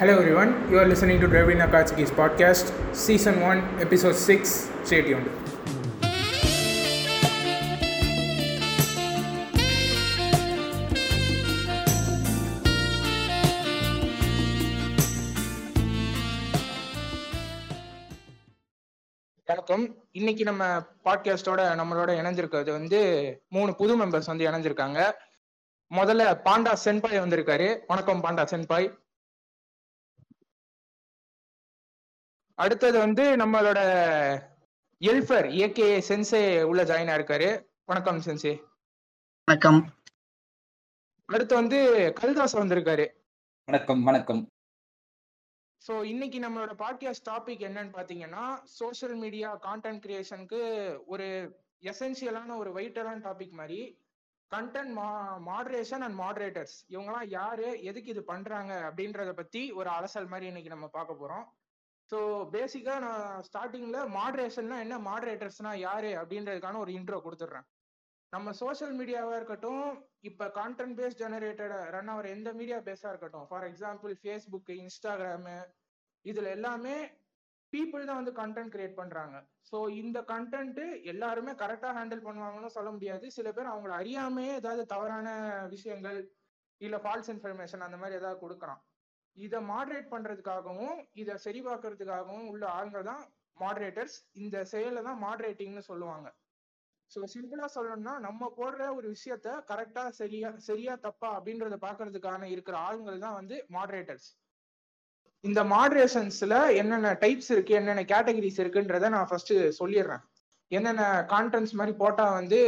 Hello everyone, you are listening to Dravid Nakatsuki's podcast, Season 1, Episode 6. Stay tuned. வணக்கம். இன்னைக்கு நம்ம பாட்காஸ்டோட நம்மளோட இணைஞ்சிருக்கிறது வந்து மூணு புது மெம்பர்ஸ் வந்து இணைஞ்சிருக்காங்க. முதல்ல பாண்டா சென்பாய் வந்திருக்காரு. வணக்கம் பாண்டா சென்பாய். அடுத்தது வந்து நம்மளோட எல்ஃபர் ஏகே சென்சே உள்ள ஜாயின் ஆயிருக்காரு. வணக்கம் சென்சே. வணக்கம். அடுத்து வந்து கல்தாஸ் வந்திருக்காரு. வணக்கம் வணக்கம். ஸோ இன்னைக்கு நம்மளோட பாட்காஸ்ட் டாபிக் என்னன்னு பார்த்தீங்கன்னா, சோஷியல் மீடியா கான்டென்ட் கிரியேஷனுக்கு ஒரு எசென்சியலான ஒரு வைட்டலான டாபிக் மாதிரி கண்டென்ட் மாடரேஷன் அண்ட் மாடரேட்டர்ஸ், இவங்கெல்லாம் யாரு, எதுக்கு இது பண்றாங்க அப்படின்றத பத்தி ஒரு அலசல் மாதிரி இன்னைக்கு நம்ம பார்க்க போறோம். ஸோ பேசிக்காக நான் ஸ்டார்டிங்கில் மாடரேஷன்னா என்ன, மாடரேட்டர்ஸ்னா யார் அப்படின்றதுக்கான ஒரு இன்ட்ரோ கொடுத்துட்றேன். நம்ம சோஷியல் மீடியாவாக இருக்கட்டும், இப்போ கான்டென்ட் பேஸ்ட் ஜெனரேட்டடாக ரன் ஆகிற எந்த மீடியா பேஸாக இருக்கட்டும், ஃபார் எக்ஸாம்பிள் ஃபேஸ்புக்கு, இன்ஸ்டாகிராமு, இதில் எல்லாமே பீப்புள் தான் வந்து கண்டென்ட் கிரியேட் பண்ணுறாங்க. ஸோ இந்த கண்டென்ட்டு எல்லாருமே கரெக்டாக ஹேண்டில் பண்ணுவாங்கன்னு சொல்ல முடியாது. சில பேர் அவங்கள அறியாமையே ஏதாவது தவறான விஷயங்கள் இல்லை ஃபால்ஸ் இன்ஃபர்மேஷன் அந்த மாதிரி ஏதாவது கொடுக்குறான். இதை மாடரேட் பண்றதுக்காகவும் இதை சரிபார்க்கறதுக்காகவும் உள்ள ஆளுங்க தான் மாடரேட்டர்ஸ். இந்த செயலை தான் மாடரேட்டிங்னு சொல்லுவாங்க. ஸோ சிம்பிளா சொல்லணும்னா, நம்ம போடுற ஒரு விஷயத்த கரெக்டா சரியா தப்பா அப்படின்றத பாக்குறதுக்கான இருக்கிற ஆளுங்க தான் வந்து மாடரேட்டர்ஸ். இந்த மாடரேஷன்ஸ்ல என்னென்ன டைப்ஸ் இருக்கு, என்னென்ன கேட்டகரிஸ் இருக்குன்றத நான் ஃபர்ஸ்ட் சொல்லிடுறேன். என்னென்ன கான்டென்ட்ஸ் மாதிரி போட்டா வந்து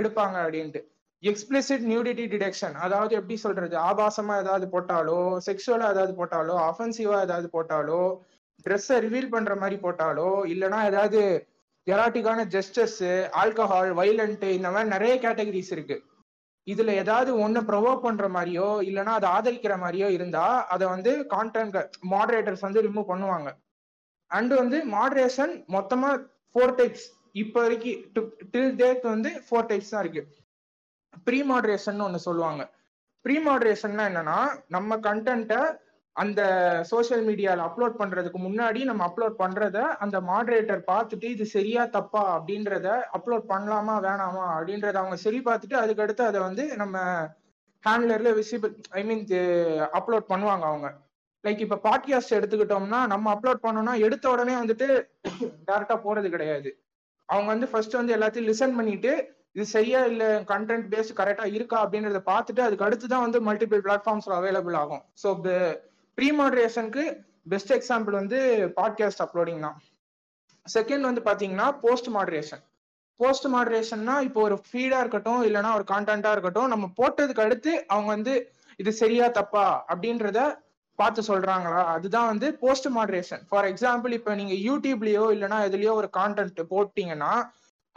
எடுப்பாங்க அப்படின்ட்டு, எக்ஸ்பிளிசிட் நியூடிட்டி டிடெக்ஷன், அதாவது எப்படி சொல்றது, ஆபாசமா ஏதாவது போட்டாலோ, செக்ஷுவலா ஏதாவது போட்டாலோ, அஃபென்சிவா ஏதாவது போட்டாலோ, ட்ரெஸ்ஸை ரிவீல் பண்ற மாதிரி போட்டாலோ, இல்லைனா ஏதாவது எராட்டிக்கான ஜெஸ்டர்ஸ், ஆல்கஹால், வைலண்ட், இந்த மாதிரி நிறைய கேட்டகரிஸ் இருக்கு. இதுல ஏதாவது ஒன்னு ப்ரொவோக் பண்ற மாதிரியோ இல்லைனா அதை ஆதரிக்கிற மாதிரியோ இருந்தா அதை வந்து கான்டென்ட் மாடரேட்டர்ஸ் வந்து ரிமூவ் பண்ணுவாங்க. அண்ட் வந்து மாடரேஷன் மொத்தமா 4 டைப்ஸ் இப்போ வரைக்கும் டில் டேட் வந்து 4 டைப்ஸ் தான் இருக்கு. ப்ரீ மாடரேஷன் ஒன்று சொல்லுவாங்க. ப்ரீ மாடரேஷன்னா என்னன்னா, நம்ம கண்டென்ட்டை அந்த சோஷியல் மீடியாவில் அப்லோட் பண்றதுக்கு முன்னாடி நம்ம அப்லோட் பண்றத அந்த மாடரேட்டர் பார்த்துட்டு இது சரியா தப்பா அப்படின்றத, அப்லோட் பண்ணலாமா வேணாமா அப்படின்றத அவங்க சரி பார்த்துட்டு அதுக்கடுத்து அதை வந்து நம்ம ஹேண்ட்லர்ல அப்லோட் பண்ணுவாங்க அவங்க. லைக் இப்போ பாட்காஸ்ட் எடுத்துக்கிட்டோம்னா, நம்ம அப்லோட் பண்ணோம்னா எடுத்த உடனே வந்துட்டு டேரக்டா போறது கிடையாது. அவங்க வந்து ஃபர்ஸ்ட் வந்து எல்லாத்தையும் லிசன் பண்ணிட்டு இது சரியா இல்ல, கண்டென்ட் பேஸ்ட் கரெக்டா இருக்கா அப்படின்றத பார்த்துட்டு அதுக்கு அடுத்துதான் வந்து மல்டிபிள் பிளாட்ஃபார்ம்ஸ்ல அவைலபிள் ஆகும். ஸோ ப்ரீ மாடரேஷனுக்கு பெஸ்ட் எக்ஸாம்பிள் வந்து பாட்காஸ்ட் அப்லோடிங் தான். செகண்ட் வந்து பாத்தீங்கன்னா போஸ்ட் மாடரேஷன். போஸ்ட் மாடரேஷன்னா இப்போ ஒரு ஃபீடா இருக்கட்டும் இல்லைன்னா ஒரு கான்டென்ட்டா இருக்கட்டும், நம்ம போட்டதுக்கு அடுத்து அவங்க வந்து இது சரியா தப்பா அப்படின்றத பார்த்து சொல்றாங்களா, அதுதான் வந்து போஸ்ட் மாடரேஷன். ஃபார் எக்ஸாம்பிள் இப்போ நீங்க யூடியூப்லயோ இல்லைன்னா எதுலயோ ஒரு கான்டென்ட் போட்டீங்கன்னா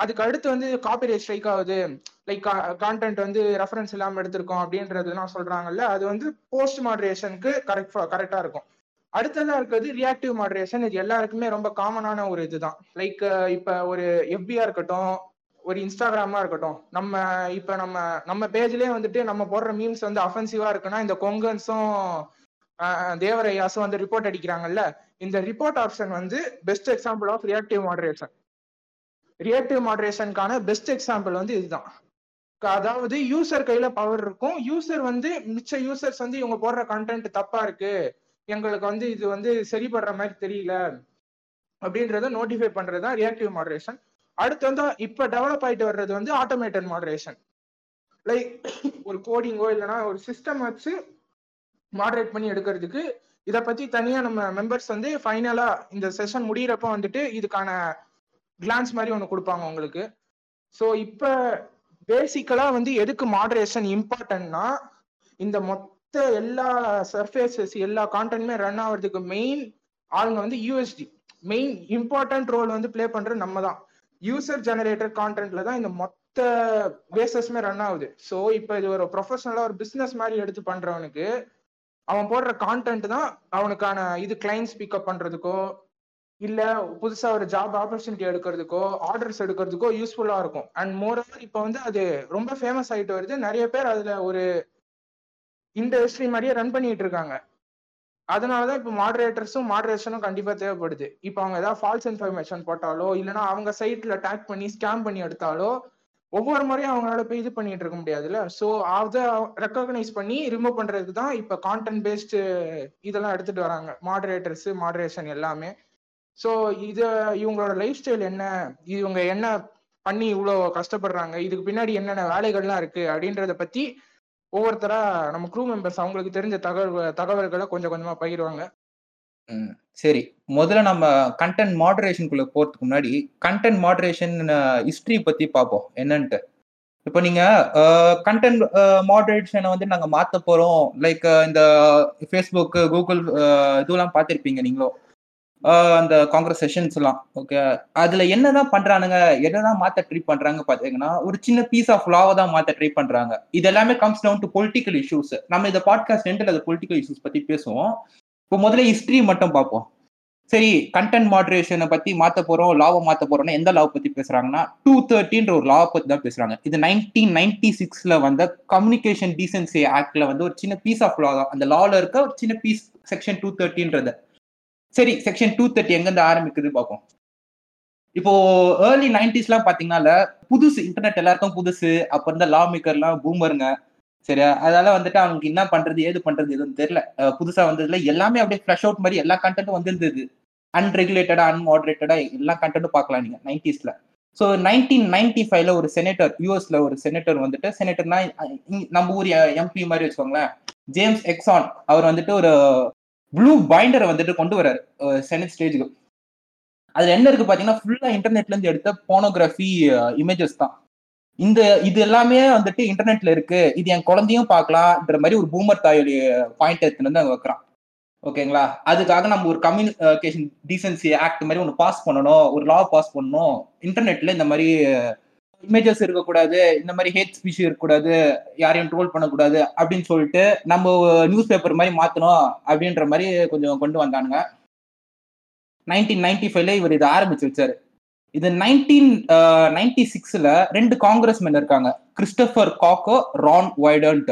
அதுக்கு அடுத்து வந்து காப்பிரைட் ஸ்ட்ரைக் ஆகுது, லைக் கான்டென்ட் வந்து ரெஃபரன்ஸ் இல்லாமல் எடுத்திருக்கோம் அப்படின்றதுலாம் சொல்றாங்கல்ல, அது வந்து போஸ்ட் மாடரேஷனுக்கு கரெக்டா இருக்கும். அடுத்ததா இருக்கிறது ரியாக்டிவ் மாடரேஷன். இது எல்லாருக்குமே ரொம்ப காமனான ஒரு இதுதான். லைக் இப்போ ஒரு எஃபியா இருக்கட்டும், ஒரு இன்ஸ்டாகிராமா இருக்கட்டும், நம்ம இப்போ நம்ம பேஜ்லேயே வந்துட்டு நம்ம போடுற மீம்ஸ் வந்து அஃபென்சிவா இருக்குன்னா இந்த கொங்கன்ஸும் தேவரையாசும் வந்து ரிப்போர்ட் அடிக்கிறாங்கல்ல, இந்த ரிப்போர்ட் ஆப்ஷன் வந்து best example of reactive moderation. Reactive மாடரேஷனுக்கான பெஸ்ட் எக்ஸாம்பிள் வந்து இதுதான். அதாவது யூசர் கையில பவர் இருக்கும், யூசர் வந்து மிச்ச யூசர்ஸ் வந்து இவங்க போடுற கண்டென்ட் தப்பா இருக்கு, எங்களுக்கு வந்து இது வந்து சரிபடுற மாதிரி தெரியல அப்படின்றத நோட்டிஃபை பண்றது தான் ரியாக்டிவ் மாடரேஷன். அடுத்து வந்து இப்ப டெவலப் ஆயிட்டு வர்றது வந்து ஆட்டோமேட்டட் மாடரேஷன். லைக் ஒரு கோடிங்கோ இல்லைன்னா ஒரு சிஸ்டம் வச்சு மாடரேட் பண்ணி எடுக்கிறதுக்கு, இதை பத்தி தனியா நம்ம மெம்பர்ஸ் வந்து ஃபைனலா இந்த செஷன் முடியிறப்ப வந்துட்டு இதுக்கான கிளான்ஸ் மாதிரி ஒன்று கொடுப்பாங்க உங்களுக்கு. ஸோ இப்போ பேசிக்கலாக வந்து எதுக்கு மாடரேஷன் இம்பார்ட்டன்ட்னா, இந்த மொத்த எல்லா சர்ஃபேஸஸ் எல்லா கான்டென்ட்மே ரன் ஆகிறதுக்கு மெயின் ஆளுங்க வந்து யூஎஸ்டி, மெயின் இம்பார்ட்டன்ட் ரோல் வந்து பிளே பண்ணுற நம்ம தான். யூசர் ஜெனரேட்டர் கான்டென்ட்ல தான் இந்த மொத்த பேசஸ்மே ரன் ஆகுது. ஸோ இப்போ இது ஒரு ப்ரொஃபஷனலாக ஒரு பிஸ்னஸ் மாதிரி எடுத்து பண்ணுறவனுக்கு அவன் போடுற கான்டென்ட் தான் அவனுக்கான இது, கிளைண்ட்ஸ் பிக்கப் பண்ணுறதுக்கோ இல்லை புதுசாக ஒரு ஜாப் ஆப்பர்ச்சுனிட்டி எடுக்கிறதுக்கோ ஆர்டர்ஸ் எடுக்கிறதுக்கோ யூஸ்ஃபுல்லாக இருக்கும். அண்ட் மோரோவர் இப்போ வந்து அது ரொம்ப ஃபேமஸ் ஆகிட்டு வருது, நிறைய பேர் அதில் ஒரு இண்டஸ்ட்ரி மாதிரியே ரன் பண்ணிட்டு இருக்காங்க. அதனாலதான் இப்ப மாடரேட்டர்ஸும் மாடரேஷனும் கண்டிப்பா தேவைப்படுது. இப்ப அவங்க ஏதாவது ஃபால்ஸ் இன்ஃபர்மேஷன் போட்டாலோ இல்லைன்னா அவங்க சைட்ல டேக் பண்ணி ஸ்கேம் பண்ணி எடுத்தாலோ ஒவ்வொரு முறையும் அவங்களால போய் இது பண்ணிட்டு இருக்க முடியாதுல்ல. ஸோ அதை ரெக்கக்னைஸ் பண்ணி ரிமூவ் பண்றதுக்கு தான் இப்ப கான்டென்ட் பேஸ்டு இதெல்லாம் எடுத்துட்டு வராங்க மாடரேட்டர்ஸ் மாடரேஷன் எல்லாமே. ஸோ இதை இவங்களோட லைஃப் ஸ்டைல் என்ன, இவங்க என்ன பண்ணி இவ்வளோ கஷ்டப்படுறாங்க, இதுக்கு பின்னாடி என்னென்ன வேலைகள்லாம் இருக்கு அப்படின்றத பத்தி ஒவ்வொருத்தரா நம்ம க்ரூ மெம்பர்ஸ் அவங்களுக்கு தெரிஞ்ச தகவல்களை கொஞ்சம் கொஞ்சமா பகிர்வாங்க. சரி, முதல்ல நம்ம கண்டென்ட் மாடரேஷனுக்குள்ள போறதுக்கு முன்னாடி கண்டென்ட் மாடரேஷன் ஹிஸ்டரி பத்தி பார்ப்போம் என்னன்ட்டு. இப்போ நீங்க கண்டென்ட் மாடரேஷனை வந்து நாங்கள் மாற்ற போறோம், லைக் இந்த ஃபேஸ்புக் கூகுள் இதெல்லாம் பார்த்துருப்பீங்க நீங்களும், அந்த காங்கிரஸ் செஷன்ஸ் எல்லாம். ஓகே, அதுல என்னதான் பண்றானுங்க, என்னதான் மாத்த ட்ரை பண்றாங்க பாத்தீங்கன்னா ஒரு சின்ன பீஸ் ஆஃப் லாவை தான் மாத்த ட்ரை பண்றாங்க. இது எல்லாமே comes down to political issues. நம்ம இந்த பாட்காஸ்ட் ரெண்டுல அது பொலிட்டிக்கல் இஷ்யூஸ் பத்தி பேசுவோம். இப்போ முதல்ல ஹிஸ்டரி மட்டும் பார்ப்போம். சரி, கண்டென்ட் மாடரேஷனை பத்தி மாத்த போறோம், லாவை மாத்த போறோம்னா எந்த லாவை பத்தி பேசுறாங்கன்னா 213 ஒரு லாவை பத்தி தான் பேசுறாங்க. இது 1996 வந்த கம்யூனிகேஷன் டீசென்சி ஆக்ட்ல வந்து ஒரு சின்ன பீஸ் ஆஃப் லா தான், அந்த லால இருக்க ஒரு சின்ன பீஸ், செக்ஷன் 213. சரி, செக்ஷன் 230 எங்கேருந்து ஆரம்பிக்குது பார்ப்போம். இப்போ ஏர்லி 90s பார்த்தீங்கன்னா புதுசு, இன்டர்நெட் எல்லாருக்கும் புதுசு, அப்போ இருந்த லா மேக்கர்லாம் பூமருங்க. சரி, அதால வந்துட்டு அவங்களுக்கு என்ன பண்றது ஏது பண்றது எதுவும் தெரியல. புதுசா வந்ததுல எல்லாமே அப்படியே ஃப்ளஷ் அவுட் மாதிரி எல்லா கண்டென்ட்டும் வந்திருந்தது, அன்ரெகுலேட்டடா அன்மாடரேட்டடா எல்லா கண்டென்ட்டும் பார்க்கலாம் நீங்க 90s. ஸோ 1995 ஒரு செனேட்டர், யூஎஸ்ல ஒரு செனேட்டர் வந்துட்டு, செனேட்டர்னா நம்ம ஊர் எம்பி மாதிரி வச்சுக்கோங்களேன், ஜேம்ஸ் எக்ஸான், அவர் வந்துட்டு ஒரு ப்ளூ பைண்டரை வந்துட்டு கொண்டு வர்றாரு செனட் ஸ்டேஜுக்கு. அதுல என்ன இருக்கு பாத்தீங்கன்னா ஃபுல்லா இன்டர்நெட்ல இருந்து எடுத்த போனோகிராஃபி இமேஜஸ் தான். இது எல்லாமே வந்துட்டு இன்டர்நெட்ல இருக்கு, இது என் குழந்தையும் பார்க்கலாம்ன்ற மாதிரி ஒரு பூமர் தாயோடைய பாயிண்ட் எடுத்துட்டு வந்து அங்கே வைக்கிறான். ஓகேங்களா, அதுக்காக நம்ம ஒரு கம்யூனிகேஷன் டீசென்சி ஆக்ட் மாதிரி ஒன்று பாஸ் பண்ணணும், ஒரு லா பாஸ் பண்ணணும், இன்டர்நெட்ல இந்த மாதிரி இமேஜஸ் இருக்கக்கூடாது, இந்த மாதிரி ஹேட் ஸ்பீச் இருக்கக்கூடாது, யாரையும் ட்ரோல் பண்ணக்கூடாது அப்படின்னு சொல்லிட்டு நம்ம நியூஸ் பேப்பர் மாதிரி மாற்றணும் அப்படின்ற மாதிரி கொஞ்சம் கொண்டு வந்தானுங்க 1995. இவர் இதை ஆரம்பிச்சு வச்சாரு. இது 1996 2 காங்கிரஸ் மென் இருக்காங்க, கிறிஸ்டோபர் காக்கோ, ரான் வைடன்ட்.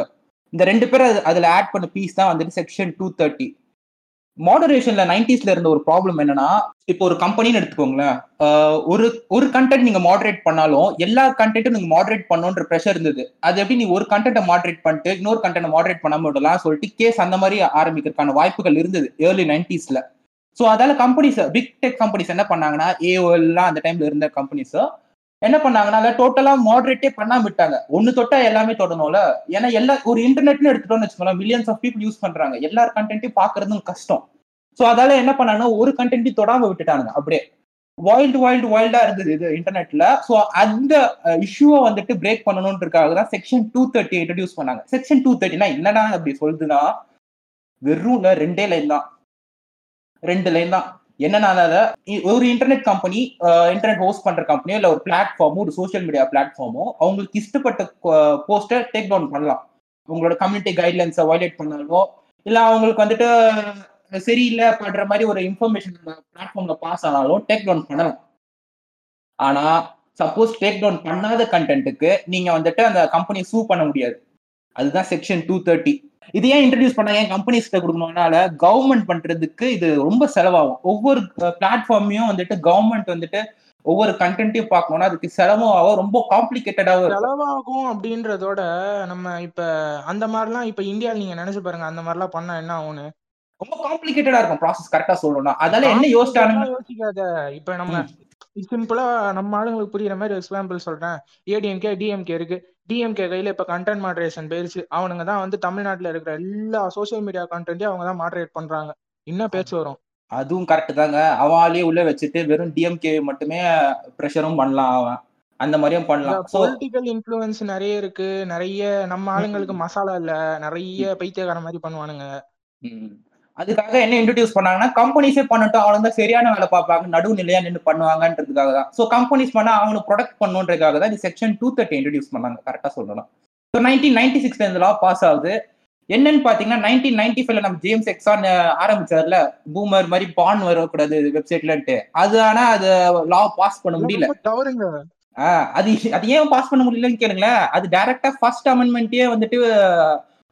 இந்த 2 பேர் அதில் ஆட் பண்ண பீஸ் தான் வந்துட்டு செக்ஷன் 230. மாடரேஷன்ல 90sல இருந்த ஒரு ப்ராப்ளம் என்னன்னா, இப்போ ஒரு கம்பெனின்னு எடுத்துக்கோங்களேன், ஒரு கண்டென்ட் நீங்க மாடரேட் பண்ணாலும் எல்லா கண்டென்ட்டும் நீங்க மாடரேட் பண்ணணுன்ற ப்ரெஷர் இருந்தது. அது எப்படி நீ ஒரு கண்டென்ட்டை மாடரேட் பண்ணிட்டு இன்னொரு கண்டென்ட் மாடரேட் பண்ணாம விடலாம் சொல்லிட்டு கேஸ் அந்த மாதிரி ஆரம்பிக்கிறதுக்கான வாய்ப்புகள் இருந்தது ஏர்லி 90sல. ஸோ அதால கம்பெனிஸ், பிக் டெக் கம்பெனிஸ் என்ன பண்ணாங்கன்னா, ஏஓஎல்லாம் அந்த டைம்ல இருந்த கம்பெனிஸ் என்ன பண்ணாங்கன்னா டோட்டலா மாடரேட்டே பண்ணாம விட்டாங்க. ஒன்னு தொட்டா எல்லாமே தொடணும்ல, ஏன்னா எல்லா ஒரு இன்டர்நெட்னு எடுத்துட்டோம்னு வச்சுக்கோங்களேன், மில்லியன்ஸ் ஆஃப் பீப்புள் யூஸ் பண்றாங்க, எல்லா கண்டென்ட்டையும் பாக்குறதும் கஷ்டம். ஸோ அதால என்ன பண்ணாங்கன்னா ஒரு கண்டென்ட்டையும் தொடாம விட்டுட்டாங்க. அப்படியே வைல்டா இருந்தது இது இன்டர்நெட்ல. ஸோ அந்த இஷ்யூவை வந்துட்டு பிரேக் பண்ணணும்ன்றதுக்காக தான் செக்ஷன் 230 இன்ட்ரடியூஸ் பண்ணாங்க. செக்ஷன் 230 என்னன்னா அப்படி சொல்லுதுன்னா வெறும் 2 லைன் தான். என்னன்னா, ஒரு இன்டர்நெட் கம்பெனி, இன்டர்நெட் ஹோஸ்ட் பண்ற கம்பெனியோ இல்ல ஒரு பிளாட்ஃபார்மோ, ஒரு சோசியல் மீடியா பிளாட்ஃபார்மோ அவங்களுக்கு இஷ்டப்பட்ட போஸ்டர் டேக் டவுன் பண்ணலாம். அவங்களோட கம்யூனிட்டி கைட்லைன்ஸை வயலேட் பண்ணாலோ இல்ல அவங்களுக்கு வந்துட்டு சரியில்லை பண்ற மாதிரி ஒரு இன்ஃபர்மேஷன் பிளாட்ஃபார்ம்ல பாஸ் ஆனாலும் டேக் டவுன் பண்ணலாம். ஆனா சப்போஸ் டேக் டவுன் பண்ணாத கண்டென்ட்டுக்கு நீங்க வந்துட்டு அந்த கம்பெனியை சூ பண்ண முடியாது. அதுதான் செக்ஷன் 230. இது ஏன் இன்ட்ரடியூஸ் பண்ணாங்க, ஏன் கம்பெனிஸ்கிட்ட கொடுக்கணும்னால கவர்மெண்ட் பண்றதுக்கு இது ரொம்ப செலவாகும். ஒவ்வொரு பிளாட்ஃபார்மையும் வந்துட்டு கவர்மெண்ட் வந்துட்டு ஒவ்வொரு கண்டென்ட்டையும் பார்க்கணும்னா அதுக்கு செலவாகும், ரொம்ப காம்ப்ளிகேட்டடாகவும் செலவாகும். அப்படின்றதோட நம்ம இப்ப அந்த மாதிரிலாம் இப்ப இந்தியாவில் நீங்க நினைச்சு பாருங்க, அந்த மாதிரிலாம் பண்ணா என்ன ஆகும்னு, ரொம்ப காம்ப்ளிகேட்டடா இருக்கும் ப்ராசஸ். கரெக்டா சொல்லணும்னா அதால என்ன யோசிக்காத, இப்ப நம்ம சிம்பிளா நம்ம ஆளுங்களுக்கு புரியுற மாதிரி எக்ஸாம்பிள் சொல்றேன். ஏடிஎம்கே டிஎம்கே இருக்கு, டிஎம்கே கையில இப்ப கண்டென்ட் மாடரேஷன் போயிருச்சு. அவனுங்க தான் வந்து தமிழ்நாட்டுல இருக்கிற எல்லா சோசியல் மீடியா கண்டென்ட்டையும் அவங்க தான் மாடரேட் பண்றாங்க. இன்னும் பேச்சு வரும், அதுவும் கரெக்ட் தாங்க. அவனாலே உள்ள வச்சுட்டு வெறும் டிஎம்கே மட்டுமே ப்ரெஷரும் பண்ணலாம், அவன் அந்த மாதிரியும் பண்ணலாம். பொலிட்டிக்கல் இன்ஃபுளுன்ஸ் நிறைய இருக்கு, நிறைய நம்ம ஆளுங்களுக்கு மசாலா இல்ல, நிறைய பைத்தியக்கார மாதிரி பண்ணுவானுங்க. அதுக்காக என்ன இன்ட்ரடியூஸ் பண்ணாங்கன்னா கம்பெனிஸே பண்ணட்டும், அவங்க தான் சரியான வேலை பார்ப்பாங்க, நடுவு நிலையா நின்று பண்ணுவாங்கன்றதுக்காக தான். ஸோ கம்பெனிஸ் பண்ணா அவங்களை ப்ரொடெக்ட் பண்ணுன்றதுக்காக தான் இந்த செக்ஷன் 230 இன்ட்ரடியூஸ் பண்ணாங்க. கரெக்டா சொல்லலாம். ஸோ 1996 இந்த லா பாஸ் ஆகுது. என்னன்னு பாத்தீங்கன்னா 1995 நம்ம ஜேம்ஸ் எக்ஸான் ஆரம்பிச்சார்ல, பூமர் மாதிரி பான் வரக்கூடாது வெப்சைட்லன்ட்டு, அது ஆனா அது லா பாஸ் பண்ண முடியல. அது ஏன் பாஸ் பண்ண முடியலன்னு கேளுங்களேன், அது டைரக்டா ஃபர்ஸ்ட் அமெண்ட்மெண்ட்டே வந்துட்டு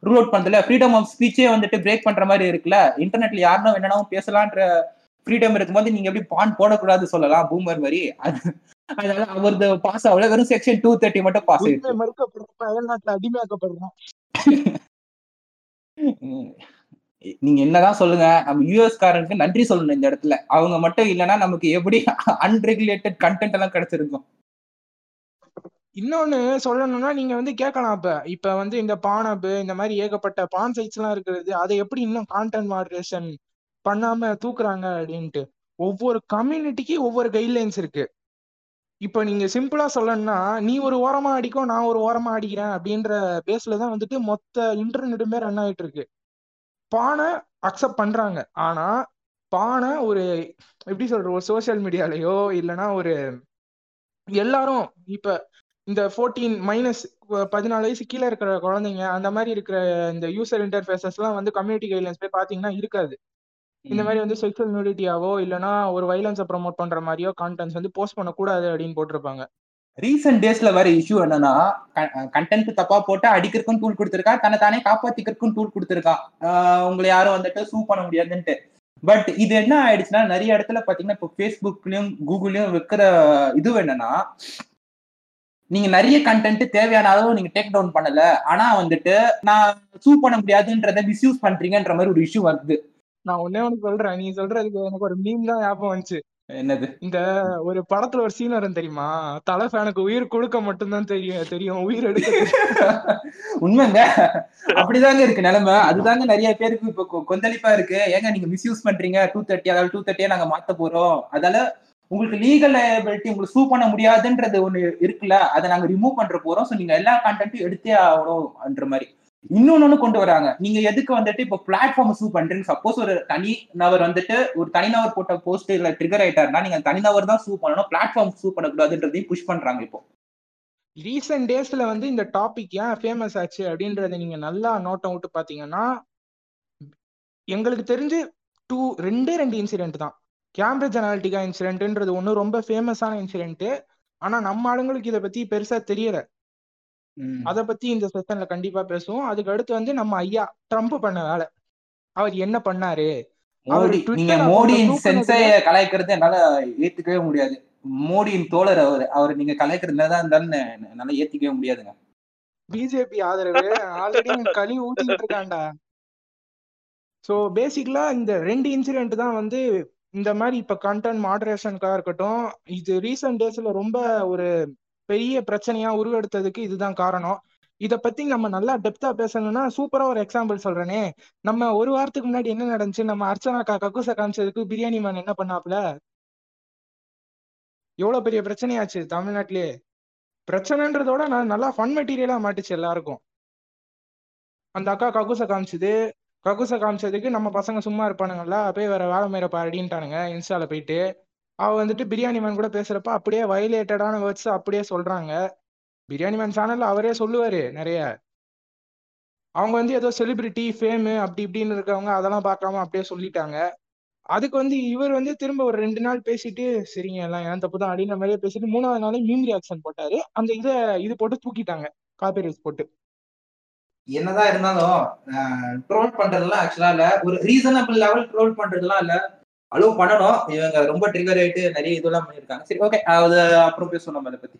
ரூல் அவுட் பண்ணல. ஃப்ரீடம் ஆஃப் ஸ்பீச்சே வந்துட்டு பிரேக் பண்ற மாதிரி இருக்குல்ல. இன்டர்நெட்ல யாருன்னா என்னன்னா பேசலான்ற ஃப்ரீடம் இருக்கும்போது நீங்க எப்படி பான் போடக்கூடாது சொல்லலாம் பூமர் மாதிரி. அதனால அவரது பாஸ் ஆகல, வெறும் செக்ஷன் 230 மட்டும் பாஸ் ஆயிருக்கு. அடிமையாக்கப்படுறோம். நீங்க என்னதான் சொல்லுங்க, நம்ம யூஎஸ் காரனுக்கு நன்றி சொல்லணும் இந்த இடத்துல. அவங்க மட்டும் இல்லைன்னா நமக்கு எப்படி அன்ரெகுலேட்டட் கண்டென்ட் எல்லாம் கிடைச்சிருக்கும். இன்னொன்னு சொல்லணும்னா நீங்க வந்து கேட்கலாம், இப்ப வந்து இந்த பானப் இந்த மாதிரி ஏகப்பட்ட பான் சைட்ஸ் எல்லாம் இருக்கிறது, அதை எப்படி இன்னும் கான்டென்ட் மாடரேஷன் பண்ணாம தூக்குறாங்க அப்படின்ட்டு. ஒவ்வொரு கம்யூனிட்டிக்கு ஒவ்வொரு கைட்லைன்ஸ் இருக்கு. இப்ப நீங்க சிம்பிளா சொல்லணும்னா நீ ஒரு ஓரமா அடிக்கும், நான் ஒரு ஓரமா அடிக்கிறேன் அப்படின்ற பேஸ்லதான் வந்துட்டு மொத்த இன்டர்நெட்டுமே ரன் ஆகிட்டு இருக்கு. பானை அக்செப்ட் பண்றாங்க, ஆனா பானை ஒரு எப்படி சொல்ற ஒரு சோசியல் மீடியாலயோ இல்லைன்னா ஒரு எல்லாரும் இப்ப இந்த 14 - 14 வயசு கீழே இருக்கிற குழந்தைங்க அந்த மாதிரி இருக்கிற இந்த யூசர் இன்டர்ஃபேசஸ் எல்லாம் வந்து கம்யூனிட்டி கைட்லைன்ஸ் போய் பாத்தீங்கன்னா இருக்காது. இந்த மாதிரி வந்து செக்ஷுவல் நியூடிட்டியாவோ இல்லைன்னா ஒரு வயலன்ஸை ப்ரமோட் பண்ற மாதிரியோ கான்டென்ட்ஸ் வந்து போஸ்ட் பண்ணக்கூடாது அப்படின்னு போட்டிருப்பாங்க. ரீசெண்ட் டேஸ்ல வேற இஷ்யூ என்னன்னா, கண்டென்ட் தப்பா போட்டு அடிக்கிறதுக்கும் டூல் கொடுத்துருக்கா, தன்னை தானே காப்பாத்திக்கிறதுக்கும் டூல் கொடுத்துருக்கா, உங்களை யாரும் வந்துட்டு சூ பண்ண முடியாதுன்ட்டு. பட் இது என்ன ஆயிடுச்சுன்னா, நிறைய இடத்துல பாத்தீங்கன்னா இப்போ ஃபேஸ்புக்லயும் கூகுள்லயும் வைக்கிற இது என்னன்னா, நீங்க நிறைய கண்டென்ட் தேவையான அளவு நீங்க டேக் டவுன் பண்ணல, ஆனா வந்துட்டு நான் சூ பண்ண முடியாதுன்றத மிஸ்யூஸ் பண்றீங்கன்ற மாதிரி ஒரு இஷ்யூ வருது. நான் ஒன்னே ஒண்ணு சொல்றேன், நீ சொல்றதுக்கு எனக்கு ஒரு மீம் தான் ஞாபகம் வந்துச்சு. என்னது, இந்த ஒரு படத்துல ஒரு சீன் வரும் தெரியுமா, தலை ஃபேனுக்கு உயிர் கொடுக்க மட்டும்தான் தெரியும், உயிர் எடுக்க. உண்மைங்க, அப்படிதாங்க இருக்கு நிலைமை. அதுதாங்க நிறைய பேருக்கு இப்போ கொந்தளிப்பா இருக்கு. ஏங்க நீங்க மிஸ்யூஸ் பண்றீங்க 230, அதாவது 230 நாங்க மாத்த போறோம், அதால உங்களுக்கு லீகல் லயபிலிட்டி உங்களுக்கு சூ பண்ண முடியாதுன்றது ஒண்ணு இருக்குல்ல, அதை நாங்க ரிமூவ் பண்ற போறோம், ஸோ நீங்க எல்லா கான்டென்ட்டும் எடுத்தே ஆகணும்ன்ற மாதிரி இன்னொன்னு கொண்டு வராங்க. நீங்க எதுக்கு வந்துட்டு இப்போ பிளாட்ஃபார்ம் சூ பண்றீங்க, சப்போஸ் ஒரு தனிநபர் வந்துட்டு ஒரு தனிநபர் போட்ட போஸ்ட் இல்ல ட்ரிகர் ஆயிட்டாருன்னா நீங்க தனிநபர் தான் சூ பண்ணணும், பிளாட்ஃபார்ம் சூ பண்ணக்கூடாதுன்றதையும் புஷ் பண்றாங்க. இப்போ ரீசெண்ட் டேஸ்ல வந்து இந்த டாபிக் ஏன் ஃபேமஸ் ஆச்சு அப்படின்றத நீங்க நல்லா நோட் அவுட் பாத்தீங்கன்னா, எங்களுக்கு தெரிஞ்சு ரெண்டு இன்சிடென்ட் தான். கேம்பிரிட்ஜ் அனாலிட்டிகா இன்சிடென்ட்ன்றது ஒன்று ரொம்ப ஃபேமஸான இன்சிடென்ட்டு, ஆனால் நம்ம ஆளுங்களுக்கு இதை பற்றி பெருசாக தெரியலை. அதை பற்றி இந்த செஷனில் கண்டிப்பாக பேசுவோம். அதுக்கு அடுத்து வந்து நம்ம ஐயா ட்ரம்ப் பண்ண வேலை, அவர் என்ன பண்ணாரு, அவர் மோடியின் சென்ஸையை கலாய்க்கிறது என்னால் ஏற்றுக்கவே முடியாது. மோடியின் தோழர் அவர் நீங்க கலாய்க்கிறது தான் இருந்தாலும் என்னால் ஏற்றுக்கவே முடியாதுங்க. பிஜேபி ஆதரவு ஆல்ரெடி கழி ஊட்டிக்கிட்டு இருக்காண்டா. ஸோ பேசிக்கலாக இந்த ரெண்டு இன்சிடென்ட் தான் வந்து இந்த மாதிரி இப்போ கண்டென்ட் மாடரேஷனுக்காக இருக்கட்டும், இது ரீசெண்ட் டேஸ்ல ரொம்ப ஒரு பெரிய பிரச்சனையா உருவெடுத்ததுக்கு இதுதான் காரணம். இதை பத்தி நம்ம நல்லா டெப்தா பேசணும்னா சூப்பரா ஒரு எக்ஸாம்பிள் சொல்றேனே, நம்ம ஒரு வாரத்துக்கு முன்னாடி என்ன நடந்துச்சு, நம்ம அர்ச்சனாக்கா கக்கூசை காமிச்சதுக்கு பிரியாணி மேன் என்ன பண்ணாப்புல, எவ்வளவு பெரிய பிரச்சனையாச்சு தமிழ்நாட்டிலே. பிரச்சனைன்றதோட நான் நல்லா ஃபன் மெட்டீரியலா மாட்டுச்சு எல்லாருக்கும். அந்த அக்கா கக்கூசை காமிச்சதுக்கு நம்ம பசங்க சும்மா இருப்பானுங்களா, அப்படியே வேற வேலை மேல பாடின்ட்டானுங்க இன்ஸ்டால போயிட்டு. அவ வந்துட்டு பிரியாணி மேன் கூட பேசுறப்ப அப்படியே வயலேட்டடான வேர்ட்ஸ் அப்படியே சொல்றாங்க. பிரியாணி மேன் சேனல்ல அவரே சொல்லுவாரு நிறைய. அவங்க வந்து ஏதோ செலிபிரிட்டி ஃபேமு அப்படி இப்படின்னு இருக்கவங்க அதெல்லாம் பார்க்காம அப்படியே சொல்லிட்டாங்க. அதுக்கு வந்து இவர் வந்து திரும்ப ஒரு 2 நாள் பேசிட்டு சரிங்க எல்லாம் ஏன் தப்பு தான் அப்படின்ற மாதிரியே பேசிட்டு 3வது நாளே மீம் ரியாக்ஷன் போட்டாரு. அந்த இது போட்டு தூக்கிட்டாங்க, காப்பிரைட்ஸ் போட்டு. என்னதான் இருந்தாலும் ட்ரோல் பண்றதுலாம் ஆக்சுவலா இல்ல, ஒரு ரீசனபிள் லெவல் ட்ரோல் பண்றதுலாம் இல்ல, அளவு பண்ணணும். இவங்க ரொம்ப ட்ரிகர் ஆயிட்டு நிறைய இதெல்லாம் பண்ணிருக்காங்க. சரி, ஓகே, அது அப்புறம் பேசுவோம் நம்ம அதை பத்தி.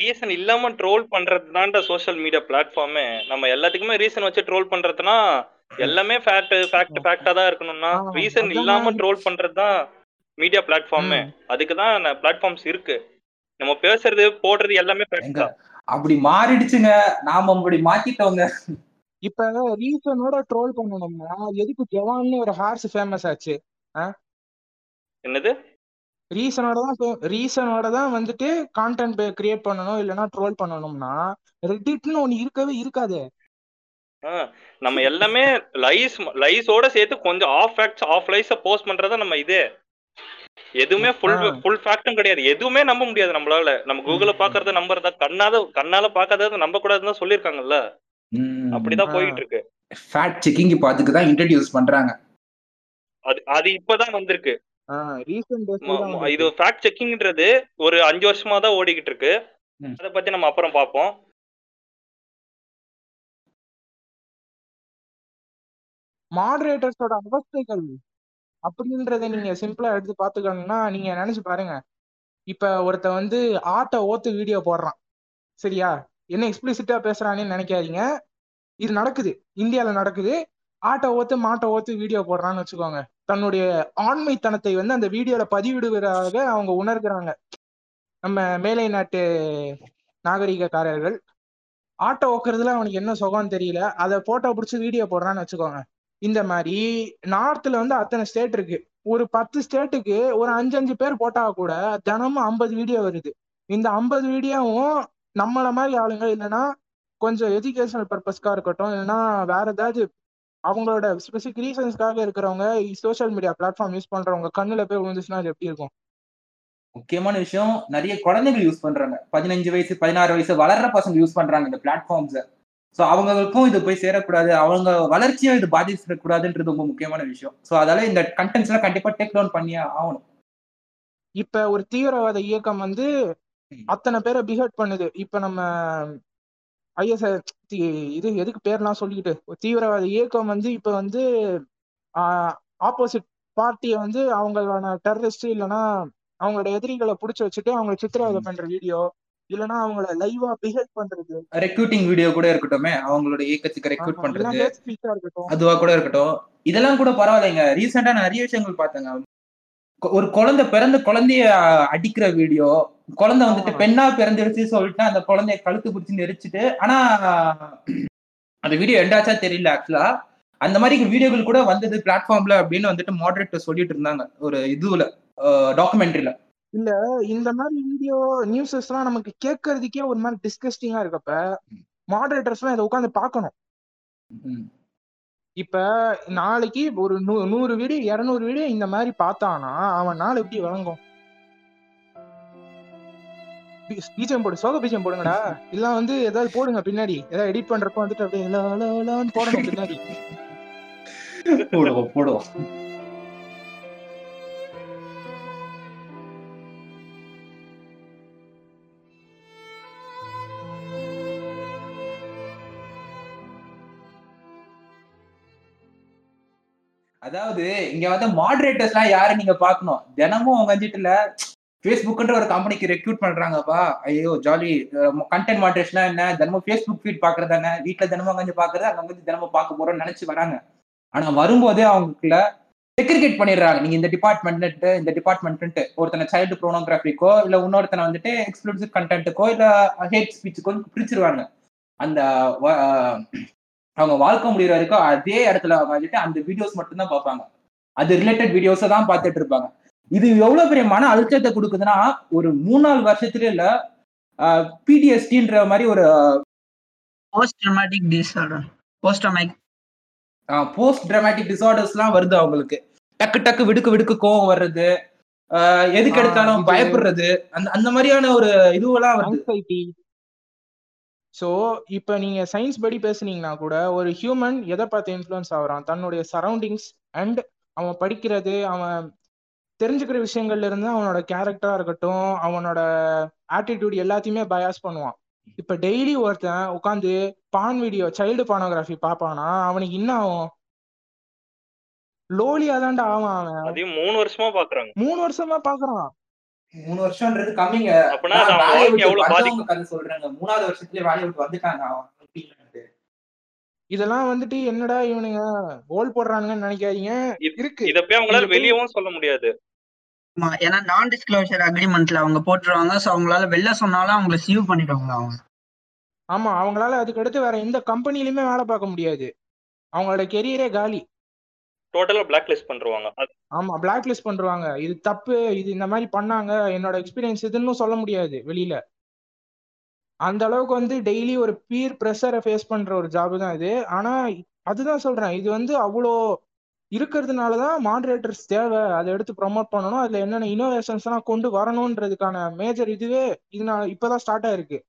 ரீசன் இல்லாம ட்ரோல் பண்றதுதான் சோசியல் மீடியா பிளாட்ஃபார்மே. நம்ம எல்லாத்துக்குமே ரீசன் வச்சு ட்ரோல் பண்றதுனா எல்லாமே ஃபேக்டா தான் இருக்கணும்னா, ரீசன் இல்லாம ட்ரோல் பண்றதுதான் மீடியா பிளாட்ஃபார்மே. அதுக்குதான் பிளாட்ஃபார்ம்ஸ் இருக்கு. நம்ம பேசுறது போடுறது எல்லாமே ஃபேக்டா அப்படி மாறிடுச்சுங்க. நாம அப்படி மாத்திட்டோங்க. இப்ப ரீசனோட ட்ரோல் பண்ணணும்னா எதுக்கு ஜவான்னு ஒரு ஹார்ஸ் ஃபேமஸ் ஆச்சு? என்னது, ரீசனோட தான் வந்துட்டு கான்டென்ட் கிரியேட் பண்ணணும் இல்லைன்னா ட்ரோல் பண்ணணும்னா ரெடிட்னு ஒன்னு இருக்கவே இருக்காது. நம்ம எல்லாமே லைஸோட சேர்த்து கொஞ்சம் ஆஃப் ஃபேக்ட்ஸ் ஆஃப் லைஸ போஸ்ட் பண்றத நம்ம இதே எதுவுமே ஃபுல் ஃபேக்டும் கிடையாது. எதுவுமே நம்ப முடியாது நம்மளால. நம்ம கூகுள பாக்குறத நம்புறதா கண்ணால பாக்காதது நம்ப கூடாதுன்னு சொல்லிருக்காங்கல்ல. அப்படிதான் போயிட்டு இருக்கு. ஃபேக்ட் செக்கிங் இப்ப அதுக்கு தான் இன்ட்ரோடியூஸ் பண்றாங்க. அது இப்பதான் வந்திருக்கு. இது ஃபேக்ட் செக்கிங்ன்றது ஒரு 5 வருஷமா தான் ஓடிக்கிட்டு இருக்கு. அத பத்தி நம்ம அப்புறம் பாப்போம். மாடரேட்டர்ஸோட அவஸ்தைகள் அப்படின்றத நீங்க சிம்பிளா எடுத்து பாத்துக்கணும்னா, நீங்க நினைச்சு பாருங்க, இப்ப ஒருத்த வந்து ஆட்டை ஓத்து வீடியோ போடுறான், சரியா, என்ன எக்ஸ்பிளிசிட்டா பேசுறானே நினைக்காதீங்க, இது நடக்குது, இந்தியால நடக்குது. ஆட்டை ஓத்து மாட்டை ஓத்து வீடியோ போடுறான்னு வச்சுக்கோங்க, தன்னுடைய ஆண்மைத்தனத்தை வந்து அந்த வீடியோல பதிவிடுவதாக அவங்க உணர்கிறாங்க. நம்ம மேலை நாட்டு நாகரிகக்காரர்கள் ஆட்டை ஓக்குறதுல அவனுக்கு என்ன சுகம்னு தெரியல, அதை போட்டோ பிடிச்சி வீடியோ போடுறான்னு வச்சுக்கோங்க. இந்த மாதிரி நார்த்ல வந்து அத்தனை ஸ்டேட் இருக்கு, ஒரு 10 ஸ்டேட்டுக்கு ஒரு 5-5 பேர் போட்டா கூட தினமும் 50 வீடியோ வருது. இந்த 50 வீடியோவும் நம்மள மாதிரி ஆளுங்க இல்லைன்னா கொஞ்சம் எஜுகேஷனல் பர்பஸ்க்காக இருக்கட்டும், இல்லைன்னா வேற ஏதாவது அவங்களோட ஸ்பெசிஃபிக் ரீசன்ஸ்க்காக இருக்கிறவங்க சோசியல் மீடியா பிளாட்ஃபார்ம் யூஸ் பண்றவங்க கண்ணுல போய் விழுந்துச்சுன்னா அது எப்படி இருக்கும்? முக்கியமான விஷயம், நிறைய குழந்தைகள் யூஸ் பண்றாங்க, 15 வயசு 16 வயசு வளர்ற பசங்க யூஸ் பண்றாங்க இந்த பிளாட்ஃபார்ம்ஸ். ஸோ அவங்களுக்கும் இது போய் சேரக்கூடாது, அவங்க வளர்ச்சியும் இது பாதிச்சிடக்கூடாதுன்றது ரொம்ப முக்கியமான விஷயம். ஸோ அதால இந்த கண்டென்ட்ஸ்லாம் கண்டிப்பா டேக் டவுன் பண்ணி ஆகணும். இப்ப ஒரு தீவிரவாத இயக்கம் வந்து அத்தனை பேரை பிஹேட் பண்ணுது. இப்ப நம்ம ஐஎஸ் இது எதுக்கு பேர்லாம் சொல்லிக்கிட்டு, தீவிரவாத இயக்கம் வந்து இப்ப வந்து ஆப்போசிட் பார்ட்டியை வந்து அவங்களோட டெரரிஸ்ட் இல்லைன்னா அவங்களோட எதிரிகளை பிடிச்சி வச்சுட்டு அவங்க சித்திரவதை பண்ற வீடியோ, இல்லைன்னா அவங்கள லைவா பிஹேட் பண்றது, ரெக்ரூட்டிங் வீடியோ கூட இருக்கட்டுமே, அவங்களோட இயக்கத்துக்கு ரெக்ரூட் பண்றது அதுவா கூட இருக்கட்டும், இதெல்லாம் கூட பரவாயில்லைங்க. ரீசெண்டா நிறைய விஷயங்கள் பார்த்தேங்க, ஒரு குழந்தை பிறந்த குழந்தைய அடிக்கிற வீடியோ, குழந்தை வந்துட்டு பெண்ணா பிறந்துடுச்சு சொல்லிட்டு அந்த குழந்தைய கழுத்து பிடிச்சி நெரிச்சிட்டு, ஆனா அந்த வீடியோ எண்டாச்சா தெரியல. ஆக்சுவலா அந்த மாதிரி வீடியோக்கள் கூட வந்தது பிளாட்ஃபார்ம்ல அப்படின்னு வந்துட்டு மாடரேட்டர் சொல்லிட்டு இருந்தாங்க ஒரு இதுல டாக்குமெண்ட்ரியில. இல்ல இந்த மாதிரி வீடியோ நியூஸஸ் எல்லாம் நமக்கு கேட்கறதுக்கே ஒரு மாதிரி டிஸ்கஸ்டிங்கா இருக்கப்ப மாடரேட்டர்ஸ் எல்லாம் இதை உட்காந்து பாக்கணும். இப்ப நாளைக்கு ஒரு 100 வீடியோ 200 வீடியோ இந்த மாதிரி பார்த்தானா அவன் நாள் எப்படி வழங்கும்? பீஜம் போடு, சோக பீஜம் போடுங்கடா, இல்ல வந்து ஏதாவது போடுங்க பின்னாடி, ஏதாவது எடிட் பண்றப்ப வந்துட்டு அப்படியே லலலன்னு போடுங்க பின்னாடி போடுவோம். அதாவது இங்க வந்து மாடரேட்டர்ஸ் எல்லாம் யாரு நீங்க பாக்கணும், தினமும் அவங்க வந்துட்டுல பேஸ்புக்ன்ற ஒரு கம்பெனிக்கு ரெக்ரூட் பண்றாங்கப்பா, ஐயோ ஜாலி, கண்டென்ட் மாடரேஷன் என்ன, தினமும் பேஸ்புக் ஃபீட் பாக்குறதானே, வீட்டுல தினமும் அங்கே பாக்குறது, அங்க வந்து தினமும் பார்க்க போறோம்னு நினைச்சு வராங்க. ஆனா வரும்போதே அவங்களுக்குள்ள செக்ரிகேட் பண்ணிடுறாங்க, நீங்க இந்த டிபார்ட்மெண்ட் இந்த டிபார்ட்மெண்ட்டு, ஒருத்தனை சைல்டு ப்ரோனோகிராஃபிக்கோ இல்ல இன்னொருத்தனை வந்துட்டு எக்ஸ்க்ளூசிவ் கண்டென்ட்டுக்கோ இல்ல ஹேட் ஸ்பீச்சுக்கோ பிரிச்சிருவாங்க. அந்த அவங்க வாழ்க்கை முடிகிற வரைக்கும் அதே இடத்துல வந்துட்டு அந்த வீடியோஸ் மட்டும்தான் பார்ப்பாங்க, அது ரிலேட்டட் வீடியோஸை தான் பார்த்துட்டு இருப்பாங்க. இது எவ்வளவு பெரிய மன அழுத்தத்தை கொடுக்குதுன்னா, ஒரு 3-4 வருஷத்துல இல்ல பிடிஎஸ்டின்ற மாதிரி ஒரு போஸ்ட் டிராமேட்டிக் டிசார்டர்ஸ்லாம் வருது அவங்களுக்கு. டக்கு விடுக்கு கோவம் வர்றது, எதுக்கு எடுத்தாலும் பயப்படுறது, அந்த மாதிரியான ஒரு இதுவெல்லாம் வருது. ஸோ இப்போ நீங்கள் சயின்ஸ் படி பேசுனீங்கன்னா கூட ஒரு ஹியூமன் எதை பார்த்து இன்ஃப்ளூயன்ஸ் ஆகிறான், தன்னுடைய சரௌண்டிங்ஸ் அண்ட் அவன் படிக்கிறது, அவன் தெரிஞ்சுக்கிற விஷயங்கள்லேருந்து அவனோட கேரக்டராக இருக்கட்டும் அவனோட ஆட்டிடியூட் எல்லாத்தையுமே பயாஸ் பண்ணுவான். இப்போ டெய்லி ஒருத்தன் உட்காந்து பான் வீடியோ சைல்டு பானோகிராஃபி பார்ப்பானா அவனுக்கு என்ன ஆகும்? லோலியா தான்டா ஆவான் அவன். அதையும் 3 வருஷமா பார்க்குறான். 3 வருஷமா பார்க்குறான். 3 வருஷம்ன்றது கம்மிங்க, மூணாவது வருஷத்துலயே வேலையை விட்டு வந்துட்டாங்க. இதெல்லாம் வந்துட்டு என்னடா இவனுங்க ஓல் போடுறானுங்கன்னு நினைக்காதீங்க, இருக்கு. இத போய் அவங்களால வெளியவும் சொல்ல முடியாது, ஏன்னா நான் டிஸ்க்ளோஷர் அக்ரிமெண்ட்ல அவங்க போட்டுருவாங்க. சோ அவங்களால வெளில சொன்னாலும் அவங்கள சீவ் பண்ணிடுவாங்க அவங்க. ஆமா, அவங்களால அதுக்கு அடுத்து வேற எந்த கம்பெனிலயுமே வேலை பார்க்க முடியாது, அவங்களோட கெரியரே காலி, டோட்டலா பிளாக் லிஸ்ட் பண்றாங்க. ஆமா, பிளாக் லிஸ்ட் பண்றாங்க. இது தப்பு, இது இந்த மாதிரி பண்ணாங்க, என்னோட எக்ஸ்பீரியன்ஸ் இதுன்னு சொல்ல முடியாது வெளியில. அந்த அளவுக்கு வந்து டெய்லி ஒரு பீர் பிரஷரை ஃபேஸ் பண்ற ஒரு ஜாப் தான் இது. ஆனா அதுதான் சொல்றேன், இது வந்து அவ்வளோ இருக்கிறதுனாலதான் மாடரேட்டர்ஸ் தேவை, அதை எடுத்து ப்ரொமோட் பண்ணணும், அதுல என்னென்ன இனோவேஷன்ஸ் எல்லாம் கொண்டு வரணும்ன்றதுக்கான மேஜர் இதுவே இதனால இப்பதான் ஸ்டார்ட் ஆயிருக்கு.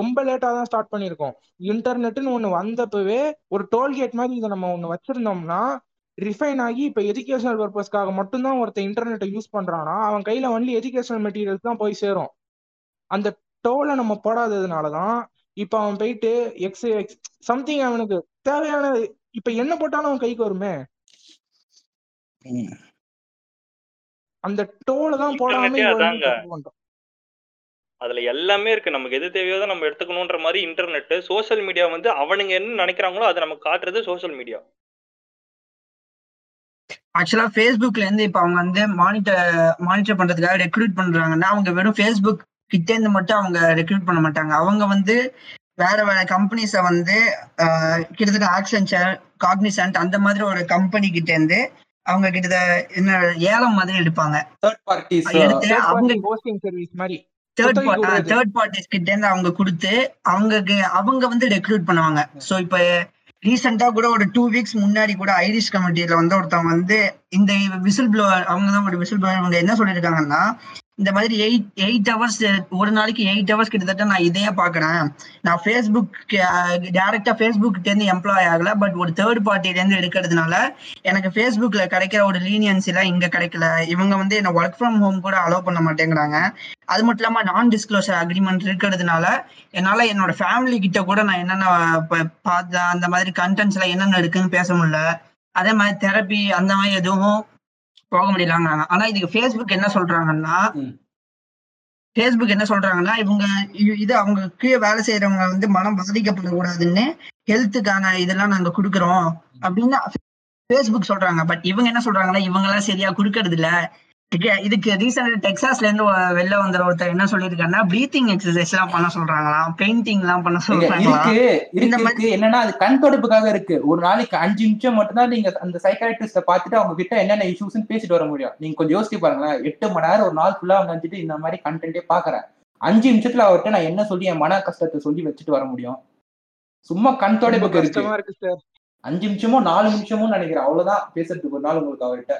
ரொம்ப லேட்டாக தான் ஸ்டார்ட் பண்ணியிருக்கோம். இன்டர்நெட்டுன்னு ஒன்று வந்தப்பவே ஒரு டோல்கேட் மாதிரி இதை நம்ம ஒன்று வச்சிருந்தோம்னா ரிஃபைன் ஆகி இப்ப எஜுகேஷனல் பர்பஸ்க்காக மட்டும்தான் ஒருத்தர் இன்டர்நெட்டை யூஸ் பண்றானா அவன் கையில ஒன்லி எஜுகேஷனல் மெட்டீரியல்ஸ் தான் போய் சேரும். அந்த டோலை நம்ம போடாததுனாலதான் இப்ப அவன் போயிட்டு எக்ஸ் சம்திங் அவனுக்கு தேவையான இப்ப என்ன போட்டாலும் அவன் கைக்கு வருமே, அந்த டோல தான் போடாம அதுல எல்லாமே இருக்கு. நமக்கு எது தேவையோ தான் நம்ம எடுத்துக்கணும்ன்ற மாதிரி இன்டர்நெட் சோசியல் மீடியா வந்து அவனுங்க என்ன நினைக்கிறாங்களோ அதை நமக்கு காட்டுறது சோசியல் மீடியா. ஆக்சுவலா ஃபேஸ்புக்ல இருந்து இப்ப அவங்க வந்து மானிட்டர் பண்றதுக்காக ரெக்ரூட் பண்றாங்கன்னா அவங்க வெறும் ஃபேஸ்புக் கிட்டே இருந்து மட்டும் அவங்க ரெக்ரூட் பண்ண மாட்டாங்க. அவங்க வந்து வேற வேற கம்பெனிஸை வந்து கிட்டத்தட்ட ஆக்சென்சர், காக்னிசன்ட் அந்த மாதிரி ஒரு கம்பெனி கிட்ட இருந்து அவங்க கிட்டத்தட்ட ஏலம் மாதிரி எடுப்பாங்க. தேர்ட் பார்ட்டிஸ் கிட்ட இருந்து அவங்க கொடுத்து அவங்க வந்து ரெக்ரூட் பண்ணுவாங்க. ஸோ இப்போ ரீசெண்டா கூட ஒரு 2 வீக்ஸ் முன்னாடி கூட ஐரிஷ் கமிட்டியில வந்து ஒருத்தவங்க வந்து இந்த விசில் ப்ளோவர், அவங்க தான் ஒரு விசில் ப்ளோவர், அவங்க என்ன சொல்லியிருக்காங்கன்னா இந்த மாதிரி 8 hours ஒரு நாளைக்கு 8 hours கிட்டத்தட்ட நான் இதையே பார்க்குறேன். நான் ஃபேஸ்புக் டேரெக்டாக ஃபேஸ்புக்கிட்டேருந்து எம்ப்ளாய் ஆகலை, பட் ஒரு தேர்ட் பார்ட்டிலேருந்து எடுக்கிறதுனால எனக்கு ஃபேஸ்புக்கில் கிடைக்கிற ஒரு லீனியன்ஸிலாம் இங்கே கிடைக்கல. இவங்க வந்து என்னை ஒர்க் ஃப்ரம் ஹோம் கூட அலோவ் பண்ண மாட்டேங்கிறாங்க. அது மட்டும் இல்லாமல் நான் டிஸ்க்ளோசர் அக்ரிமெண்ட் இருக்கிறதுனால என்னால் என்னோட ஃபேமிலி கிட்ட கூட நான் என்னென்ன பார்த்தேன் அந்த மாதிரி கண்டென்ட்ஸ்லாம் என்னென்ன இருக்குன்னு பேச முடியல. அதே மாதிரி தெரப்பி அந்த மாதிரி எதுவும் போக முடியலாங்கிறாங்க. ஆனா இதுக்கு ஃபேஸ்புக் என்ன சொல்றாங்கன்னா இவங்க இது அவங்க கீழே வேலை செய்யறவங்க வந்து மனம் பாதிக்கப்படக்கூடாதுன்னு ஹெல்த்துக்கான இதெல்லாம் நாங்க கொடுக்குறோம் அப்படின்னு ஃபேஸ்புக் சொல்றாங்க. பட் இவங்க என்ன சொல்றாங்கன்னா இவங்க எல்லாம் சரியா கொடுக்கறது இல்ல. இதுக்கு ரீசெண்டா டெக்சாஸ்ல இருந்து வெளில வந்த ஒருத்தர் என்ன சொல்லியிருக்காங்கன்னா பிரீத்திங் எக்ஸசைஸ் எல்லாம் பண்ண சொல்றாங்களாம், பெயிண்டிங் எல்லாம் பண்ண சொல்றாங்க. என்னன்னா அது கண் தொடர்புக்காக இருக்கு. ஒரு நாளைக்கு 5 நிமிஷம் மட்டும்தான் நீங்க அந்த சைக்காட்ரிஸ்ட பாத்துட்டு அவங்க கிட்ட என்னென்ன இஷ்யூஸ் பேசிட்டு வர முடியும். நீங்க கொஞ்சம் யோசிச்சு பாருங்களேன், 8 மணி நேரம் ஒரு நாள் ஃபுல்லா வந்துட்டு இந்த மாதிரி கண்டென்ட்டே பாக்குறேன், 5 நிமிஷத்துல அவர்கிட்ட நான் என்ன சொல்லி என் மன கஷ்டத்தை சொல்லி வச்சுட்டு வர முடியும்? சும்மா கண் தொடர்புக்கு இருக்கு. 5 நிமிஷமோ 4 நிமிஷமோ நினைக்கிறேன், அவ்வளவுதான் பேசுறதுக்கு ஒரு நாள் உங்களுக்கு அவர்கிட்ட.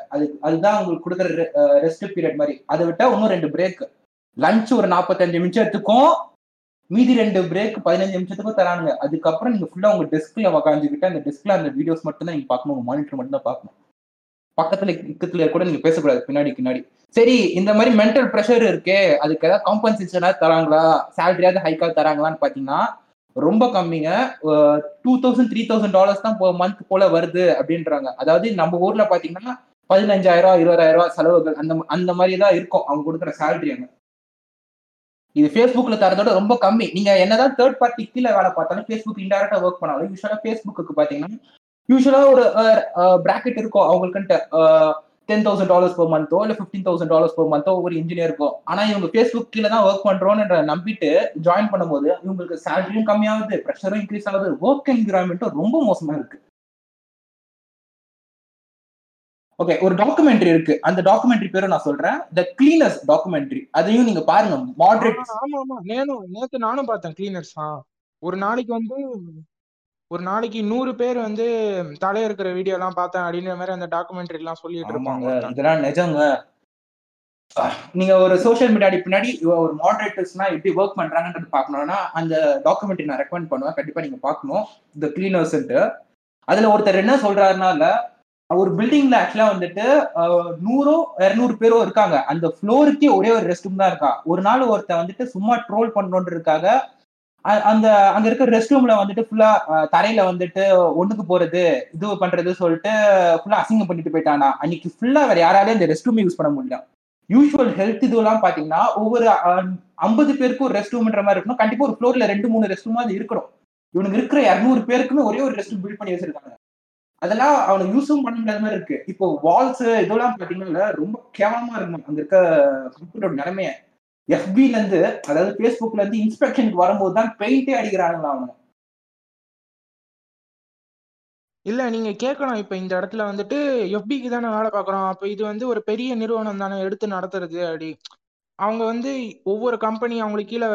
அதுதான் உங்களுக்கு கொடுக்குற ரெஸ்ட் பீரியட் மாதிரி. அதை விட்டா இன்னும் 2 பிரேக், லஞ்ச் ஒரு 45 நிமிஷம் எடுத்துக்கும், மீதி 2 பிரேக் 15 நிமிஷத்துக்கும் தரானுங்க. அதுக்கப்புறம் நீங்க ஃபுல்லா உங்க டெஸ்க்ல உக்காந்துக்கிட்டு அந்த டெஸ்க்ல அந்த வீடியோஸ் மட்டும் தான் நீங்க பார்க்கணும், உங்க மானிட்டர் மட்டும் தான் பார்க்கணும். பக்கத்துல இக்கத்துல கூட நீங்க பேசக்கூடாது, பின்னாடி. சரி, இந்த மாதிரி மென்டல் ப்ரெஷர் இருக்கே, அதுக்கு ஏதாவது காம்பன்சேஷனா தராங்களா, சேலரியாவது ஹைக்கா தராங்களான்னு பாத்தீங்கன்னா ரொம்ப கம்மிங்க. $2,000-$3,000 தான் மந்த் போல வருது அப்படின்றாங்க. அதாவது நம்ம ஊர்ல பாத்தீங்கன்னா 15,000-20,000 செலவுகள் அந்த மாதிரி தான் இருக்கும் அவங்க கொடுக்குற சேலரி. அங்க இது ஃபேஸ்புக்ல தரதோட ரொம்ப கம்மி. நீங்க என்னதான் தேர்ட் பார்ட்டி கீழே வேலை பார்த்தாலும் ஃபேஸ்புக் இன்டெரக்டா ஒர்க் பண்ணாலும் யூஸ்வலா ஃபேஸ்புக்கு பாத்தீங்கன்னா யூஸ்வலா ஒரு பிராக்கெட் இருக்கும் அவங்களுக்குன்ட்டு. $10,000 பெர் மந்த்தோ இல்லை $15,000 பெர் மந்த்தோ ஒரு இன்ஜினியர் இருக்கும். ஆனால் இவங்க ஃபேஸ்புக் கீழே தான் ஒர்க் பண்ணுறோன்னு நம்பிட்டு ஜாயின் பண்ணும்போது இவங்களுக்கு சேலரியும் கம்மியாகுது, ப்ரெஷரும் இன்க்ரீஸ் ஆகுது, ஒர்க் என்விரான்மெண்ட்டும் ரொம்ப மோசமாக இருக்கு. ஓகே, ஒரு டாக்குமெண்ட்ரி இருக்கு, அந்த டாக்குமெண்ட்ரி பேரும் நான் சொல்றேன், த கிளீனர்ஸ் டாக்குமெண்ட்ரி. அதையும் நீங்க பாருங்க. மாடரேட் நானும் பார்த்தேன். கிளீனர்ஸ் ஒரு நாளைக்கு 100 பேர் வந்து தலைய இருக்கிற வீடியோ எல்லாம் பார்த்தேன் அப்படின்ற மாதிரி அந்த டாக்குமெண்ட்ரி எல்லாம் சொல்லிட்டு இருப்பாங்க. இதெல்லாம் நிஜங்க. நீங்க ஒரு சோசியல் மீடியா பின்னாடி ஒரு மாடரேட்டர்ஸ்னா எப்படி ஒர்க் பண்றாங்கன்றது பார்க்கணும்னா அந்த டாக்குமெண்ட்ரி நான் ரெக்கமெண்ட் பண்ணுவேன், கண்டிப்பா நீங்க பார்க்கணும். The cleaners. அதுல ஒருத்தர் என்ன சொல்றாருனால ஒரு பில்டிங்ல ஆக்சுவலா வந்துட்டு 100-200 பேரும் இருக்காங்க. அந்த ஃப்ளோருக்கே ஒரே ஒரு ரெஸ்ட் ரூம் தான் இருக்கா. ஒரு நாள் ஒருத்தர் வந்துட்டு சும்மா ட்ரோல் பண்றோன்றதுக்காக அந்த அங்க இருக்க ரெஸ்ட் ரூம்ல வந்துட்டு ஃபுல்லா தரையில வந்துட்டு ஒண்ணுக்கு போறது இது பண்றது சொல்லிட்டு ஃபுல்லா அசிங்கம் பண்ணிட்டு போயிட்டானா. அன்னைக்கு ஃபுல்லா வேற யாராலையும் இந்த ரெஸ்ட் ரூம் யூஸ் பண்ண முடியல. யூஸ்வல் ஹெல்த் இதுலாம் பாத்தீங்கன்னா ஒவ்வொரு 50 பேருக்கும் ஒரு ரெஸ்ட் ரூம்ன்ற மாதிரி இருக்கணும். கண்டிப்பா ஒரு ஃப்ளோர்ல 2-3 ரெஸ்ட் ரூம் அது இருக்கணும். இவனுக்கு இருக்கிற 200 பேருக்குன்னு ஒரே ஒரு ரெஸ்ட் ரூம் பில்ட் பண்ணி வச்சிருக்காங்க. அதெல்லாம் அவனுக்கு யூஸும் பண்ண முடியாத மாதிரி இருக்கு. இப்போ வால்ஸ் இதெல்லாம் பாத்தீங்கன்னா ரொம்ப கேவலமா இருக்கும். அங்க இருக்க கம்பெனியோட நிலைமைய FB-ல இருந்து, அதாவது Facebook-ல இருந்து இன்ஸ்பெக்ஷனுக்கு வரும்போது தான் பெயிண்டே அடிக்கிறாங்களா அவங்க? இல்ல, நீங்க கேட்கணும். இப்ப இந்த இடத்துல வந்துட்டு FB-க்கு தானே வேலை பாக்குறோம், அப்ப இது வந்து ஒரு பெரிய நிறுவனம் தானே எடுத்து நடத்துறது. அப்படி அவங்க வந்து ஒவ்வொரு கம்பெனி அவங்களுக்கு கீழே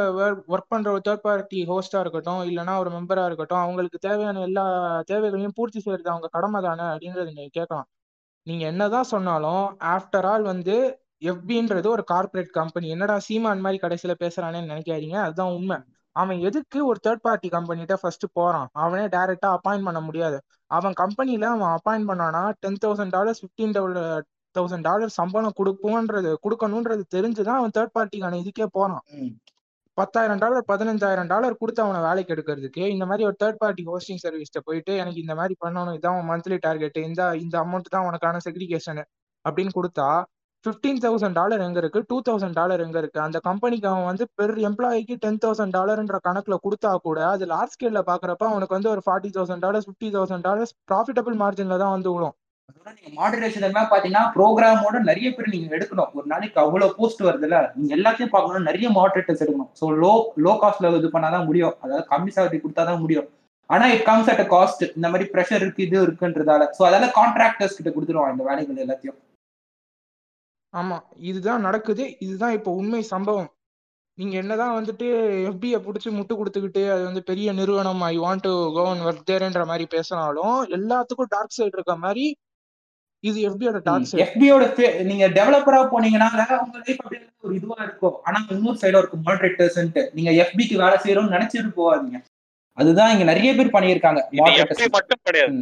ஒர்க் பண்ற ஒரு தேர்ட் பார்ட்டி ஹோஸ்டா இருக்கட்டும், இல்லைன்னா ஒரு மெம்பரா இருக்கட்டும், அவங்களுக்கு தேவையான எல்லா தேவைகளையும் பூர்த்தி செய்யறது அவங்க கடமை தானே அப்படின்றது நீங்க கேட்கலாம். நீங்க என்னதான் சொன்னாலும் ஆஃப்டர் ஆல் வந்து FB-ன்றது ஒரு கார்பரேட் கம்பெனி. என்னடா சீமான் மாதிரி கடைசியில பேசுறானே நினைக்காதீங்க, அதுதான் உண்மை. அவன் எதுக்கு ஒரு தேர்ட் பார்ட்டி கம்பெனிட்ட ஃபர்ஸ்ட் போறான்? அவனே டைரக்டா அப்பாயிண்ட் பண்ண முடியாது. அவன் கம்பெனில அவன் அப்பாயிண்ட் பண்ணானா $10,000 $15,000 சம்பளம் கொடுக்கணும்ன்றது தெரிஞ்சுதான் அவன் தேர்ட் பார்ட்டிக்கான இதுக்கே போறான். $10,000 $15,000 கொடுத்து அவனை வேலைக்கு எடுக்கிறதுக்கு இந்த மாதிரி ஒரு தேர்ட் பார்ட்டி ஹோஸ்டிங் சர்வீஸ்ட்ட போயிட்டு எனக்கு இந்த மாதிரி பண்ணணும், இதான் மந்த்லி டார்கெட், இந்த இந்த அமௌண்ட் தான் உனக்கான செக்ரிகேஷன் அப்படின்னு கொடுத்தா $15,000 எங்க இருக்கு, $2,000 எங்க இருக்கு? அந்த கம்பெனிக்கு அவன் வந்து பெர் எம்ப்ளாய்க்கு $10,000ன்ற கணக்குல கொடுத்தா கூட அது லார்ஜ் ஸ்கேல்ல பாக்குறப்ப அவனுக்கு வந்து ஒரு $40,000 $50,000 ப்ராஃபிட்டபிள் மார்ஜின்ல தான் வந்து விடும். அதனால நீங்க மாடரேஷன் என்ன பாத்தீங்கன்னா ப்ரோக்ராமோட நிறைய பேர் நீங்க எடுக்கணும். ஒரு நாளைக்கு அவ்வளவு போஸ்ட் வருதுல்ல, நீங்க எல்லாத்தையும் பார்க்கணும், நிறைய மாடரேட்டர்ஸ் எடுக்கணும். ஸோ லோ காஸ்ட்ல இது பண்ணாதான் முடியும், அதாவது கம்மி சேலரி கொடுத்தாதான் முடியும். ஆனா it comes at a cost. இந்த மாதிரி ப்ரெஷர் இருக்கு, இது இருக்குன்றதால ஸோ அதனால கான்ட்ராக்டர்ஸ் கிட்ட கொடுத்துருவாங்க இந்த வேலைகள் எல்லாத்தையும். ஆமா, இதுதான் நடக்குது. இதுதான் இப்போ உண்மை சம்பவம். நீங்க என்னதான் வந்துட்டு எஃபிஐ பிடிச்சி முட்டு கொடுத்துக்கிட்டு அது வந்து பெரிய நிறுவனம் I want to go and work தேர்ன்ற மாதிரி பேசினாலும் எல்லாத்துக்கும் டார்க் சைடு இருக்க மாதிரி இது எஃபிஐயோட டார்க் சைடு. எஃபிஐயோட நீங்க டெவலப்பரா போனீங்கன்னா உங்க லைஃப் அப்படியே ஒரு இதுவா இருக்கும். ஆனா இன்னொரு சைடா இருக்கும் மாடரேட்டர்ஸ்ன்ட்டு. நீங்க எஃபிக்கு வேலை செய்யறோம்னு நினைச்சிட்டு போவாதீங்க. அதுதான் இங்க நிறைய பேர் பண்ணியிருக்காங்க. எஃபி மட்டும் கிடையாது,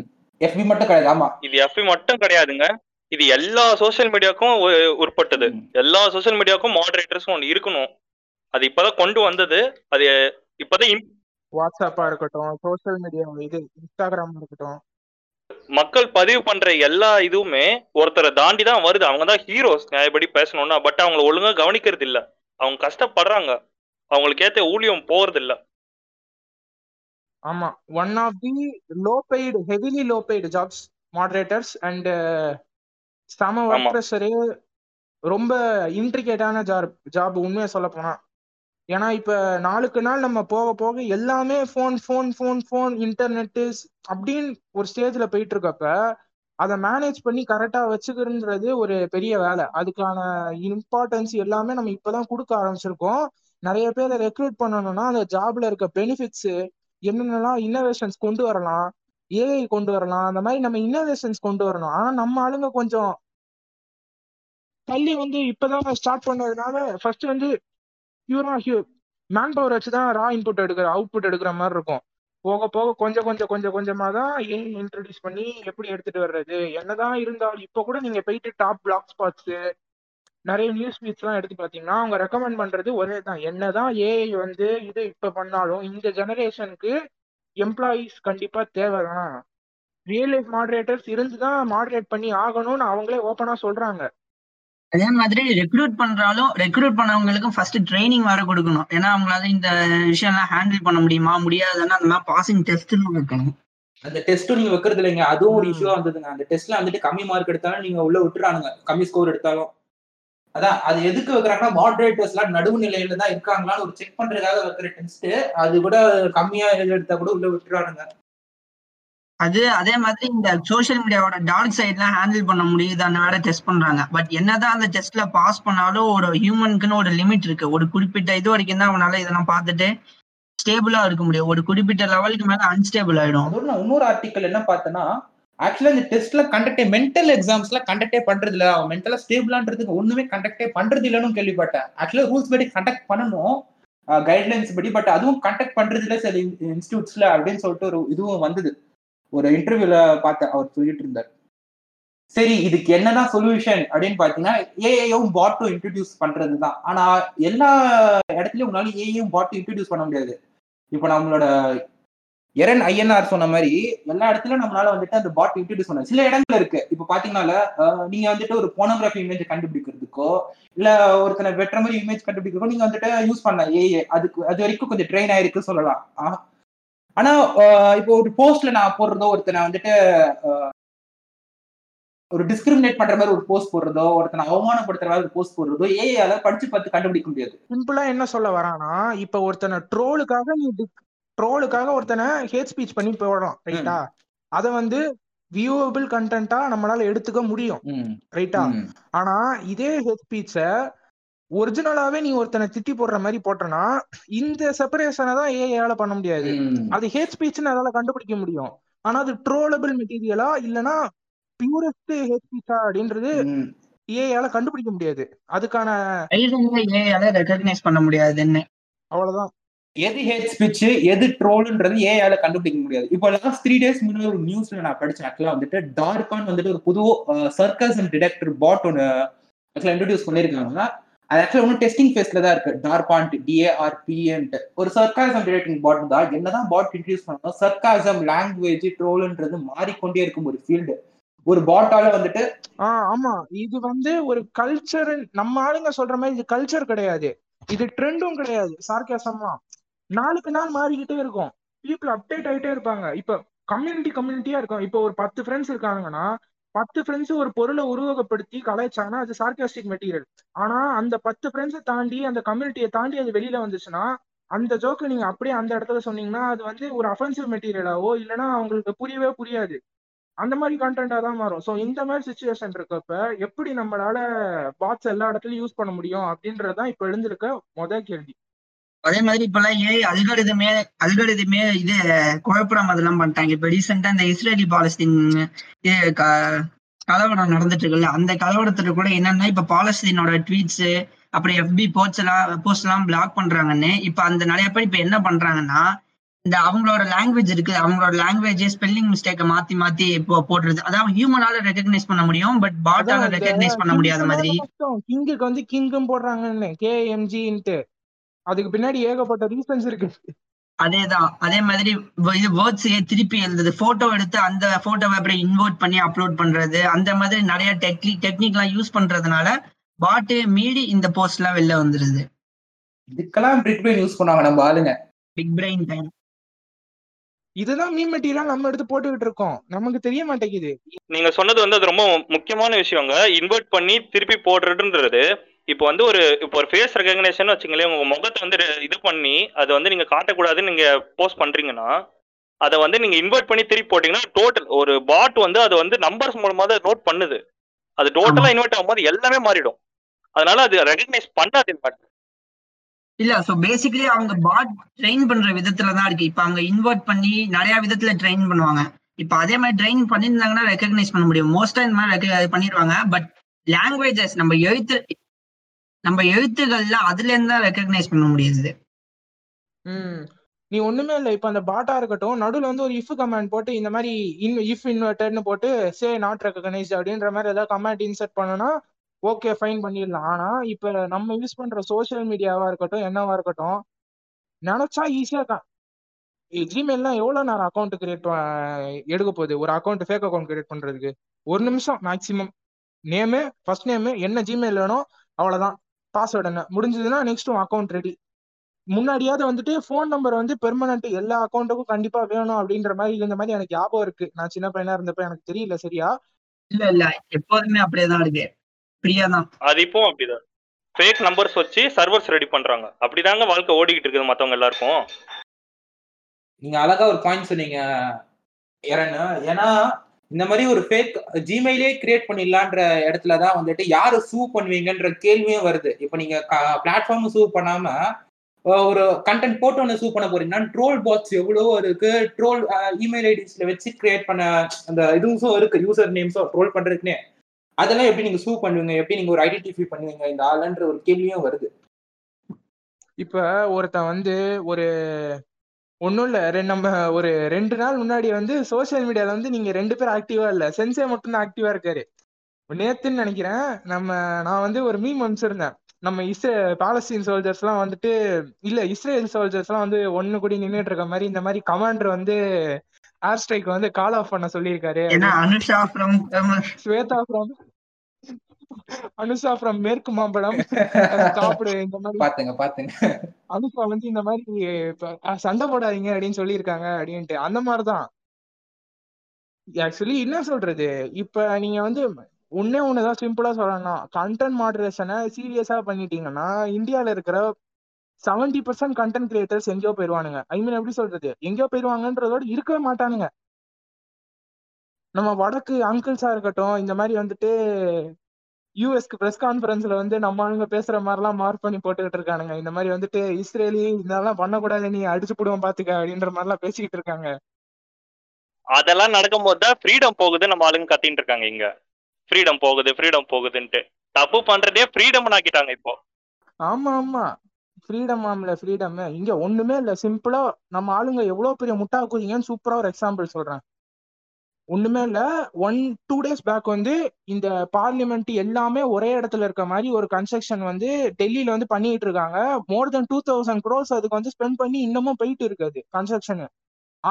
எஃபி மட்டும் கிடையாது. ஆமா, இது எஃபி மட்டும் கிடையாதுங்க. இது எல்லா சோசியல் மீடியாவுக்கும் உட்பட்டது. எல்லா சோசியல் மீடியாவுக்கும் மாடரேட்டர்ஸும் ஒன்று இருக்கணும். அது இப்போதான் கொண்டு வந்தது. அது இப்போதான் வாட்ஸ்அப்பா இருக்கட்டும், சோசியல் மீடியா இது இன்ஸ்டாகிராம் இருக்கட்டும், மக்கள் பதிவு பண்ற எல்லா இதுவுமே ஒருத்தரை தாண்டி தான் வருது. அவங்க தான் ஹீரோஸ் நியாயப்படி பேசணும்னா. பட் அவங்களை ஒழுங்கா கவனிக்கிறது இல்லை, அவங்க கஷ்டப்படுறாங்க, அவங்களுக்கு ஏற்ற ஊழியம் போறது இல்லை. ஆமா, one of the low paid, heavily low paid jobs moderators and சம ஒர்க் ப்ரெஷரு. ரொம்ப இன்ட்ரிகேட்டான ஜாப் உண்மையா சொல்ல போனா. ஏன்னா இப்ப நாளுக்கு நாள் நம்ம போக போக எல்லாமே phone phone phone phone internet அப்படின்னு ஒரு ஸ்டேஜ்ல போயிட்டு இருக்கப்ப அதை மேனேஜ் பண்ணி கரெக்டா வச்சுக்கிறதுன்றது ஒரு பெரிய வேலை. அதுக்கான இம்பார்ட்டன்ஸ் எல்லாமே நம்ம இப்பதான் கொடுக்க ஆரம்பிச்சிருக்கோம். நிறைய பேரை ரெக்ரூட் பண்ணணும்னா அந்த ஜாப்ல இருக்க பெனிஃபிட்ஸ் என்னென்னலாம், இன்னோவேஷன்ஸ் கொண்டு வரலாம், ஏஐ கொண்டு வரலாம், அந்த மாதிரி நம்ம இன்னோவேஷன்ஸ் கொண்டு வரணும். ஆனா நம்ம ஆளுங்க கொஞ்சம் தள்ளி வந்து இப்பதான் ஸ்டார்ட் பண்ணதுனால ஃபர்ஸ்ட் வந்து பியூரா மேன் பவர் வச்சுதான் ரா இன்புட் எடுக்கிற அவுட்புட் எடுக்கிற மாதிரி இருக்கும். போக போக கொஞ்சம் கொஞ்சம் கொஞ்சம் கொஞ்சமா தான் ஏஐ இன்ட்ரடியூஸ் பண்ணி எப்படி எடுத்துட்டு வர்றது. என்னதான் இருந்தாலும் இப்போ கூட நீங்க போயிட்டு டாப் பிளாக் ஸ்பாட்ஸ் நிறைய நியூஸ் பீட்ஸ் எல்லாம் எடுத்து பாத்தீங்கன்னா அவங்க ரெக்கமெண்ட் பண்றது ஒரே தான். என்னதான் ஏஐ வந்து இது இப்ப பண்ணாலும் இந்த ஜெனரேஷனுக்கு எம்ப்ளாயீஸ் கண்டிப்பா தேவைதான். ரியல் லைஃப் மாடரேட்டர்ஸ் இருந்துதான் மாடரேட் பண்ணி ஆகணும்னு அவங்களே ஓப்பனா சொல்றாங்க. அதே மாதிரி ரெக்ரூட் பண்றாலும் ரெக்ரூட் பண்ணவங்களுக்கும் ஃபர்ஸ்ட் ட்ரைனிங் வேற கொடுக்கணும். ஏன்னா அவங்களால இந்த விஷயம் எல்லாம் ஹேண்டில் பண்ண முடியுமா முடியாதுன்னா அந்த மாதிரி பாசிங் டெஸ்ட் வைக்கணும். அந்த டெஸ்ட்டும் நீங்க வைக்கிறது இல்லைங்க, அதுவும் ஒரு இஷ்யூவா வந்ததுங்க. அந்த டெஸ்ட்ல வந்துட்டு கம்மி மார்க் எடுத்தாலும் நீங்க உள்ள விட்டுறானுங்க, கம்மி ஸ்கோர் எடுத்தாலும். அதான் அது எதுக்கு வைக்கிறாங்கன்னா மாடரேட்டர்ஸ் எல்லாம் நடுவு நிலையில தான் இருக்காங்களான்னு ஒரு செக் பண்றதுக்காக வைக்கிற டெஸ்ட். அது கூட கம்மியா எடுத்தா கூட உள்ள விட்டுறானுங்க. அது அதே மாதிரி இந்த சோசியல் மீடியாவோட டார்க் சைட்லாம் ஹேண்டில் பண்ண முடியுது, அந்த வேற டெஸ்ட் பண்றாங்க. பட் என்னதான் அந்த டெஸ்ட்ல பாஸ் பண்ணாலும் ஒரு ஹியூமனுக்குன்னு ஒரு லிமிட் இருக்கு. ஒரு குறிப்பிட்ட இது வரைக்கும் தான் அவனால இதெல்லாம் பார்த்துட்டு ஸ்டேபிளா இருக்க முடியும். ஒரு குறிப்பிட்ட லெவலுக்கு மேல அன்ஸ்டேபிள் ஆயிடும். அதோட நான் இன்னொரு ஆர்டிக்கல் என்ன பார்த்தேன்னா, ஆக்சுவலா இந்த டெஸ்ட்ல கண்டக்டே மென்டல் எக்ஸாம்ஸ் எல்லாம் கண்டக்டே பண்றது இல்ல. அவன் மென்டலா ஸ்டேபிளான்றதுக்கு ஒண்ணுமே கண்டக்டே பண்றது இல்லைன்னு கேள்விப்பட்டேன். ஆக்சுவலா ரூல்ஸ் படி கண்டக்ட் பண்ணணும், கைட்லைன்ஸ் படி. பட் அதுவும் கண்டக்ட் பண்றது இல்லை சரி இன்ஸ்டியூட்ஸ்ல அப்படின்னு சொல்லிட்டு ஒரு இதுவும் வந்தது. ஒரு இன்டர்வியூல பார்த்த அவர் சொல்லிட்டு இருந்தார். சரி, இதுக்கு என்னதான் சொல்யூஷன் அப்படின்னு பாத்தீங்கன்னா ஏஐயும் பாட்டும் இன்ட்ரடியூஸ் பண்றதுதான். ஆனா எல்லா இடத்துலயும் உன்னால ஏஐயும் பாட்டும் இன்ட்ரடியூஸ் பண்ண முடியாது. இப்ப நம்மளோட எரன் ஐஎன்ஆர் சொன்ன மாதிரி எல்லா இடத்துலயும் நம்மளால வந்துட்டு அந்த பாட் இன்ட்ரடியூஸ் பண்ண சில இடங்கள் இருக்கு. இப்ப பாத்தீங்கன்னா நீங்க வந்துட்டு ஒரு போனோகிராஃபி இமேஜ் கண்டுபிடிக்கிறதுக்கோ இல்ல ஒருத்தனை வெட்டுற மாதிரி இமேஜ் கண்டுபிடிக்கிறதுக்கோ நீங்க வந்துட்டு யூஸ் பண்ணலாம் ஏஐ. அதுக்கு அது வரைக்கும் கொஞ்சம் ட்ரெயின் ஆயிருக்கு சொல்லலாம். ஆனா இப்போ ஒரு போஸ்ட்ல நான் போடுறதோ, ஒருத்தனை வந்துட்டு ஒரு டிஸ்கிரிமினேட் பண்ற மாதிரி ஒரு போஸ்ட் போடுறதோ, ஒருத்தனை அவமானப்படுத்துற மாதிரி ஒரு போஸ்ட் போடுறதோ ஏஐ அதை படிச்சு பார்த்து கண்டுபிடிக்க முடியாது. சிம்பிளா என்ன சொல்ல வரானா, இப்ப ஒருத்தனை ட்ரோலுக்காக ட்ரோலுக்காக ஒருத்தனை ஹேட் ஸ்பீச் பண்ணி போடுறோம் ரைட்டா, அதை வந்து வியூவபிள் கண்டென்ட்டா நம்மளால எடுத்துக்க முடியும் ரைட்டா. ஆனா இதே ஹேட் ஸ்பீச்ச ஒரிஜினலாவே நீ ஒருத்தனை திட்டி போடுற மாதிரி போட்டனா இந்த செப்பரேஷனை தான் ஏஐயால பண்ண முடியாது. அது ஹேட் ஸ்பீச்னு அதால கண்டுபிடிக்க முடியும். ஆனா அது ட்ரோலபிள் மெட்டீரியலா இல்லைன்னா பியூரஸ்ட் ஹேட் ஸ்பீச்சா அப்படின்றது ஏஐயால கண்டுபிடிக்க முடியாது. அதுக்கான ஏஐயால ரெகக்னைஸ் பண்ண முடியாது. அவ்வளவுதான். எது ஹேட் ஸ்பீச் எது ட்ரோல்ன்றது ஏஐயால கண்டுபிடிக்க முடியாது. இப்போ லாஸ்ட் 3 days முன்னாடி ஒரு நியூஸ்ல நான் படிச்சேன். ஆக்சுவலா வந்துட்டு டார்பான் வந்துட்டு ஒரு புது சர்க்கஸ் அண்ட் டிடெக்டர் பாட் ஒன்று ஆக்சுவலா இன்ட்ரடியூஸ் பண்ணியிருக்காங்க. அது ஆக்சுவலா ஒன்னும் டெஸ்டிங் ஃபேஸ்ல தான் இருக்கு. டார்பான்ட் DARPன்ட்டு ஒரு சர்க்காசம் ரிலேட்டிங் பாட் தான். என்னதான் பாட் இன்ட்ரடியூஸ் பண்ணணும், சர்க்காசம் லாங்குவேஜ் ட்ரோல்ன்றது மாறிக்கொண்டே இருக்கும் ஒரு ஃபீல்டு. ஒரு பாட்டால வந்துட்டு ஆமா இது வந்து ஒரு கல்ச்சர், நம்ம ஆளுங்க சொல்ற மாதிரி இது கல்ச்சர் கிடையாது, இது ட்ரெண்டும் கிடையாது. சார்காசம்லாம் நாளுக்கு நாள் மாறிக்கிட்டே இருக்கும், பீப்புள் அப்டேட் ஆகிட்டே இருப்பாங்க. இப்போ கம்யூனிட்டியா இருக்கும். இப்போ ஒரு 10 ஃப்ரெண்ட்ஸ் இருக்காங்கன்னா 10 ஃப்ரெண்ட்ஸ் ஒரு பொருளை உருவகப்படுத்தி கலாய்ச்சாங்கன்னா அது சார்காஸ்டிக் மெட்டீரியல். ஆனா அந்த 10 ஃப்ரெண்ட்ஸை தாண்டி அந்த கம்யூனிட்டியை தாண்டி அது வெளியில வந்துச்சுன்னா அந்த ஜோக்கு நீங்க அப்படியே அந்த இடத்துல சொன்னீங்கன்னா அது வந்து ஒரு அஃபென்சிவ் மெட்டீரியலாவோ இல்லைன்னா அவங்களுக்கு புரியவே புரியாது, அந்த மாதிரி கண்டென்ட்டா தான் மாறும். ஸோ இந்த மாதிரி சிச்சுவேஷன் இருக்கப்ப எப்படி நம்மளால பாட்ஸ் எல்லா இடத்துலயும் யூஸ் பண்ண முடியும் அப்படின்றதான் இப்ப எழுந்திருக்க முதல் கேள்வி. அதே மாதிரி இப்பெல்லாம் ஏ அல்காரிதமே இது குழப்பற மாதிரிலாம் பண்ணிட்டாங்க. இப்போ ரீசெண்டா இந்த இஸ்ரேலி பாலஸ்தீன் கலவரம் நடந்துட்டு இருக்குல்ல, அந்த கலவரத்துல கூட என்னன்னா இப்ப பாலஸ்தீனோட ட்வீட்ஸ் அப்புறம் FB போஸ்ட்லாம் பிளாக் பண்றாங்கன்னு. இப்ப அந்த நிறைய பேர் இப்ப என்ன பண்றாங்கன்னா இந்த அவங்களோட லாங்குவேஜ் இருக்கு, அவங்களோட லாங்குவேஜ் ஸ்பெல்லிங் மிஸ்டேக்கை மாத்தி போடுறது. அதாவது ஹியூமனால ரெகக்னைஸ் பண்ண முடியும், பட் பாட்டால ரெகக்னைஸ் பண்ண முடியாத மாதிரி கிங்குக்கு வந்து கிங்கும் போடுறாங்கன்னு KMGன்ட்டு அதுக்கு பின்னாடி ஏகப்பட்ட ரீசன்ஸ் இருக்கு. அதேதான், அதே மாதிரி இது வேர்ட்ஸ் திருப்பி எழுதுது, போட்டோ எடுத்து அந்த போட்டோவை அப்படியே இன்வெர்ட் பண்ணி அப்லோட் பண்றது, அந்த மாதிரி நிறைய டெக்னிக்லாம் யூஸ் பண்றதுனால பாட்டு மீறி இந்த போஸ்ட் எல்லாம் வெளில வந்துருது. இதுக்கெல்லாம் பிக் பிரெயின் யூஸ் பண்ணுவாங்க நம்ம ஆளுங்க, பிக் பிரெயின் டைம். இதுதான் மீம் மெட்டீரியல் நம்ம எடுத்து போட்டுக்கிட்டு இருக்கோம், நமக்கு தெரிய மாட்டேங்குது. நீங்க சொன்னது வந்து அது ரொம்ப முக்கியமான விஷயங்க, இன்வெர்ட் பண்ணி திருப்பி போடுறதுன்றது. இப்போ வந்து இப்போ ஒரு ஃபேஸ் ரெகக்னேஷன் வச்சுங்களேன், உங்கள் முகத்தை வந்து இது பண்ணி அதை வந்து நீங்கள் காட்டக்கூடாதுன்னு நீங்கள் போஸ்ட் பண்ணுறீங்கன்னா அதை வந்து நீங்கள் இன்வெர்ட் பண்ணி திருப்பி போட்டிங்கன்னா டோட்டல் ஒரு பாட் வந்து அது வந்து நம்பர்ஸ் மூலமாக தான் நோட் பண்ணுது. அது டோட்டலாக இன்வெர்ட் ஆகும்போது எல்லாமே மாறிடும், அதனால அது ரெகக்னைஸ் பண்ணாது. இன்வெர்ட் இல்லை, ஸோ பேசிக்கலி அவங்க பாட் ட்ரெயின் பண்ணுற விதத்தில் தான் இருக்குது. இப்போ அவங்க இன்வெர்ட் பண்ணி நிறையா விதத்தில் ட்ரெயின் பண்ணுவாங்க. இப்போ அதே மாதிரி ட்ரெயின் பண்ணியிருந்தாங்கன்னா ரெகக்னைஸ் பண்ண முடியும், மோஸ்ட்டாக இந்த மாதிரி பண்ணிடுவாங்க. பட் லாங்குவேஜஸ் நம்ம எழுத்துக்கள்ல அதுல இருந்து தான் ரெகக்னைஸ் பண்ண முடியுது. நீ ஒண்ணுமே இல்லை, இப்ப அந்த பாட்டா இருக்கட்டும் நடுவில் வந்து ஒரு இஃப் கமாண்ட் போட்டு இந்த மாதிரி இஃப் இன்வெர்டட்னு போட்டு சே நாட் ரெகக்னைஸ்ட் அப்படின்ற மாதிரி ஏதாவது கமாண்ட் இன்சர்ட் பண்ணனா ஓகே ஃபைன் பண்ணிடலாம். ஆனா இப்ப நம்ம யூஸ் பண்ற சோசியல் மீடியாவா இருக்கட்டும் என்னவா இருக்கட்டும் நினைச்சா ஈஸியா தான். ஜிமெயில்லாம் எவ்வளவு நேரம் அக்கௌண்ட் கிரியேட் எடுக்க போகுது, ஒரு அக்கௌண்ட் ஃபேக் அக்கௌண்ட் கிரியேட் பண்றதுக்கு 1 நிமிஷம் மேக்சிமம். நேமு ஃபர்ஸ்ட் நேமு என்ன ஜிமெயில் வேணும், அவ்வளவுதான். பாஸ்வேர்டு என்ன முடிஞ்சதுன்னா நெக்ஸ்ட் அக்கௌண்ட் ரெடி. முன்னாடியாவது வந்துட்டு ஃபோன் நம்பர் வந்து பெர்மனன்ட் எல்லா அக்கௌண்ட்டுக்கும் கண்டிப்பா வேணும் அப்படின்ற மாதிரி இந்த மாதிரி எனக்கு ஞாபகம் இருக்கு. நான் சின்ன பையனா இருந்தப்ப எனக்கு தெரியல சரியா. இல்ல எப்போதுமே அப்படியேதான் இருக்கு, ஃப்ரீயாதான் அது. இப்போ அப்படிதான் ஃபேக் நம்பர்ஸ் வச்சு சர்வர்ஸ் ரெடி பண்றாங்க, அப்படிதாங்க வாழ்க்கை ஓடிக்கிட்டு இருக்குது மத்தவங்க எல்லாருக்கும். நீங்க அழகா ஒரு பாயிண்ட் சொன்னீங்க ஏரன். ஏன்னா இந்த மாதிரி ஒரு ஃபேக் ஜிமெயிலே கிரியேட் பண்ணிடலான்ற இடத்துலதான் வந்துட்டு யாரு சூ பண்ணுவீங்கன்ற கேள்வியும் வருது. இப்போ நீங்க பிளாட்ஃபார்ம் சூ பண்ணாம ஒரு கண்டென்ட் போட்டு ஒன்று சூ பண்ண போறீங்கன்னா ட்ரோல் பாட்ஸ் எவ்வளவோ இருக்கு, ட்ரோல் இமெயில் ஐடிஸ்ல வச்சு கிரியேட் பண்ண அந்த இதுவும் இருக்கு, யூசர் நேம்ஸோ ட்ரோல் பண்றதுக்குன்னே. அதெல்லாம் எப்படி நீங்க சூ பண்ணுவீங்க, எப்படி நீங்க ஒரு ஐடென்டிஃபை பண்ணுவீங்க இந்த ஆளுன்ற ஒரு கேள்வியும் வருது. இப்ப ஒருத்தன் வந்து ஒரு ஒன்றும் இல்லை, நம்ம ஒரு 2 நாள் முன்னாடி வந்து சோசியல் மீடியாவில் வந்து நீங்கள் 2 பேர் ஆக்டிவாக இல்லை, சென்சே மட்டும்தான் ஆக்டிவாக இருக்காரு நேத்துன்னு நினைக்கிறேன். நான் வந்து ஒரு மீம் அனுப்பிச்சிருந்தேன், நம்ம பாலஸ்தீன் சோல்ஜர்ஸ்லாம் வந்துட்டு இல்லை இஸ்ரேல் சோல்ஜர்ஸ்லாம் வந்து ஒன்று கூடி நின்றுட்டு இருக்க மாதிரி இந்த மாதிரி கமாண்டர் வந்து ஏர் ஸ்ட்ரைக் வந்து கால் ஆஃப் பண்ண சொல்லியிருக்காரு. அனுஷா ஃப்ரம் மேற்கு மாம்பழம் சாப்பிடு இந்த மாதிரி பாத்துங்க அனுஷா வந்து இந்த மாதிரி சண்டை போடாதீங்க அப்படின்னு சொல்லியிருக்காங்க அப்படின்ட்டு. அந்த மாதிரிதான் ஆக்சுவலி என்ன சொல்றது. இப்ப நீங்க வந்து ஒன்னே ஒண்ணுதான் சிம்பிளா சொல்லணும், கண்டென்ட் மாடரேஷனை சீரியஸா பண்ணிட்டீங்கன்னா இந்தியால இருக்கிற 70% கண்டென்ட் கிரியேட்டர்ஸ் எங்கேயோ போயிருவானுங்க. ஐ மீன் எப்படி சொல்றது, எங்கேயோ போயிருவாங்கன்றதோட இருக்கவே மாட்டானுங்க. நம்ம வடக்கு அங்கிள்ஸா இருக்கட்டும் இந்த மாதிரி வந்துட்டு US பிரஸ் கான்ஃபரன்ஸ்ல வந்து நம்ம ஆளுங்க பேசுற மாதிரிலாம் மார்க் பண்ணி போட்டுக்கிட்டு இருக்கானுங்க. இந்த மாதிரி வந்துட்டு இஸ்ரேலி இதெல்லாம் பண்ணக்கூடாது, நீ அடிச்சு போடுவோம் பாத்துக்க அப்படின்ற மாதிரிலாம் பேசிக்கிட்டு இருக்காங்க. அதெல்லாம் நடக்கும்போது தான் ஃப்ரீடம் போகுது நம்ம ஆளுங்க கத்திட்டு இருக்காங்க. இங்க ஃப்ரீடம் போகுது ஃப்ரீடம் போகுதுன்ட்டு தப்பு பண்றதே ஃப்ரீடம் ஆக்கிட்டாங்க இப்போ. ஆமா ஃப்ரீடம் ஆம்ல ஃப்ரீடம் இங்க ஒண்ணுமே இல்ல. சிம்பிளா நம்ம ஆளுங்க எவ்வளவு பெரிய முட்டா கூறிங்கன்னு சூப்பரா ஒரு எக்ஸாம்பிள் சொல்றேன். ஒண்ணுமே இல்ல, 1-2 days பேக் வந்து இந்த பார்லிமெண்ட் எல்லாமே ஒரே இடத்துல இருக்க மாதிரி ஒரு கன்ஸ்ட்ரக்ஷன் வந்து டெல்லியில வந்து பண்ணிட்டு இருக்காங்க. மோர் தென் 2000 crores அதுக்கு வந்து ஸ்பெண்ட் பண்ணி இன்னமும் போயிட்டு இருக்கு. கன்ஸ்ட்ரக்ஷன்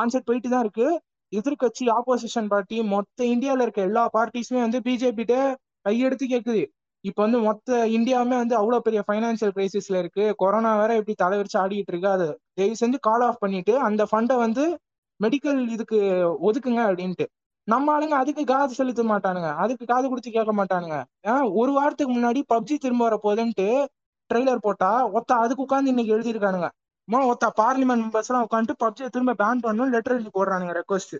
ஆன்செட் போயிட்டு தான் இருக்கு. எதிர்கட்சி ஆப்போசிஷன் பார்ட்டி மொத்த இந்தியாவில இருக்க எல்லா பார்ட்டிஸுமே வந்து பிஜேபிட்ட கையெடுத்து கேக்குது. இப்ப வந்து மொத்த இந்தியாவுமே வந்து அவ்வளவு பெரிய பைனான்சியல் கிரைசிஸ்ல இருக்கு, கொரோனா வேற இப்படி தலைவரிச்சு ஆடிட்டு இருக்கு, அதை தயவு செஞ்சு கால் ஆஃப் பண்ணிட்டு அந்த ஃபண்டை வந்து மெடிக்கல் இதுக்கு ஒதுக்குங்க அப்படின்ட்டு. நம்ம ஆளுங்க அதுக்கு காது செலுத்த மாட்டானுங்க, அதுக்கு காது கொடுத்து கேட்க மாட்டானுங்க. ஒரு வாரத்துக்கு முன்னாடி பப்ஜி திரும்ப வர போதுன்ட்டு ட்ரெய்லர் போட்டா ஒத்தா அதுக்கு உட்காந்து இன்னைக்கு எழுதியிருக்கானுங்க. ஒருத்தா பார்லிமெண்ட் மெம்பர்ஸ் எல்லாம் உட்காந்து பப்ஜியை திரும்ப பேன் பண்ணணும் லெட்டர் எழுதி போடுறானுங்க ரெக்வஸ்ட்.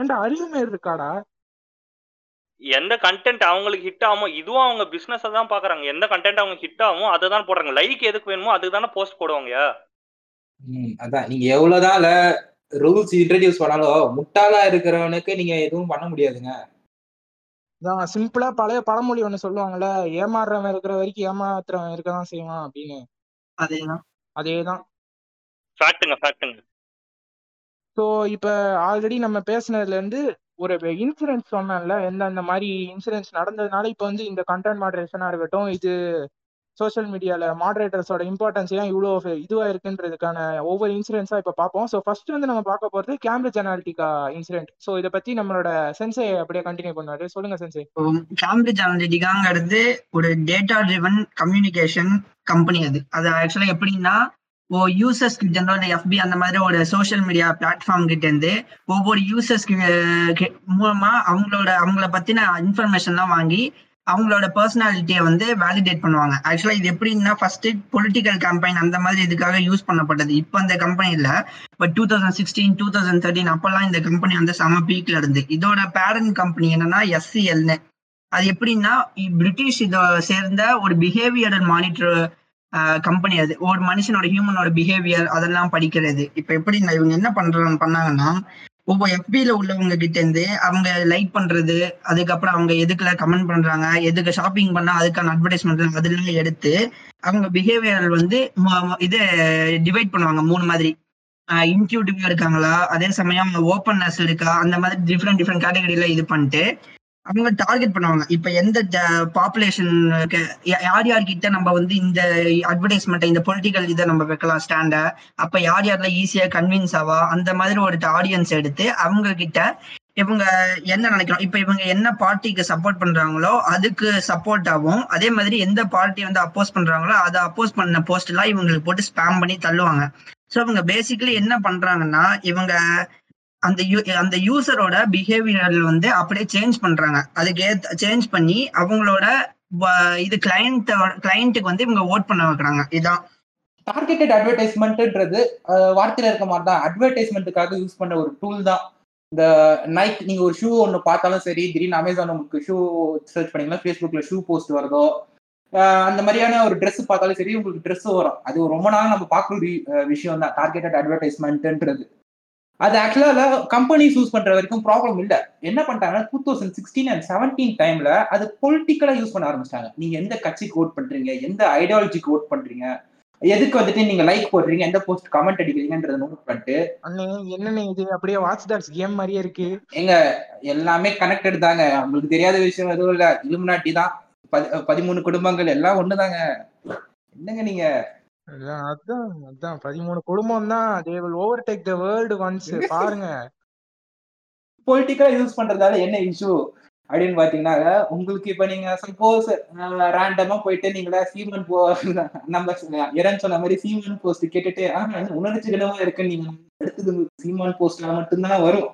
ஏன்டா அறிவுமே இருக்காடா? எந்த கண்டென்ட் அவங்களுக்கு ஹிட் ஆகுமோ, இதுவும் அவங்க பிசினஸை தான் பாக்குறாங்க. எந்த கண்டென்ட் அவங்க ஹிட் ஆகும் அதை தான் போடுறாங்க. லைக் எதுக்கு வேணுமோ அதுக்கு தானே போஸ்ட் போடுவாங்க. அதான் நீங்க எவ்வளவுதான் ரூல்ஸ் இன்ட்ரடியூஸ் பண்ணாலும் முட்டாளா இருக்கிறவனுக்கு நீங்க எதுவும் பண்ண முடியாதுங்க. சிம்பிளா பழைய பழமொழி ஒண்ணு சொல்லுவாங்கல்ல, ஏமாறுறவன் இருக்கிற வரைக்கும் ஏமாத்துறவன் இருக்கதான் செய்வான் அப்படின்னு. அதேதான். ஸோ இப்போ ஆல்ரெடி நம்ம பேசினதுல இருந்து ஒரு இன்சூரன்ஸ் சொன்னோம்ல, எந்தெந்த மாதிரி இன்சூரன்ஸ் நடந்ததுனால இப்போ வந்து இந்த கண்டென்ட் மாடரேஷனாக இருக்கட்டும், இது சோஷியல் மீடியாவில் மாடரேட்டர்ஸோட இம்பார்ட்டன்ஸ் ஏன் இவ்வளோ இதுவாக இருக்குன்றதுக்கான ஒவ்வொரு இன்சூரன்ஸாக இப்போ பார்ப்போம். ஸோ ஃபர்ஸ்ட் வந்து நம்ம பார்க்க போகிறது கேம்பிரிட்ஜ் அனாலிட்டிகா இன்சிடென்ட். ஸோ இதை பற்றி நம்மளோட சென்சை அப்படியே கண்டினியூ பண்ணுவாரு. சொல்லுங்க சென்சை. கேம்பிரிட்ஜ் அனாலிட்டிகாங்கிறது ஒரு டேட்டா ட்ரிவன் கம்யூனிகேஷன் கம்பெனி. அது ஆக்சுவலாக எப்படின்னா, யூசர்ஸ் கிட்ட இருந்தோ இல்லை எஃபி அந்த மாதிரி ஒரு சோஷியல் மீடியா பிளாட்ஃபார்ம் கிட்ட இருந்து ஒவ்வொரு யூசர்ஸ் மூலமா அவங்கள பத்தின இன்ஃபர்மேஷன்லாம் வாங்கி அவங்களோட பர்சனாலிட்டியை வந்து வேலிடேட் பண்ணுவாங்க. ஆக்சுவலாக இது எப்படின்னா, ஃபர்ஸ்ட் பொலிட்டிக்கல் கேம்பெயின் அந்த மாதிரி இதுக்காக யூஸ் பண்ணப்பட்டது. இப்போ அந்த கம்பெனியில் இப்போ 2016 2013 அப்போல்லாம் இந்த கம்பெனி வந்து செம பீக்ல இருந்து. இதோட பேரண்ட் கம்பெனி என்னன்னா SCLன்னு. அது எப்படின்னா பிரிட்டிஷ் இதை சேர்ந்த ஒரு பிஹேவியரல் மானிட்டர் கம்பெனி. அது ஒரு மனுஷனோட ஹியூமனோட பிஹேவியர் அதெல்லாம் படிக்கிறது. இப்போ எப்படி இவங்க என்ன பண்ணாங்கன்னா, ஒவ்வொரு எஃபியில உள்ளவங்க கிட்ட இருந்து அவங்க லைக் பண்றது, அதுக்கப்புறம் அவங்க எதுக்குல கமெண்ட் பண்றாங்க, எதுக்கு ஷாப்பிங் பண்ணா அதுக்கான அட்வர்டைஸ்மெண்ட் அதெல்லாம் எடுத்து அவங்க பிஹேவியர் வந்து இது டிவைட் பண்ணுவாங்க. 3 மாதிரி இன்க்யூட்டிவா இருக்காங்களா, அதே சமயம் ஓப்பன்னஸ் இருக்கா, அந்த மாதிரி டிஃப்ரெண்ட் கேட்டகரியில இது பண்ணிட்டு அவங்க டார்கெட் பண்ணுவாங்க. இப்ப எந்த பாப்புலேஷனுக்கு யார் யார்கிட்ட நம்ம வந்து இந்த அட்வர்டைஸ்மெண்ட் இந்த பொலிட்டிக்கல் இதை நம்ம வைக்கலாம் ஸ்டாண்ட, அப்ப யார் யாரெல்லாம் ஈஸியா கன்வின்ஸ் ஆவா அந்த மாதிரி ஒரு ஆடியன்ஸ் எடுத்து அவங்க கிட்ட இவங்க என்ன நினைக்கிறோம், இப்ப இவங்க என்ன பார்ட்டிக்கு சப்போர்ட் பண்றாங்களோ அதுக்கு சப்போர்ட் ஆகும். அதே மாதிரி எந்த பார்ட்டி வந்து அப்போஸ் பண்றாங்களோ அதை அப்போஸ் பண்ண போஸ்ட் எல்லாம் இவங்களுக்கு போட்டு ஸ்பேம் பண்ணி தள்ளுவாங்க. ஸோ இவங்க பேசிக்கலி என்ன பண்றாங்கன்னா, இவங்க அந்த யூசரோட பிஹேவியர் வந்து அப்படியே சேஞ்ச் பண்றாங்க. அதுக்கேற்ற சேஞ்ச் பண்ணி அவங்களோட இது கிளையண்ட்டுக்கு வந்து இவங்க ஓட் பண்ண வைக்கிறாங்க. இதான் டார்கெட்டட் அட்வர்டைஸ்மெண்ட்ன்றது. வார்த்தையில இருக்க மாதிரி தான், அட்வர்டைஸ்மெண்ட்டுக்காக யூஸ் பண்ண ஒரு டூல் தான் இந்த நைக். நீங்க ஒரு ஷூ ஒன்று பார்த்தாலும் சரி, திடீர்னு அமேசான் உங்களுக்கு ஷூ சர்ச் பண்ணீங்கன்னா ஃபேஸ்புக்ல ஷூ போஸ்ட் வருதோ, அந்த மாதிரியான ஒரு ட்ரெஸ் பார்த்தாலும் சரி உங்களுக்கு ட்ரெஸ் வரும். அது ரொம்ப நாள் நம்ம பார்க்கக்கூடிய விஷயம் தான் டார்கெட்டட் அட்வர்டைஸ்மெண்ட்ன்றது. அது ஆக்சுவலா கம்பெனிஸ் யூஸ் பண்ற வரைக்கும் ப்ராப்ளம் இல்லை. என்ன பண்ணிட்டாங்கன்னா 2016 and 2017 டைம்ல அது பொலிட்டிக்கலா யூஸ் பண்ண ஆரம்பிச்சிட்டாங்க. நீங்க எந்த கட்சிக்கு ஓட் பண்றீங்க, எந்த ஐடியாலஜிக்கு ஓட் பண்றீங்க, எதுக்கு வந்துட்டு நீங்க லைக் போடுறீங்க, எந்த போஸ்ட் கமெண்ட் அடிக்கிறீங்கன்றத நோட் பண்ணிட்டு என்னன்னு இது அப்படியே வாட்ச் டாக்ஸ் கேம் மாதிரியே இருக்கு. எங்க எல்லாமே கனெக்டட் தாங்க. உங்களுக்கு தெரியாத விஷயம் எதுவும் இல்ல. இலுமினாட்டி தான் 13 குடும்பங்கள் எல்லாம் ஒண்ணுதாங்க. என்னங்க நீங்க அதான் 13 குடும்பம் தான். they will overtake the world once. பாருங்க பொலிட்டிக்கலா யூஸ் பண்றதால என்ன இஷ்யூ அப்படின்னு பாத்தீங்கன்னா, உங்களுக்கு இப்ப நீங்க சப்போஸ் ரேண்டமா போயிட்டு நீங்களா சீமன் போ நம்ம இறன்னு சொன்ன மாதிரி சீமன் போஸ்ட் கேட்டுட்டு உணர்ச்சிகளமா இருக்கு, நீங்க எடுத்தது சீமன் போஸ்ட்லாம் மட்டும்தான் வரும்.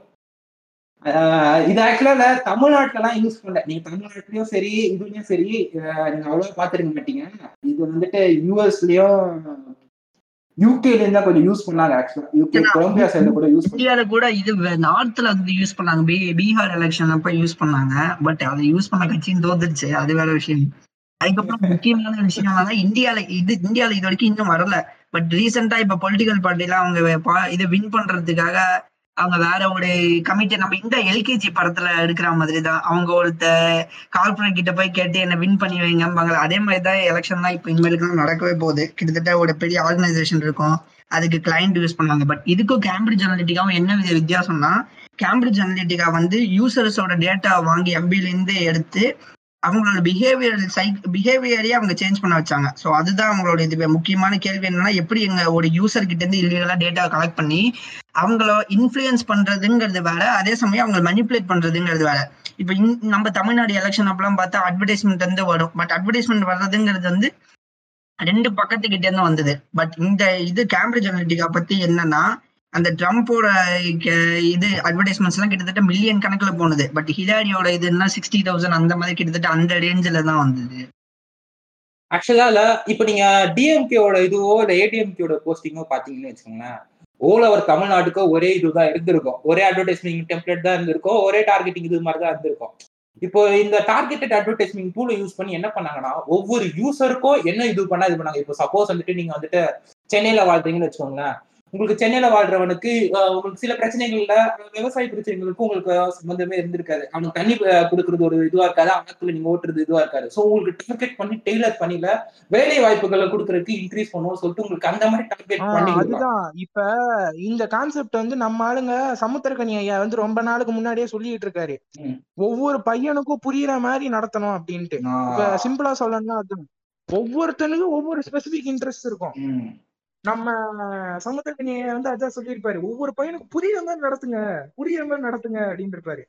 இது ஆக்சுவலா தமிழ்நாட்டுலாம் யூஸ் பண்ணல. நீங்க தமிழ்நாட்டுலயும் சரி இதுலயும் சரி நீங்க அவ்வளவா பாத்துருக்க மாட்டீங்க. இது வந்துட்டு யூஎஸ்லயும் யூகேலயும் தான் கொஞ்சம் யூஸ் பண்ணாங்க. ஆக்சுவலா யூகே கொலம்பியா சைடு கூட யூஸ் பண்ணாங்க. கூட இது நார்த்ல வந்து யூஸ் பண்ணாங்க. பீகார் எலெக்ஷன் அப்ப யூஸ் பண்ணாங்க. பட் அதை யூஸ் பண்ண கட்சின்னு தோந்துருச்சு, அது வேற விஷயம். அதுக்கப்புறம் முக்கியமான விஷயம் என்னன்னா, இந்தியால இது வரைக்கும் இன்னும் வரல. பட் ரீசெண்டா இப்ப பொலிட்டிக்கல் பார்ட்டிலாம் அவங்க இதை வின் பண்றதுக்காக அவங்க வேற ஒரு கமிட்டி, நம்ம இந்த எல்கேஜி படத்துல எடுக்கிற மாதிரி தான், அவங்க ஒருத்த கார்பரேட் கிட்ட போய் கேட்டு என்ன வின் பண்ணி வைங்க. அதே மாதிரி தான் எலெக்ஷன்லாம் இப்போ இனிமேலுக்குலாம் நடக்கவே போகுது. கிட்டத்தட்ட ஒரு பெரிய ஆர்கனைசேஷன் இருக்கும், அதுக்கு கிளைண்ட் யூஸ் பண்ணுவாங்க. பட் இதுக்கும் கேம்பிரிட்ஜ் அனாலிட்டிக்காவும் என்ன வித்தியாசம்னா, கேம்பிரிட்ஜ் அனலிட்டிகா வந்து யூசர்ஸோட டேட்டா வாங்கி எம்பிலேருந்து எடுத்து அவங்களோட பிஹேவியரையே அவங்க சேஞ்ச் பண்ண வச்சாங்க. ஸோ அதுதான் அவங்களோட இது முக்கியமான கேள்வி என்னன்னா, எப்படி எங்கள் ஒரு யூசர்கிட்டேருந்து இல்லீகலாக டேட்டாவை கலெக்ட் பண்ணி அவங்கள இன்ஃப்ளூயன்ஸ் பண்ணுறதுங்கிறது வேற, அதே சமயம் அவங்களை மனிப்புலேட் பண்ணுறதுங்கிறது வேற. இப்போ நம்ம தமிழ்நாடு எலெக்ஷன் அப்பெல்லாம் பார்த்தா அட்வர்டைஸ்மெண்ட் வந்து வரும். பட் அட்வர்டைஸ்மெண்ட் வர்றதுங்கிறது வந்து ரெண்டு பக்கத்துக்கிட்டேருந்து வந்தது. பட் இந்த இது கேம்பிரிட்ஜ் அனலிட்டிகா பற்றி என்னன்னா, அந்த ட்ரம்ப்போட இது அட்வர்டைஸ்மெண்ட்ஸ்லாம் கிட்டத்தட்ட மில்லியன் கணக்கில் போனது. பட் ஹிலாரியோட இதுன்னா 60,000 அந்த மாதிரி கிட்டத்தட்ட அந்த ரேஞ்சில் தான் வந்தது. ஆக்சுவலாக இல்லை, இப்போ நீங்கள் டிஎம்கேவோட இதுவோ இல்லை ஏடிஎம்கேவோட போஸ்டிங்கோ பார்த்தீங்கன்னு வச்சுக்கோங்களேன், ஓல் ஓவர் தமிழ்நாட்டுக்கோ ஒரே இதுதான் இருந்திருக்கும், ஒரே அட்வர்டைஸ்மெண்ட் டெம்ப்ளேட் தான் இருந்திருக்கும், ஒரே டார்கெட்டிங் இது மாதிரி தான் இருந்திருக்கும். இப்போ இந்த டார்கெட்டட் அட்வர்டைஸ்மெண்ட் டூலை யூஸ் பண்ணி என்ன பண்ணாங்கன்னா, ஒவ்வொரு யூசருக்கும் என்ன இது பண்ணாங்க. இப்போ சப்போஸ் வந்துட்டு நீங்கள் வந்துட்டு சென்னையில் வாழ்றீங்கன்னு வச்சுக்கோங்களேன், உங்களுக்கு சென்னையில வாழ்றவனுக்கு உங்களுக்கு சில பிரச்சனைகள்ல விவசாய பிரச்சனைகளுக்கும் உங்களுக்கு சம்பந்தமே இருந்திருக்காது, அவனுக்கு தண்ணி கொடுக்கறது ஒரு இதுவா இருக்காது, அவனுக்கு நீங்க ஓட்டுறது இதுவா இருக்காது. ஸோ உங்களுக்கு டார்கெட் பண்ணி டெய்லர் பண்ணில வேலை வாய்ப்புகளை கொடுக்கறதுக்கு இன்க்ரீஸ் பண்ணுவோம் சொல்லிட்டு உங்களுக்கு அந்த மாதிரி டார்கெட் பண்ணி. அதுதான் இப்ப இந்த கான்செப்ட் வந்து நம்ம ஆளுங்க சமுத்திரக்கனி ஐயா வந்து ரொம்ப நாளுக்கு முன்னாடியே சொல்லிட்டு இருக்காரு, ஒவ்வொரு பையனுக்கும் புரியுற மாதிரி நடத்தணும் அப்படின்ட்டு. இப்ப சிம்பிளா சொல்லணும்னா அதுதான் ஒவ்வொருத்தனுக்கும் ஒவ்வொரு ஸ்பெசிபிக் இன்ட்ரெஸ்ட் இருக்கும். நம்ம சமுத்திரக்கனியை வந்து அதான் சொல்லியிருப்பாரு, ஒவ்வொரு பையனுக்கும் புரியுற மாதிரி நடத்துங்க அப்படின்னு இருப்பாரு.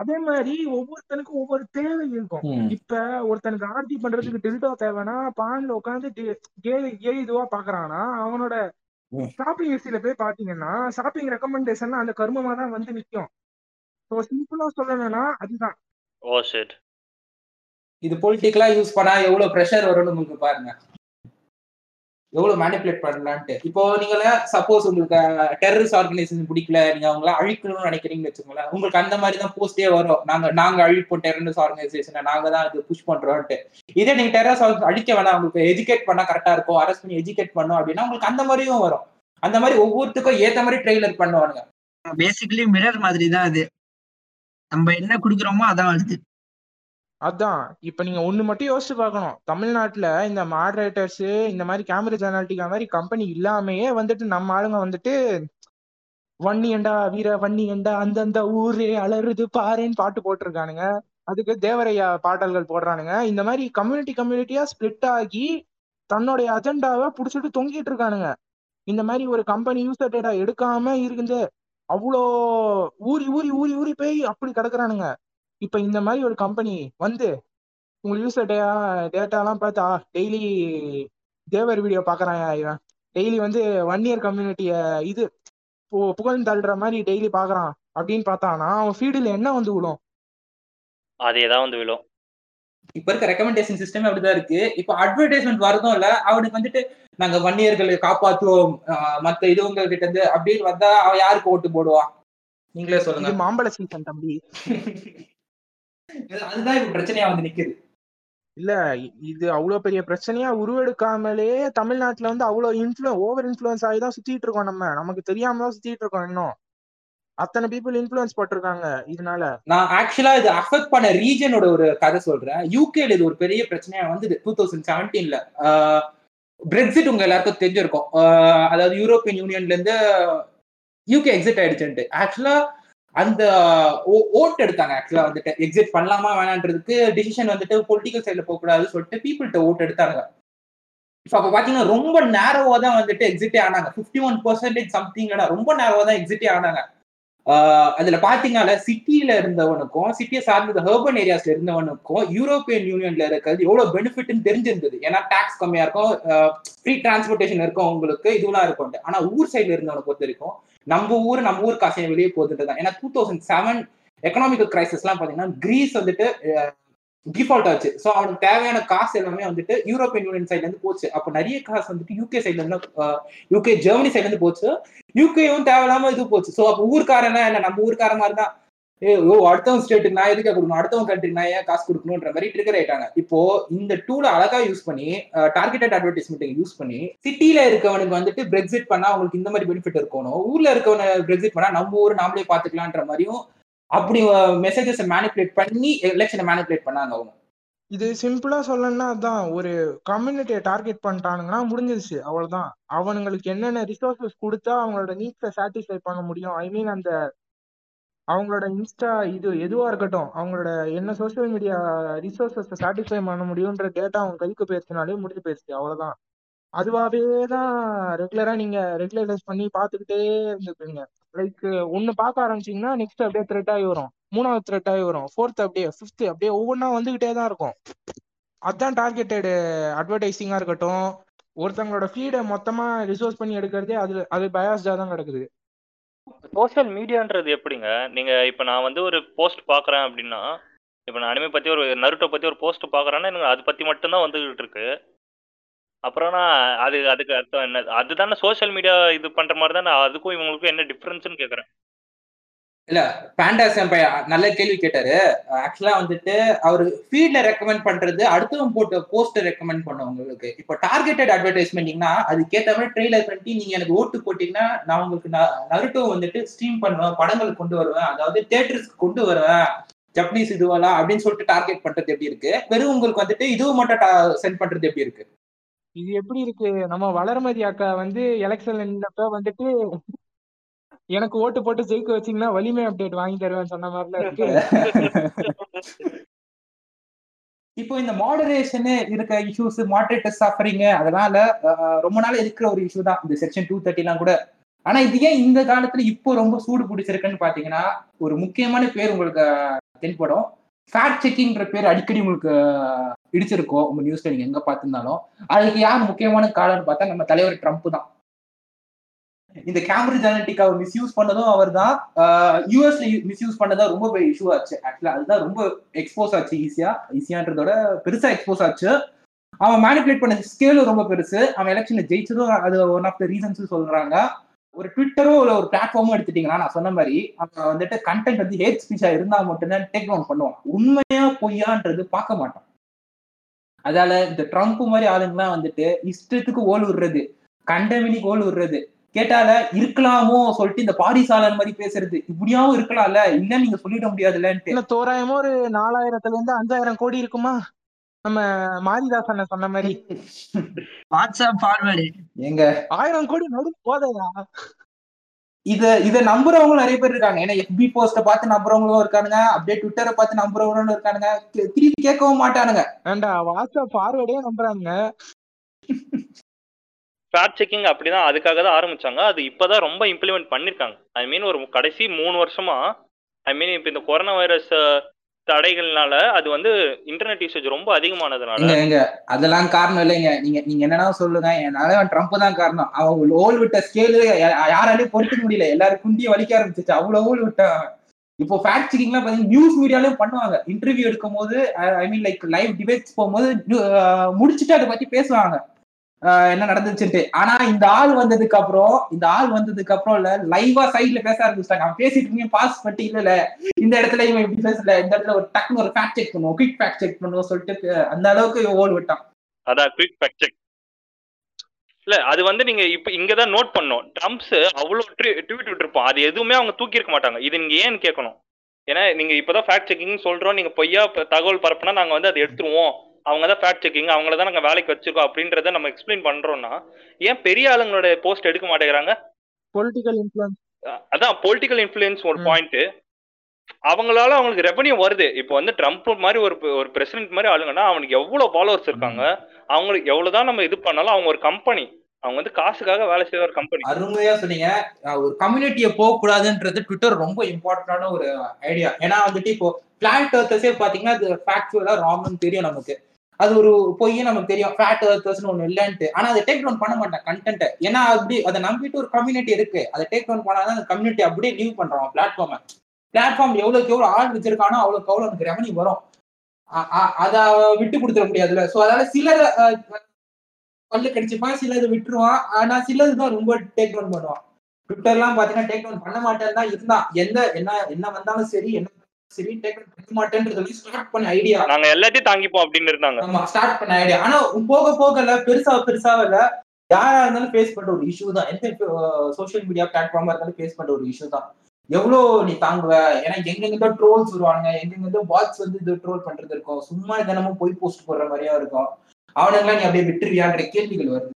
அதே மாதிரி ஒவ்வொருத்தனுக்கும் ஒவ்வொரு தேவை இருக்கும். இப்ப ஒருத்தனுக்கு ஆர்த்தி பண்றதுக்கு டெல்டா தேவைன்னா பான்ல உட்காந்து இதுவா பாக்குறான்னா, அவனோட ஷாப்பிங் லிஸ்ட்ல போய் பாத்தீங்கன்னா ஷாப்பிங் ரெக்கமெண்டேஷன் அந்த கர்மமா தான் வந்து நிற்கும். ஸோ சிம்பிளா சொல்லணும்னா அதுதான். இது பொலிட்டிக்கலா யூஸ் பண்ணா எவ்வளவு ப்ரெஷர் வரும்னு உங்களுக்கு பாருங்க, எவ்வளவு மேனிபுலேட் பண்ணலான்ட்டு. இப்போ நீங்கள சப்போஸ் உங்களுக்கு டெரரிஸ்ட் ஆர்கனைசேஷன் பிடிக்கல, நீங்க அவங்கள அழிக்கணும்னு நினைக்கிறீங்கன்னு வச்சுக்கோங்களேன், உங்களுக்கு அந்த மாதிரி தான் போஸ்டே வரும், நாங்க அழிப்போம் டெரரிஸ்ட் ஆர்கனைசேஷனை, நாங்க தான் அது புஷ் பண்றோம்ட்டு. இதே நீங்க டெரரிஸ்ட் அழிக்க வேணா, உங்களுக்கு எஜுகேட் பண்ணா கரெக்டா இருக்கும், அரெஸ்ட் பண்ணி எஜுகேட் பண்ணோம் அப்படின்னா உங்களுக்கு அந்த மாதிரியும் வரும். அந்த மாதிரி ஒவ்வொருத்துக்கும் ஏற்ற மாதிரி ட்ரெய்லர் பண்ணுவானுங்க. பேசிக்கலி மிரர் மாதிரி தான் அது, நம்ம என்ன குடுக்குறோமோ அதான் வருது. அதான் இப்ப நீங்க ஒண்ணு மட்டும் யோசிச்சு பார்க்கணும், தமிழ்நாட்டுல இந்த மாடரேட்டர்ஸ் இந்த மாதிரி கேம்பிரிட்ஜ் அனலிட்டிகா மாதிரி கம்பெனி இல்லாமயே வந்துட்டு நம்ம ஆளுங்க வந்துட்டு வன்னி எண்டா அந்தந்த ஊரே அலறுது பாருன்னு பாட்டு போட்டிருக்கானுங்க, அதுக்கு தேவரையா பாடல்கள் போடுறானுங்க. இந்த மாதிரி கம்யூனிட்டியா ஸ்பிளிட் ஆகி தன்னுடைய அஜெண்டாவை புடிச்சிட்டு தொங்கிட்டு இருக்கானுங்க. இந்த மாதிரி ஒரு கம்பெனி யூசர் டேட்டா எடுக்காம இருந்து அவ்வளோ ஊறி ஊறி ஊறி ஊறி போய் அப்படி கிடக்குறானுங்க. இப்ப இந்த மாதிரி ஒரு கம்பெனி வந்து உங்க யூசர் டேட்டாலாம் பார்த்தா டெய்லி தேவர் வீடியோ பாக்குறான் இவன், டெய்லி வந்து ஒன் இயர் கம்யூனிட்டிய இது புகழ் தள்ளுற மாதிரி டெய்லி பாக்குறான் அப்படின்னு பார்த்தானா அவன் ஃபீல்டுல என்ன வந்து விழும், அதேதான் வந்து விழும். இப்ப இருக்க ரெக்கமெண்டேஷன் சிஸ்டம் அப்படிதான் இருக்கு. இப்போ அட்வர்டைஸ்மெண்ட் வரதும் இல்ல, அவனுக்கு வந்துட்டு நாங்க வன்னியர்களை காப்பாற்றுவோம் மத்த இதுவங்க கிட்ட இருந்து அப்படின்னு வந்தா அவன் யாருக்கு ஓட்டு போடுவான், நீங்களே சொல்லுங்க. மாம்பழ சீசன் தம்பி, அதுதான் இப்ப பிரச்சனையா வந்து நிக்குது இல்ல. இது அவ்வளவு பெரிய பிரச்சனையா உருவெடுக்காமலே தமிழ்நாட்டுல வந்து அவ்வளவு ஓவர் இன்ஃபுளுன்ஸ் ஆகிதான் சுத்திட்டு இருக்கோம். நமக்கு தெரியாமதான் சுத்திட்டு இருக்கோம். இன்னும் அத்தனை பீப்புள் இன்ஃபுளுன்ஸ் போட்டிருக்காங்க. இதனால நான் ஆக்சுவலா இது அஃபெக்ட் பண்ண ரீஜனோட ஒரு கதை சொல்றேன். யூகேல இது ஒரு பெரிய பிரச்சனையா வந்தது 2017. பிரெக்சிட் உங்க எல்லாருக்கும் தெரிஞ்சிருக்கும். அதாவது யூரோப்பியன் யூனியன்ல இருந்து யூகே எக்ஸிட் ஆயிடுச்சுட்டு ஆக்சுவலா அந்த ஓட்டு எடுத்தாங்க. ஆக்சுவலா வந்துட்டு எக்ஸிட் பண்ணலாமா வேணான்றதுக்கு டிசிஷன் வந்துட்டு பொலிட்டிக்கல் சைட்ல போகக்கூடாதுன்னு சொல்லிட்டு பீப்புள்கிட்ட ஓட்டு எடுத்தாங்க. ஸோ அப்போ பார்த்தீங்கன்னா ரொம்ப நேரோவா தான் வந்துட்டு எக்ஸிட்டே ஆனாங்க. 51% சம்திங்லடா ரொம்ப நேரோவா தான் எக்ஸிட்டே ஆனாங்க. அதுல பாத்தீங்கன்னா சிட்டியில இருந்தவனுக்கும் சிட்டியை சார்ந்த ஹர்பன் ஏரியாஸ்ல இருந்தவனுக்கும் யூரோப்பியன் யூனியன்ல இருக்கிறது எவ்வளவு பெனிஃபிட்னு தெரிஞ்சிருந்தது. ஏன்னா டாக்ஸ் கம்மியா இருக்கும், ஃப்ரீ டிரான்ஸ்போர்டேஷன் இருக்கும், உங்களுக்கு இதுவெல்லாம் இருக்கும். ஆனா ஊர் சைட்ல இருந்தவனை பொறுத்த வரைக்கும் நம்ம ஊர் காசையை வெளியே போட்டுட்டு தான். ஏன்னா 2007 எக்கனாமிக்கல் கிரைசிஸ் எல்லாம் பாத்தீங்கன்னா கிரீஸ் வந்துட்டு டிஃபால்ட் ஆச்சு. ஸோ அவனுக்கு தேவையான காசு எல்லாமே வந்துட்டு யூரோப்பியன் யூனியன் சைட்ல இருந்து போச்சு. அப்போ நிறைய காசு வந்துட்டு யூகே சைட்ல இருந்து, யூகே ஜெர்மனி சைட்ல இருந்து போச்சு. யூகேவும் தேவையில்லாம இது போச்சு. ஸோ அப்போ ஊர்க்காரனா என்ன, நம்ம ஊர்க்கார மாதிரி தான், ஓ அடுத்தவங்க ஸ்டேட்டுக்கு நான் எதுக்காக கொடுக்கணும், அடுத்தவங்க கண்ட்ரிக்கு நான் ஏன் காசு கொடுக்கணும்ன்ற மாதிரி ட்ரிகர் ஆயிட்டாங்க. இப்போ இந்த டூல அழகா யூஸ் பண்ணி டார்கெட்டட் அட்வர்டைஸ்மெண்ட் யூஸ் பண்ணி சிட்டியில இருக்கவனுக்கு வந்துட்டு பிரெக்சிட் பண்ணா அவங்களுக்கு இந்த மாதிரி பெனிஃபிட் இருக்கணும், ஊர்ல இருக்கவன பிரெக்சிட் பண்ணா நம்ம ஊர் நாமளே பாத்துக்கலான்ற மாதிரியும் அப்படி மெசேஜஸ் மேனிபுலேட் பண்ணி எலெக்ஷனை மேனிபுலேட் பண்ணாங்க அவங்க. இது சிம்பிளா சொல்லணும்னா அதான், ஒரு கம்யூனிட்டியை டார்கெட் பண்ணிட்டானுங்கன்னா முடிஞ்சிருச்சு, அவ்வளவுதான். அவனுங்களுக்கு என்னென்ன ரிசோர்சஸ் கொடுத்தா அவங்களோட நீட்ஸை சாட்டிஸ்ஃபை பண்ண முடியும், ஐ மீன் அந்த அவங்களோட இன்ஸ்டா இது எதுவா இருக்கட்டும், அவங்களோட என்ன சோஷியல் மீடியா ரிசோர்சஸை சாட்டிஸ்ஃபை பண்ண முடியுன்ற டேட்டா அவங்க கைக்கு போயிருச்சுனாலே முடிஞ்சு போயிருச்சு, அவ்வளவுதான். அதுவாவே தான் ரெகுலரா நீங்க ரெகுலரைஸ் பண்ணி பார்த்துக்கிட்டே இருந்துக்கிறீங்க. லைக் ஒன்னு பார்க்க ஆரம்பிச்சீங்கன்னா நெக்ஸ்ட் அப்படியே த்ரெட் ஆகி வரும், மூணாவது த்ரெட் ஆகி வரும், ஃபோர்த் அப்படியே, ஃபிஃப்த் அப்படியே ஒவ்வொன்றா வந்துகிட்டே தான் இருக்கும். அதுதான் டார்கெட்டடு அட்வர்டைஸிங்கா இருக்கட்டும், ஒருத்தவங்களோட ஃபீடை மொத்தமா ரிசோர்ஸ் பண்ணி எடுக்கிறதே அது பயாஸ்டா தான் கிடக்குது. சோஷியல் மீடியான்றது எப்படிங்க? நீங்க இப்போ நான் வந்து ஒரு போஸ்ட் பார்க்குறேன் அப்படின்னா, இப்போ நான் அனிமே பற்றி ஒரு நருட்டோ பற்றி ஒரு போஸ்ட் பார்க்குறேன்னா எனக்கு அதை பற்றி மட்டும்தான் வந்துகிட்டு இருக்கு. அப்புறம்னா அதுக்கு அர்த்தம் என்ன? அதுதானே சோஷியல் மீடியா இது பண்ணுற மாதிரி தானே. அதுக்கும் இவங்களுக்கும் என்ன டிஃப்ரென்ஸ்ன்னு கேட்குறேன். இல்லை, பாண்டா சாம்பையன் நல்ல கேள்வி கேட்டாரு. ஆக்சுவலாக வந்துட்டு அவர் ஃபீல்டில் ரெக்கமெண்ட் பண்ணுறது, அடுத்தவங்க போட்டு போஸ்ட்டை ரெக்கமெண்ட் பண்ணவங்களுக்கு. இப்போ டார்கெட்டட் அட்வர்டைஸ்மெண்ட்டிங்கன்னா அதுக்கேற்ற மாதிரி ட்ரெய்லர் பண்ணி நீங்கள் எனக்கு ஓட்டு போட்டிங்கன்னா நான் உங்களுக்கு நருட்டோ வந்துட்டு ஸ்ட்ரீம் பண்ணுவேன், படங்கள் கொண்டு வருவேன், அதாவது தேட்டருக்கு கொண்டு வருவேன், ஜப்பனீஸ் இதுவெல்லாம் அப்படின்னு சொல்லிட்டு டார்கெட் பண்ணுறது எப்படி இருக்குது? வெறும் உங்களுக்கு வந்துட்டு இதுவும் மட்டும் சென்ட் பண்ணுறது எப்படி இருக்குது? இது எப்படி இருக்கு? நம்ம வளர்மதி அக்கா வந்து எலெக்ஷன்ல வந்துட்டு எனக்கு ஓட்டு போட்டு ஜெயிக்க வச்சீங்கன்னா வலிமை அப்டேட் வாங்கி தருவேன்னு சொன்ன மாதிரிலாம் இருக்கு. இப்போ இந்த மாடரேஷன் இருக்க இஷ்யூஸ், மாடரேட்டர் சஃபரிங், அதனால ரொம்ப நாள் இருக்கிற ஒரு இஷ்யூ தான் இந்த செக்ஷன் 230 கூட. ஆனா இது ஏன் இந்த காலத்துல இப்போ ரொம்ப சூடு பிடிச்சிருக்குன்னு பாத்தீங்கன்னா, ஒரு முக்கியமான பேர் உங்களுக்கு தென்படும், ஃபேக்ட் செக்கிங்கிற பேர். அடிக்கடி உங்களுக்கு இடிச்சிருக்கோம் உங்க நியூஸ்ல, நீங்க எங்க பார்த்திருந்தாலும். அதுக்கு யார் முக்கியமான காரணம்னு பார்த்தா நம்ம தலைவர் ட்ரம்ப் தான். இந்த கேம்பிரிட்ஜ் அனலிட்டிக்கா அவர் மிஸ்யூஸ் பண்ணதும் அவர் தான், யூஎஸ்ல மிஸ்யூஸ் பண்ணதான் ரொம்ப பெரிய இஷ்யூ ஆச்சு. ஆக்சுவலா அதுதான் ரொம்ப எக்ஸ்போஸ் ஆச்சு, ஈஸியான்றதோட பெருசா எக்ஸ்போஸ் ஆச்சு. அவன் மேனிபுலேட் பண்ண ஸ்கேலும் ரொம்ப பெருசு. அவன் எலெக்ஷன்ல ஜெயிச்சதும் அது ஒன் ஆஃப் த ரீசன்ஸ் சொல்றாங்க. ஒரு ட்விட்டரும் இல்லை ஒரு பிளாட்ஃபார்மும் எடுத்துட்டீங்கன்னா, நான் சொன்ன மாதிரி அவன் வந்துட்டு கண்டென்ட் வந்து ஹேட் ஸ்பீச்சா இருந்தா மட்டும்தான் டேக் டவுன் பண்ணுவான், உண்மையா பொய்யான்றது பார்க்க மாட்டான். அதால இந்த ட்ரம்ப் மாதிரி ஆளுங்கெல்லாம் வந்துட்டு இஷ்டத்துக்கு ஓல் விடுறது, கண்டமினிக்கு ஓல் விடுறது, கேட்டால இருக்கலாமோ சொல்லிட்டு இந்த பாரிசாலன் மாதிரி பேசுறது, இப்படியாவும் இருக்கலாம்ல, இல்ல நீங்க சொல்லிட முடியாதுல்ல. தோராயமா ஒரு 4,000-5,000 கோடி இருக்குமா நம்ம மாரிதாசன் சொன்ன மாதிரி? வாட்ஸ்அப் ஃபார்வர்டு எங்க 1,000 கோடி நடு போதையா? இதை நம்புறவங்களும் நிறைய பேர் இருக்காங்க. ஏன்னா FB போஸ்ட்டை பார்த்து நம்புறவங்களும் இருக்கானுங்க, அப்படியே ட்விட்டரை பார்த்து நம்புறவங்களும் இருக்கானுங்க. திருப்பி கேட்கவும் மாட்டானுங்க, ஏண்டா வாட்ஸ்அப் ஃபார்வர்டே நம்புறாங்க. ஃபேக்ட் செக்கிங் அப்படிதான், அதுக்காக தான் ஆரம்பிச்சாங்க. அது இப்போதான் ரொம்ப இம்ப்ளிமெண்ட் பண்ணிருக்காங்க. ஐ மீன் ஒரு கடைசி 3 வருஷமா, ஐ மீன் இப்போ இந்த கொரோனா வைரஸ் தடைகள்னால அது வந்து இன்டர்நெட் யூசேஜ் ரொம்ப அதிகமானதுனால. எங்க அதெல்லாம் காரணம் இல்லைங்க. நீங்க என்னன்னா சொல்லுங்க, என்னால ட்ரம்ப் தான் காரணம். அவங்க ஓல் விட்ட ஸ்கேலு யாராலையும் பொறுத்துக்க முடியல, எல்லாரும் குண்டியை வலிக்க ஆரம்பிச்சிச்சு, அவ்வளவு ஓல் விட்டாங்க. இப்போ ஃபேக்ட் செக்கிங்லாம் பாத்தீங்கன்னா நியூஸ் மீடியாலையும் பண்ணுவாங்க. இன்டர்வியூ எடுக்கும் போது, I mean like live debates போகும்போது முடிச்சுட்டு அதை பத்தி பேசுவாங்க, என்ன நடந்துச்சுட்டு. ஆனா இந்த ஆள் வந்ததுக்கு அப்புறம் இல்ல லைவா சைட்ல பேச ஆரம்பிச்சிட்டாங்க. அவன் பேசிட்டு இருக்கீங்க பாஸ் பட்டி இல்ல, இந்த இடத்துல இவன் இப்படி பேசல, இந்த இடத்துல ஒரு டக்குனு ஒரு ஃபேக்ட் செக் பண்ணுவோம், குயிக் ஃபேக்ட் செக் பண்ணுவோம் சொல்லிட்டு அந்த அளவுக்கு ஓல் விட்டான். அதான் குயிக் ஃபேக்ட் செக் இல்ல, அது வந்து நீங்க இப்ப இங்கதான் நோட் பண்ணோம். ட்ரம்ப்ஸ் அவ்வளவு ட்வீட் விட்டுருப்போம், அது எதுவுமே அவங்க தூக்கி இருக்க மாட்டாங்க. இது நீங்க ஏன்னு கேட்கணும். ஏன்னா நீங்க இப்பதான் ஃபேக்ட் செக்கிங் சொல்றோம், நீங்க பொய்யா தகவல் பரப்புனா நாங்க வந்து அதை எடுத்துருவோம், அவங்க தான் ஃபேக்ட் செக்கிங், அவங்கள தான் நாங்கள் வேலைக்கு வச்சிருக்கோம் அப்படின்றத நம்ம எக்ஸ்பிளைன் பண்ணுறோம்னா ஏன் பெரிய ஆளுங்களோட போஸ்ட் எடுக்க மாட்டேங்கிறாங்க? Political influence. அதான் பொலிட்டிக்கல் இன்ஃப்ளூயன்ஸ் ஒரு பாயிண்ட்டு. அவங்களால அவங்களுக்கு ரெவன்யூ வருது. இப்போ வந்து ட்ரம்ப் மாதிரி ஒரு பிரசிடென்ட் மாதிரி ஆளுங்கன்னா அவனுக்கு எவ்வளோ ஃபாலோவர்ஸ் இருக்காங்க, அவங்களுக்கு எவ்வளோதான் நம்ம இது பண்ணாலும் அவங்க ஒரு கம்பெனி, அவங்க வந்து காசுக்காக வேலை செய்ய ஒரு கம்பெனி. அருமையா சொன்னீங்க. ஒரு கம்யூனிட்டியை போகக்கூடாதுன்றது ட்விட்டர் ரொம்ப இம்பார்ட்டண்டான ஒரு ஐடியா. ஏன்னா வந்துட்டு இப்போ பிளான்ட் அர்த்தஸே பார்த்தீங்கன்னா அது ஃபேக்சுவலாக ராங்னு தெரியும் நமக்கு, அது ஒரு பொய்யே நமக்கு தெரியும், ஃபேட் அர்த்தர்ஸ்னு ஒன்று இல்லைன்ட்டு. ஆனால் அதை டேக் டவுன் பண்ண மாட்டேன் கண்டென்ட்டை. ஏன்னா அப்படி அதை நம்பிட்டு ஒரு கம்யூனிட்டி இருக்கு, அதை டேக் டவுன் பண்ணாதான் அந்த கம்யூனிட்டி அப்படியே லீவ் பண்றோம் பிளாட்ஃபார்மை. பிளாட்ஃபார்ம் எவ்வளோக்கு எவ்வளோ ஆள் வச்சிருக்கானோ அவ்வளோக்கு அவ்வளோ எனக்கு ரெவன்யூ வரும், அதை விட்டு கொடுத்துட முடியாதுல்ல. ஸோ அதனால சிலரை பல்லு கடிச்சுப்பான், சிலதை விட்டுருவான். ஆனால் சிலதுதான் ரொம்ப டேக் டவுன் பண்ணுவான். ட்விட்டர்லாம் பார்த்தீங்கன்னா டேக் டவுன் பண்ண மாட்டேன்னு தான் இருந்தான். என்ன வந்தாலும் சரி, என்ன எவ்வளோ நீ தாங்குவ? ஏன்னா எங்கெங்க ட்ரோல்ஸ் வருவானுங்க, எங்கெங்க பாட்ஸ் வந்து இது ட்ரோல் பண்றது இருக்கும், சும்மா தினமும் போய் போஸ்ட் போடுற மாதிரியா இருக்கும். அவனுங்களாம் நீ அப்படியே விட்டுருவியான்ற கேள்விகள் வருது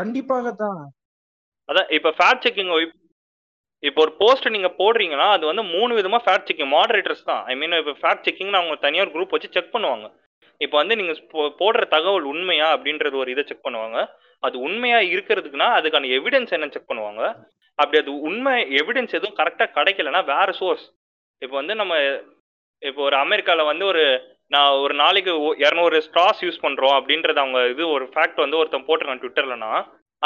கண்டிப்பாக தான். அதான் இப்ப ஃபேக்ட் செக்கிங் இப்போ ஒரு போஸ்ட் நீங்கள் போடுறீங்கன்னா அது வந்து 3 விதமாக ஃபேக்ட் செக்கிங் மாடரேட்டர்ஸ் தான். ஐ மீன் இப்போ ஃபேக்ட் செக்கிங்னு அவங்க தனியார் குரூப் வச்சு செக் பண்ணுவாங்க. இப்போ வந்து நீங்கள் போடுற தகவல் உண்மையா அப்படின்றது ஒரு இதை செக் பண்ணுவாங்க. அது உண்மையா இருக்கிறதுக்குன்னா அதுக்கான எவிடன்ஸ் என்னன்னு செக் பண்ணுவாங்க. அப்படி அது உண்மை எவிடன்ஸ் எதுவும் கரெக்டாக கிடைக்கலன்னா வேற சோர்ஸ். இப்போ வந்து நம்ம இப்போ ஒரு அமெரிக்காவில் வந்து ஒரு நாளைக்கு 200 ஸ்ட்ராஸ் யூஸ் பண்ணுறோம் அப்படின்றது அவங்க ஒரு ஃபேக்ட் வந்து ஒருத்தன் போட்டிருக்கான் ட்விட்டர்லனா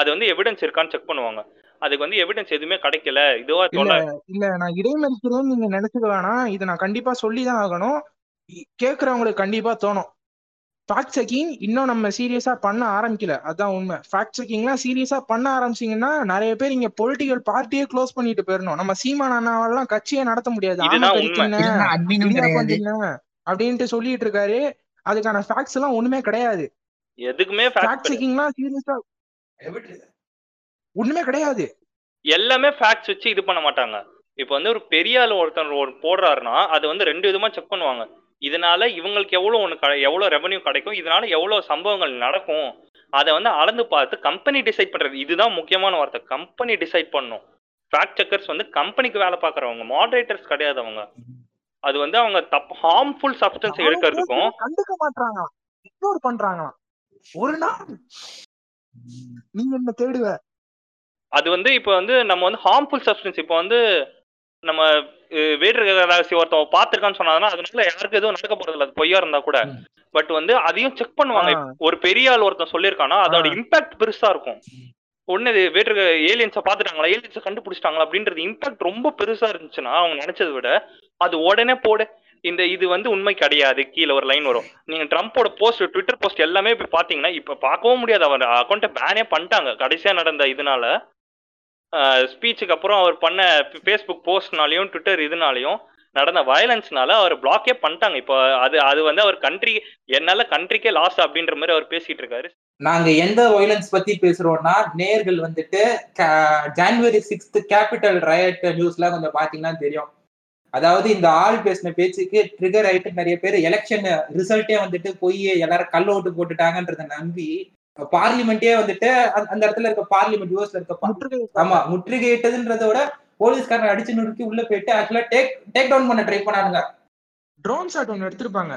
அது வந்து எவிடன்ஸ் இருக்கான்னு செக் பண்ணுவாங்க. அதுக்கு வந்து எவிடன்ஸ் எதுவுமே கிடைக்கல. இதுவா இல்ல நான் இடைமறிக்கிறேன்னு நீங்க நினைச்சுக்க வேணாம். இதை நான் கண்டிப்பா சொல்லிதான் ஆகணும், கேட்கறவங்களுக்கு கண்டிப்பா தோணும். ஃபேக்ட் செக்கிங் இன்னும் நம்ம சீரியஸா பண்ண ஆரம்பிக்கல, அதான் உண்மை. ஃபேக்ட் செக்கிங்லாம் சீரியஸா பண்ண ஆரம்பிச்சிங்கன்னா நிறைய பேர் இங்க பொலிட்டிக்கல் பார்ட்டியே க்ளோஸ் பண்ணிட்டு போயிடணும். நம்ம சீமான் அண்ணாவெல்லாம் கட்சியே நடத்த முடியாது அப்படின்ட்டு சொல்லிட்டு இருக்காரு. அதுக்கான ஃபேக்ட்ஸ் எல்லாம் ஒண்ணுமே கிடையாது. எதுக்குமே ஃபேக்ட் செக்கிங்லாம் சீரியஸா ஒண்ணுமே கிடையாது. எல்லாமே ஃபேக்ட்ஸ் வச்சு இது பண்ண மாட்டாங்க. இப்போ வந்து ஒரு பெரிய ஆள் ஒருத்தர் போடுறாருன்னா அது வந்து 2 விதமா செக் பண்ணுவாங்க. இதனால இவங்களுக்கு எவ்வளோ ரெவன்யூ கிடைக்கும், இதனால எவ்வளோ சம்பவங்கள் நடக்கும், அதை வந்து அளந்து பார்த்து கம்பெனி டிசைட் பண்றது. இதுதான் முக்கியமான வார்த்தை, கம்பெனி டிசைட் பண்ணும். ஃபேக்ட் செக்கர்ஸ் வந்து கம்பெனிக்கு வேலை பார்க்குறவங்க, மாடரேட்டர்ஸ் கிடையாது அவங்க. அது வந்து அவங்க ஹார்ம்ஃபுல் சப்ஸ்டன்ஸ் எடுக்கிறதுக்கும் கண்டுக்க மாட்டாங்க, இக்னோர் பண்றாங்க. ஒரு நாள் நீங்க என்ன தேடுவ அது வந்து இப்போ வந்து நம்ம வந்து ஹார்ம்ஃபுல் சப்ஸ்டன்ஸ் இப்போ வந்து நம்ம வேற்று ராசி ஒருத்தவங்க பார்த்துருக்கான்னு சொன்னாங்கன்னா அதனால யாருக்கும் எதுவும் நடக்க போறது இல்லை, அது பொய்யா இருந்தா கூட. பட் வந்து அதையும் செக் பண்ணுவாங்க. ஒரு பெரிய ஆள் ஒருத்தன் சொல்லியிருக்கானா அதோட இம்பாக்ட் பெருசா இருக்கும். ஒன்னு வேற்று ஏலியன்ஸை பார்த்துட்டாங்களா, ஏலியன்ஸை கண்டுபிடிச்சிட்டாங்களா அப்படின்றது இம்பாக்ட் ரொம்ப பெருசா இருந்துச்சுன்னா அவங்க நினைச்சதை விட அது உடனே போடு இது வந்து உண்மை கிடையாது. கீழே ஒரு லைன் வரும். நீங்க ட்ரம்ப்போட போஸ்ட், ட்விட்டர் போஸ்ட் எல்லாமே இப்ப பாத்தீங்கன்னா இப்ப பார்க்கவும் முடியாது. அவர் அக்கௌண்ட்டை பேனே பண்ணிட்டாங்க கடைசியா நடந்த இதனால, ஸ்பீச்சுக்கு அப்புறம் அவர் பண்ண ஃபேஸ்புக் போஸ்ட்னாலையும் ட்விட்டர் இதனாலையும் நடந்த வயலன்ஸ்னால அவர் பிளாக்கே பண்ணிட்டாங்க. இப்போ அது வந்து அவர் கண்ட்ரி என்னால கண்ட்ரிக்கே லாஸ் அப்படின்ற மாதிரி அவர் பேசிட்டு இருக்காரு. நாங்க எந்த வயலன்ஸ் பத்தி பேசுறோம்னா நேர்கள் வந்துட்டு ஜான்வரி 6 கேபிட்டல் ரயட் நியூஸ்லாம் கொஞ்சம் பாத்தீங்கன்னா தெரியும். அதாவது இந்த ஆள் பேசின பேச்சுக்கு ட்ரிகர் ஆயிட்டு நிறைய பேர் எலெக்ஷன் ரிசல்ட்டே வந்துட்டு போய் எல்லாரும் கல் ஓட்டு போட்டுட்டாங்கன்றத நம்பி பார்லிமெண்டே வந்துட்டு அந்த இடத்துல இருக்க பார்லிமெண்ட் யூஎஸ்ல இருக்க முற்றுகையிட்டதுன்றத விட போலீஸ்காரன் அடிச்சு நுடுக்கி உள்ள போயிட்டு ஆக்சுவலா டேக் டவுன் பண்ண ட்ரை பண்ணாங்க. ட்ரோன் ஷாட் ஒன்று எடுத்திருப்பாங்க,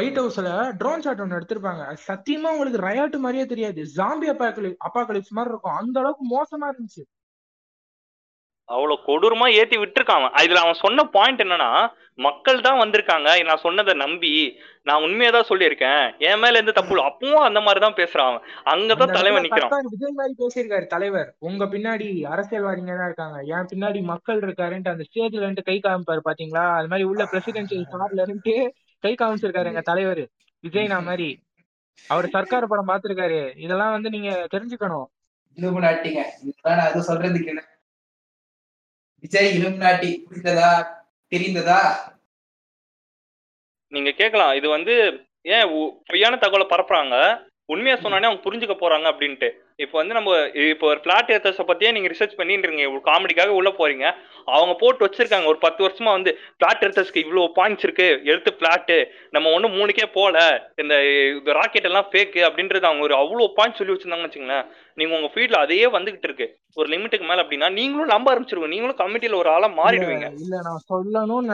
ஒயிட் ஹவுஸ்ல ட்ரோன் ஷாட் ஒன்று எடுத்திருப்பாங்க. சத்தியமா உங்களுக்கு ரயாட்டு மாதிரியே தெரியாது, ஜாம்பி அப்பாகலிப்ஸ் மாதிரி இருக்கும். அந்த அளவுக்கு மோசமா இருந்துச்சு, அவ்வளோ கொடூரமா ஏற்றி விட்டுருக்காங்க. இதுல அவன் சொன்ன பாயிண்ட் என்னன்னா மக்கள் தான் வந்திருக்காங்க, நான் சொன்னதை நம்பி, நான் உண்மையா தான் சொல்லியிருக்கேன், என் மேல இருந்து தப்பு. அப்பவும் அந்த மாதிரிதான் பேசுறான், அங்கதான் தலைவர் நிக்கிறான். விஜய் மாதிரி பேசியிருக்காரு தலைவர், உங்க பின்னாடி அரசியல்வாதிங்க தான் இருக்காங்க, என் பின்னாடி மக்கள் இருக்காருன்ட்டு அந்த ஸ்டேஜ்ல இருந்து கை காமிப்பாரு பாத்தீங்களா. அது மாதிரி உள்ள பிரசிடென்சியல் கார்ல இருந்து கை காமிச்சிருக்காரு எங்க தலைவர் விஜய். நான் மாதிரி அவர் சர்க்கார் படம் பாத்துருக்காரு. இதெல்லாம் வந்து நீங்க தெரிஞ்சுக்கணும். சொல்றதுக்கு விஜய் இலுமினாட்டி புரிந்ததா தெரிந்ததா நீங்க கேட்கலாம். இது வந்து ஏன் பொய்யான தகவலை பரப்புறாங்க, உண்மையா சொன்னானே அவங்க புரிஞ்சுக்க போறாங்க அப்படின்ட்டு. இப்போ வந்து நம்ம இப்போ ஒரு பிளாட் ஏத்தர்ஸை பத்தியே நீங்க ரிசர்ச் பண்ணிட்டுருங்க, ஒரு காமெடிக்காக உள்ள போறீங்க. அவங்க போட்டு வச்சிருக்காங்க ஒரு 10 வருஷமா வந்து பிளாட் ஏத்தர்ஸ்க்கு இவ்வளவு பாயிண்ட்ஸ் இருக்கு, எடுத்து பிளாட்டு நம்ம 1-3 போல, இந்த ராக்கெட் எல்லாம் ஃபேக்கு அப்படின்றது அவங்க ஒரு அவ்வளோ பாயிண்ட் சொல்லி வச்சிருந்தாங்கன்னு வச்சுங்களேன். நீங்க உங்க ஃபீல்ட்ல அதையே வந்துகிட்டு இருக்கு ஒரு லிமிட்டுக்கு மேல அப்படின்னா நீங்களும் நம்ப ஆரம்பிச்சிருவீங்க, நீங்களும் கமிட்டியில ஒரு ஆளா மாறிடுவீங்க. இல்ல நான் சொல்லணும்,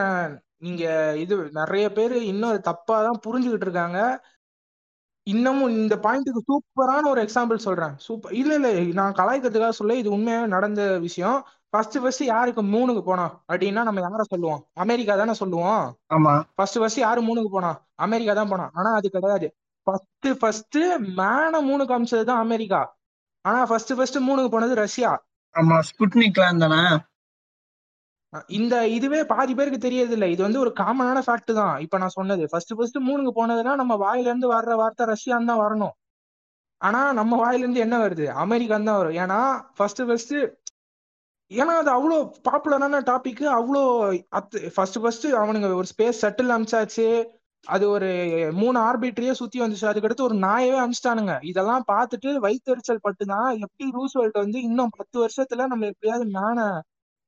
நீங்க இது நிறைய பேர் இன்னும் தப்பாதான் புரிஞ்சுக்கிட்டு இருக்காங்க. இன்னமும் இந்த பாயிண்ட்டுக்கு சூப்பரான ஒரு எக்ஸாம்பிள் சொல்றேன். இல்ல நான் கலாய்க்கிறதுக்காக சொல்ல, இது உண்மையாக நடந்த விஷயம். ஃபர்ஸ்ட் யாருக்கு 3க்கு போனோம் அப்படின்னா நம்ம யாரை சொல்லுவோம், அமெரிக்கா தானே சொல்லுவோம். ஆமா, ஃபர்ஸ்ட் யாரு 3க்கு போனா அமெரிக்கா தான் போனா. ஆனா அது கிடையாது. ஃபர்ஸ்ட் மேன 3க்கு அமிச்சதுதான் அமெரிக்கா. ஆனா ஃபர்ஸ்ட் 3க்கு போனது ரஷ்யா. ஆமா, ஸ்புட்னிக்லாம் தானே. இந்த இதுவே பாதி பேருக்கு தெரியாது இல்ல, இது வந்து ஒரு காமனான ஃபேக்ட் தான் இப்ப நான் சொன்னது. ஃபர்ஸ்ட் 3க்கு போனதுன்னா நம்ம வாயில இருந்து வர்ற வார்த்தை ரஷ்யான்னு தான் வரணும். ஆனா நம்ம வாயில இருந்து என்ன வருது, அமெரிக்கான்னு தான் வரும். ஏன்னா ஃபர்ஸ்ட் ஏன்னா அது அவ்வளோ பாப்புலரான டாபிக், அவ்வளோ ஃபர்ஸ்ட் அவனுங்க ஒரு ஸ்பேஸ் ஷட்டில் அமிச்சாச்சு, அது ஒரு 3 ஆர்பிட்டரியே சுத்தி வந்துச்சு, அதுக்கடுத்து ஒரு நாயவே அமிச்சிட்டானுங்க. இதெல்லாம் பார்த்துட்டு வைத்தறிச்சல் பட்டுதான் எப்படி ரூஸ்வெல்ட் வந்து இன்னும் 10 வருஷத்துல நம்ம எப்படியாவது நானே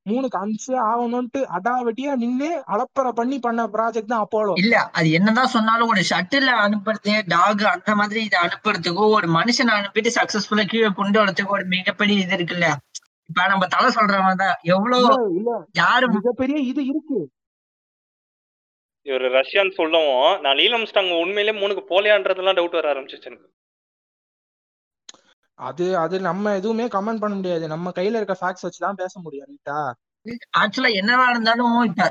3க்கு அமிச்சு ஆகணும்ட்டு அடாவட்டியா நின்று அலப்பறை பண்ண ப்ராஜெக்ட் தான் அப்போலோ. இல்ல அது என்னதான் சொன்னாலும் ஒரு ஷட்டில் அனுப்புறது, டாக் அந்த மாதிரி இதை அனுப்புறதுக்கோ ஒரு மனுஷனை அனுப்பிட்டு சக்சஸ்ஃபுல்லா கீழே கொண்டு வரதுக்கோ ஒரு மிகப்பெரிய இது இருக்குல்ல. இப்ப நம்ம தலை சொல்றவன் தான் எவ்வளவு யாரு மிகப்பெரிய இது இருக்கு. இவர் ரஷ்யான்னு சொல்லவும் நான் நீல் ஆம்ஸ்ட்ராங் உண்மையிலே 3க்கு போலியான்றதுலாம் டவுட் வர ஆரம்பிச்சிச்சு எனக்கு. அது அது நம்ம எதுவுமே கமெண்ட் பண்ண முடியாது, நம்ம கையில இருக்க ஃபேக்ட்ஸ் வச்சு தான் பேச முடியும். ரைட்டா, ஆக்சுவலா என்னவா இருந்தாலும் இப்ப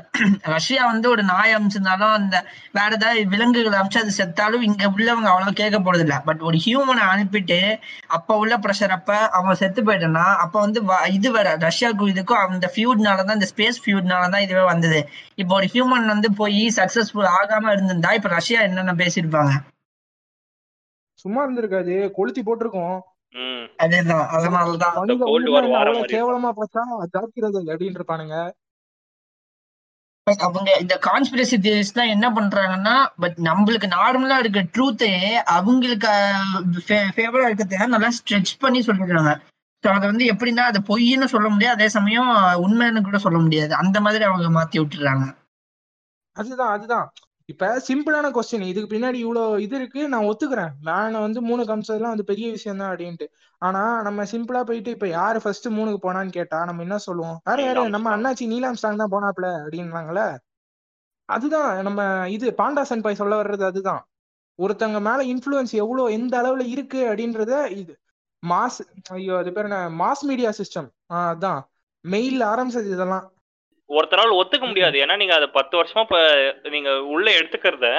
ரஷ்யா வந்து ஒரு நாய் அமிச்சிருந்தாலும் அந்த வேற ஏதாவது விலங்குகள் அமிச்சு அது செத்தாலும் இங்க உள்ளவங்க அவ்வளவு கேட்க போறது இல்ல. பட் ஒரு ஹியூமனை அனுப்பிட்டு அப்ப உள்ள ப்ரெஷர், அப்ப அவன் செத்து போயிட்டான்னா அப்ப வந்து இது வேற ரஷ்யாவுக்கும் இதுக்கும் அந்த ஃபியூட்னாலதான், இந்த ஸ்பேஸ் ஃபியூட்னாலதான் இதுவே வந்தது. இப்ப ஒரு ஹியூமன் வந்து போய் சக்சஸ்ஃபுல் ஆகாம இருந்திருந்தா இப்ப ரஷ்யா என்னென்ன பேசிருப்பாங்க? சும்மா இருந்திருக்காது, கொளுத்தி போட்டிருக்கோம். அவங்க இந்த கான்ஸ்பிரசி தியரிஸ்ட் தான் என்ன பண்றாங்கன்னா, பட் நம்மளுக்கு நார்மலா இருக்க ட்ரூத்தே அவங்களுக்கு ஃபேவரா இருக்கிறத நல்லா ஸ்ட்ரெச் பண்ணி சொல்லிடுறாங்க. அதை வந்து எப்படின்னா அதை பொய்ன்னு சொல்ல முடியாது, அதே சமயம் உண்மைன்னு கூட சொல்ல முடியாது. அந்த மாதிரி அவங்க மாத்தி விட்டுறாங்க. அதுதான் அதுதான் இப்ப சிம்பிளான கொஸ்டின், இதுக்கு பின்னாடி இவ்வளவு இது இருக்கு நான் ஒத்துக்கிறேன், நான் வந்து 3 காம்செல்லாம் வந்து பெரிய விஷயம் தான் அப்படின்ட்டு. ஆனா நம்ம சிம்பிளா போயிட்டு இப்ப யாரு ஃபர்ஸ்ட் 3க்கு போனான்னு கேட்டா நம்ம என்ன சொல்லுவோம்? யாரு யாரு நம்ம அண்ணாச்சி நீல் ஆம்ஸ்ட்ராங் தான் போனாப்ல அப்படின்னாங்கள. அதுதான் நம்ம இது பாண்டா சென்பாய் சொல்ல வர்றது. அதுதான் ஒருத்தங்க மேல இன்ஃபுளுன்ஸ் எவ்வளவு எந்த அளவுல இருக்கு அப்படின்றத இது மாஸ், ஐயோ அது பேர் என்ன, மாஸ் மீடியா சிஸ்டம். அதான் மெயில் ஆரம்பிச்சது இதெல்லாம். ஒருத்தரால் ஒத்துக்க முடியாது, ஏன்னா நீங்க அதை 10 வருஷமா இப்ப நீங்க உள்ள எடுத்துக்கிறத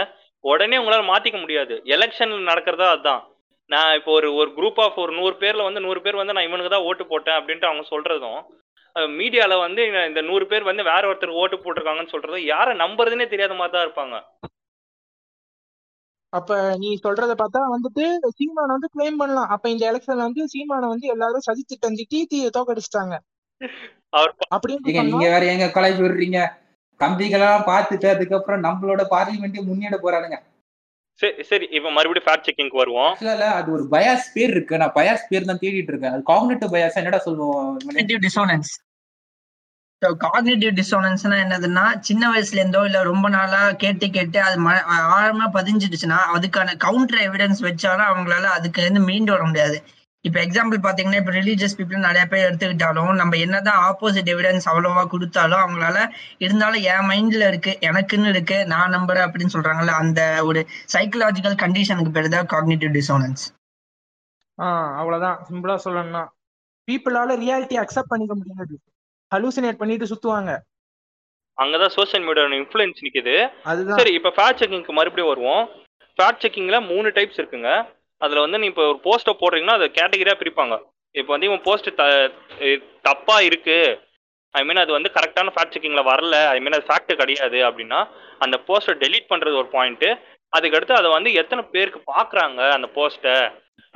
உடனே உங்களால மாத்திக்க முடியாது. எலெக்ஷன்ல நடக்கிறதா அதுதான். நான் இப்போ ஒரு குரூப் ஆஃப் ஒரு 100 பேர்ல வந்து 100 பேர் வந்து நான் இவனுக்கு தான் ஓட்டு போட்டேன் அப்படின்ட்டு அவங்க சொல்றதும், மீடியால வந்து இந்த 100 பேர் வந்து வேற ஒருத்தருக்கு ஓட்டு போட்டிருக்காங்கன்னு சொல்றதும் யாரை நம்புறதுன்னே தெரியாத மாதிரி தான் இருப்பாங்க. அப்ப நீ சொல்றத பார்த்தா வந்துட்டு சீமானை வந்து கிளைம் பண்ணலாம். அப்ப இந்த எலெக்ஷன்ல வந்து சீமானை வந்து எல்லாரும் சதிச்சு தஞ்சிட்டு தோக்கடிச்சிட்டாங்க. நீங்க வேற எங்க கலைக்கு விடுறீங்க? கம்பிகளெல்லாம் பார்த்துட்டு அதுக்கப்புறம் நம்மளோட பார்லிமெண்டே முன்னேட போறானுங்க. சரி சரி, இப்ப மறுபடியும் ஃபேக்ட் செக்கிங் வருவோம். இல்ல அது ஒரு பயாஸ் பேர் இருக்கு, நான் பயாஸ் பேர் தான் தேடிட்டு இருக்கேன். அது காக்னிட்டிவ் பயாஸ் என்னடா சொல்லுவோம், காக்னிட்டிவ் டிசோனன்ஸ். சோ காக்னிட்டிவ் டிசோனன்ஸ்னா என்னதுன்னா, சின்ன வயசுல இருந்தோ இல்ல ரொம்ப நாளா கேட்டு அது ஆழமா பதிஞ்சிடுச்சுன்னா அதுக்கான கவுண்டர் எவிடன்ஸ் வச்சாலும் அவங்களால அதுக்கு இருந்து மீண்டு வர முடியாது. இப்போ எக்ஸாம்பிள் பார்த்தீங்கன்னா, இப்போ ரிலீஜியஸ் பீப்புள் நிறைய பேர் எடுத்துக்கிட்டாலும் நம்ம என்னதான் ஆப்போசிட் எவிடன்ஸ் அவ்வளோவா கொடுத்தாலும் அவங்களால இருந்தாலும் என் மைண்டில் இருக்கு, எனக்குன்னு இருக்கு, நான் நம்புறேன் அப்படின்னு சொல்றாங்கல்ல, அந்த ஒரு சைக்கலாஜிக்கல் கண்டிஷனுக்கு பேர் தான் காக்னிட்டிவ் டிசோனன்ஸ். அவ்வளோதான் சிம்பிளா சொல்லணும்னா, பீப்புளால ரியாலிட்டி அக்செப்ட் பண்ணிக்க முடியாது, ஹலூசினேட் பண்ணிட்டு சுத்துவாங்க. அங்கதான் சோஷியல் மீடியாவோட இன்ஃப்ளூயன்ஸ் நிக்குது. அதுதான். சரி, இப்போ ஃபேக்ட் செக்கிங்க்கு மறுபடியும் வருவோம். ஃபேக்ட் செக்கிங்ல 3 டைப்ஸ் இருக்குங்க. அதில் வந்து நீ இப்போ ஒரு போஸ்ட்டை போடுறீங்கன்னா அதை கேட்டகிரியாக பிரிப்பாங்க. இப்போ வந்து இவன் போஸ்ட்டு தப்பாக இருக்குது, ஐ மீன் அது வந்து கரெக்டான ஃபேக்ட் செக்கிங்கில் வரல, ஐ மீன் அது ஃபேக்ட்டு கிடையாது அப்படின்னா அந்த போஸ்ட்டை டெலீட் பண்ணுறது ஒரு பாயிண்ட்டு. அதுக்கடுத்து அதை வந்து எத்தனை பேருக்கு பார்க்குறாங்க அந்த போஸ்ட்டை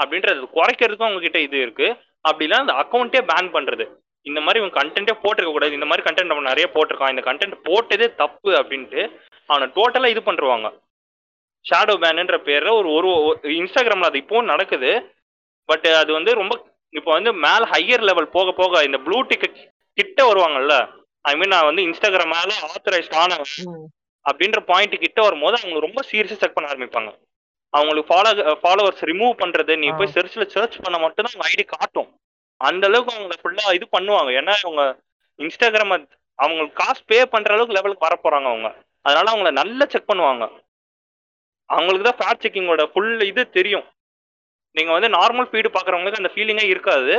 அப்படின்றது குறைக்கிறதுக்கும் அவங்ககிட்ட இது இருக்குது. அப்படிலாம் அந்த அக்கௌண்ட்டே பேன் பண்ணுறது. இந்த மாதிரி இவன் கண்டென்ட்டே போட்டிருக்கக்கூடாது, இந்த மாதிரி கண்டென்ட் அவன் நிறைய போட்டிருக்கான், இந்த கண்டென்ட் போட்டதே தப்பு அப்படின்ட்டு அவனை டோட்டலாக இது பண்ணுருவாங்க. ஷேடோ பேனுன்ற பேர்ல ஒரு இன்ஸ்டாகிராம்ல அது இப்போவும் நடக்குது. பட் அது வந்து ரொம்ப இப்போ வந்து மேல ஹையர் லெவல் போக போக இந்த ப்ளூ டிக்கெட் கிட்ட வருவாங்கல்ல, ஐ மீன் நான் வந்து இன்ஸ்டாகிராம் மேல ஆத்தரைஸ்ட் ஆனவன் அப்படின்ற பாயிண்ட் கிட்ட வரும்போது அவங்க ரொம்ப சீரியஸா செக் பண்ண ஆரம்பிப்பாங்க. அவங்களுக்கு ஃபாலோவர்ஸ் ரிமூவ் பண்றது, நீ போய் சர்ச் பண்ண மட்டும் தான் அவங்க ஐடி காட்டும், அந்த அளவுக்கு அவங்க ஃபுல்லா இது பண்ணுவாங்க. ஏன்னா அவங்க இன்ஸ்டாகிராம் அவங்களுக்கு காசு பே பண்ற அளவுக்கு லெவலுக்கு வர போறாங்க அவங்க, அதனால அவங்கள நல்லா செக் பண்ணுவாங்க. அவங்களுக்கு தான் ஃபேக்ட் செக்கிங்கோட ஃபுல் இது தெரியும். நீங்கள் வந்து நார்மல் ஃபீடு பார்க்குறவங்களுக்கு அந்த ஃபீலிங்கே இருக்காது.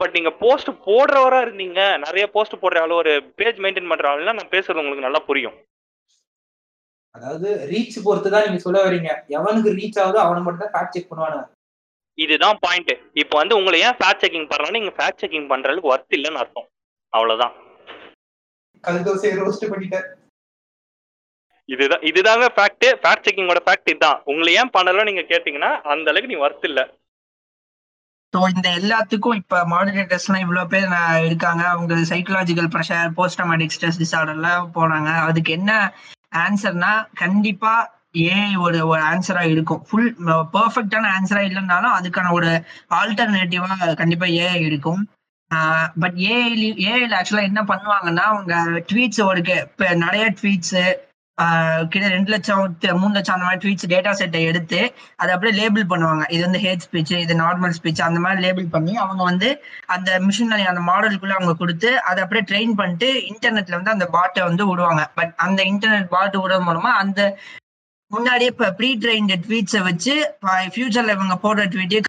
பட் நீங்கள் போஸ்ட் போடுறவராக இருந்தீங்க, நிறைய போஸ்ட் போடுற ஆளோ ஒரு பேஜ் மெயின்டைன் பண்ணுற ஆளுன்னா நான் பேசுறது உங்களுக்கு நல்லா புரியும். அதாவது ரீச் பொறுத்து தான் நீங்கள் சொல்ல வரீங்க, எவனுக்கு ரீச் ஆகுதோ அவனை மட்டும் தான் ஃபேக்ட் செக் பண்ணுவானுங்க. இதுதான் பாயிண்ட்டு. இப்போ வந்து உங்களை ஏன் ஃபேக்ட் செக்கிங் பண்ணுறாங்கன்னா நீங்கள் ஃபேக்ட் செக்கிங் பண்ணுறதுக்கு ஒர்த் இல்லைன்னு அர்த்தம், அவ்வளோதான். இதுதாங்க ஃபேக்ட். ஃபேக்ட் செக்கிங்கோட ஃபேக்ட் இதுதான். உங்களை ஏன் பண்ணலோ நீங்க கேட்டீங்கன்னா அந்த அளவுக்கு நீ வர்த் இல்ல. ஸோ இந்த எல்லாத்துக்கும் இப்போ மாடரேட்டர்ஸ்லாம் இவ்வளோ பேர் இருக்காங்க, அவங்க psychological pressure, post traumatic stress டிசார்டர்லாம் போனாங்க. அதுக்கு என்ன ஆன்சர்னா கண்டிப்பா ஏஐ ஒரு ஆன்சரா இருக்கும். ஃபுல் பெர்ஃபெக்டான ஆன்சரா இல்லைனாலும் அதுக்கான ஒரு ஆல்டர்னேட்டிவா கண்டிப்பா ஏஐ இருக்கும். பட் ஏஐல ஆக்சுவலா என்ன பண்ணுவாங்கன்னா அவங்க ட்வீட்ஸ், ஒரு நிறைய ட்வீட்ஸு கிட்ட 2 லட்சம் 3 லட்சம் அந்த மாதிரி ட்வீட்ஸ் டேட்டா செட்டை எடுத்து அதை அப்படியே லேபிள் பண்ணுவாங்க. இது வந்து ஹேட் ஸ்பீச், இது நார்மல் ஸ்பீச், அந்த மாதிரி லேபிள் பண்ணி அவங்க வந்து அந்த மிஷினரி அந்த மாடலுக்குள்ள அவங்க கொடுத்து அதை அப்படியே ட்ரெயின் பண்ணிட்டு இன்டர்நெட்ல வந்து அந்த பாட்டை வந்து விடுவாங்க. பட் அந்த இன்டர்நெட் பாட்டு விடுறது மூலமா அந்த முன்னாடியே இப்போ ப்ரீ ட்ரெயின்டு ட்வீட்ஸை வச்சு ஃபியூச்சர்ல இவங்க போடுற ட்வீட்டே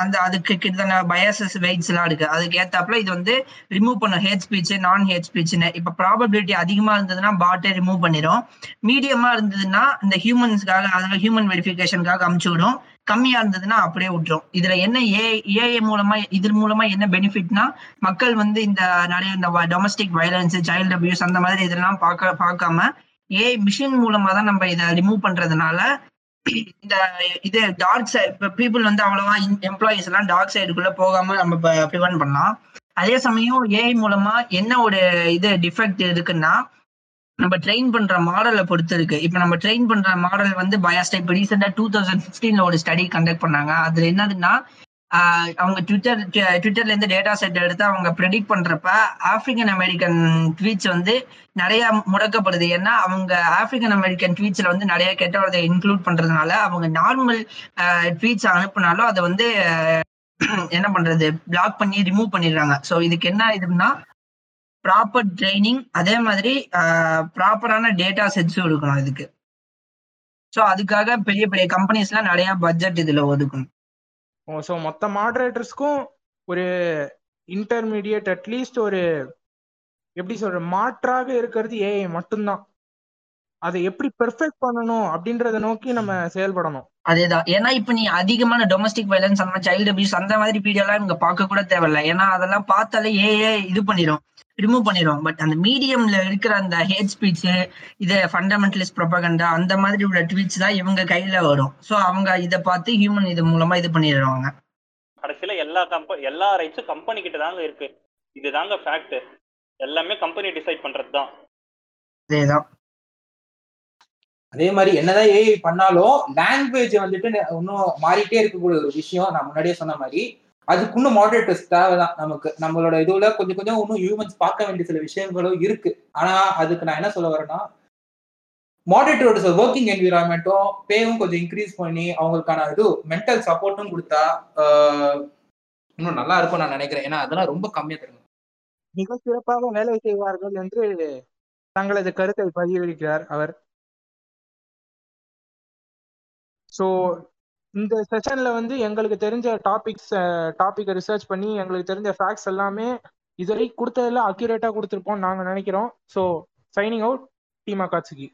அந்த அதுக்கு கிட்டத்தட்ட பயாசஸ் வெயிட்ஸ் எல்லாம் இருக்கு. அதுக்கு ஏத்தாப்புல இது வந்து ரிமூவ் பண்ணும் ஹேட் ஸ்பீச், நான் ஹேட் ஸ்பீச்னு. இப்ப ப்ராபபிலிட்டி அதிகமா இருந்ததுன்னா பாட்டை ரிமூவ் பண்ணிடும், மீடியமா இருந்ததுன்னா இந்த ஹியூமன்ஸ்க்காக அதாவது ஹியூமன் வெரிஃபிகேஷனுக்காக அமுச்சு விடும், கம்மியா இருந்ததுன்னா அப்படியே விட்டுரும். இதுல என்ன ஏஐ மூலமா இது மூலமா என்ன பெனிஃபிட்னா மக்கள் வந்து இந்த நிறைய இந்த டொமஸ்டிக் வயலன்ஸ், சைல்டு அபியூஸ் அந்த மாதிரி இதெல்லாம் பார்க்காம ஏஐ மிஷின் மூலமா தான் நம்ம இதை ரிமூவ் பண்றதுனால இந்த இது டார்க் சைட் இப்போ பீப்புள் வந்து அவ்வளவா எம்ப்ளாயிஸ் எல்லாம் டார்க் சைடுக்குள்ள போகாம நம்ம ப்ரிவென்ட் பண்ணலாம். அதே சமயம் ஏஐ மூலமா என்ன ஒரு இது டிஃபெக்ட் இருக்குன்னா நம்ம ட்ரெயின் பண்ற மாடலை பொறுத்து இருக்கு. இப்போ நம்ம ட்ரெயின் பண்ற மாடல் வந்து பயாஸ்ட். இப்போ ரீசெண்டா 2015 ஒரு ஸ்டடி கண்டக்ட் பண்ணாங்க. அதுல என்னதுன்னா அவங்க ட்விட்டர்ல இருந்து டேட்டா செட் எடுத்து அவங்க ப்ரெடிக்ட் பண்றப்ப ஆப்பிரிக்கன் அமெரிக்கன் ட்வீட்ஸ் வந்து நிறைய முடக்கப்படுது. ஏன்னா அவங்க ஆப்பிரிக்கன் அமெரிக்கன் ட்வீட்ஸ்ல வந்து நிறைய கெட்டவரதை இன்க்ளூட் பண்றதுனால அவங்க நார்மல் ட்வீட்ஸ் அனுப்புனாலும் அதை வந்து என்ன பண்றது பிளாக் பண்ணி ரிமூவ் பண்ணிடுறாங்க. ஸோ இதுக்கு என்ன இதுன்னா ப்ராப்பர் ட்ரைனிங், அதே மாதிரி ப்ராப்பரான டேட்டா செட்ஸும் இருக்கணும் இதுக்கு. ஸோ அதுக்காக பெரிய பெரிய கம்பெனிஸ்லாம் நிறைய பட்ஜெட் இதுல ஒதுக்கணும். ஸோ மொத்த மாடரேட்டர்ஸ்க்கும் ஒரு இன்டர்மீடியட் அட்லீஸ்ட் ஒரு எப்படி சொல்ற மாற்றாக இருக்கிறது ஏஐ மட்டும்தான். அதை எப்படி பெர்ஃபெக்ட் பண்ணணும் அப்படின்றத நோக்கி நம்ம செயல்படணும். அதேதான். ஏன்னா இப்ப நீ அதிகமான டொமஸ்டிக் வயலன்ஸ் அந்த மாதிரி சைல்டு அபியூஸ் அந்த மாதிரி வீடியோ எல்லாம் இங்க பார்க்க கூட தேவையில்லை. ஏன்னா அதெல்லாம் பார்த்தாலே ஏஐ இது பண்ணிடும், ரிமூவ் பண்ணிடும். பட் அந்த மீடியம்ல இருக்கிற அந்த ஹேட் ஸ்பீச், இது ஃபண்டமெண்டலிஸ்ட் ப்ரொபகண்டா அந்த மாதிரி உள்ள ட்வீட்ஸ் தான் இவங்க கையில வரும். ஸோ அவங்க இதை பார்த்து ஹியூமன் இது மூலமா இது பண்ணிடுவாங்க. கடைசியில எல்லா ரைட்ஸும் கம்பெனி கிட்ட தாங்க இருக்கு. இதுதாங்க ஃபேக்ட். எல்லாமே கம்பெனி டிசைட் பண்றது தான். அதேதான். அதே மாதிரி என்னதான் ஏஐ பண்ணாலும் லாங்குவேஜ் வந்துட்டு இன்னும் மாறிட்டே இருக்கக்கூடிய ஒரு விஷயம். நான் முன்னாடியே சொன்ன மாதிரி அதுக்கு இன்னும் மாடரேட்டர்ஸ் தேவைதான் நமக்கு. நம்மளோட இதுல கொஞ்சம் கொஞ்சம் இன்னும் ஹியூமன்ஸ் பார்க்க வேண்டிய சில விஷயங்களும் இருக்கு. ஆனா அதுக்கு நான் என்ன சொல்ல வரேன்னா மாடரேட்டரோட ஒர்க்கிங் என்விரான்மெண்ட்டும் பேவும் கொஞ்சம் இன்க்ரீஸ் பண்ணி அவங்களுக்கான இது மென்டல் சப்போர்ட்டும் கொடுத்தா இன்னும் நல்லா இருக்கும் நான் நினைக்கிறேன். ஏன்னா அதெல்லாம் ரொம்ப கம்மியா தருங்க. மிக சிறப்பாக வேலை செய்வார்கள் என்று தங்களது கருத்தை பதிவிடுகிறார் அவர். ஸோ இந்த செஷன்ல வந்து எங்களுக்கு தெரிஞ்ச டாபிக்கை ரிசர்ச் பண்ணி எங்களுக்கு தெரிஞ்ச ஃபேக்ட்ஸ் எல்லாமே இதுவரை கொடுத்ததெல்லாம் அக்யூரேட்டா கொடுத்துருப்போம் நாங்கள் நினைக்கிறோம். So signing out, team Akatsuki.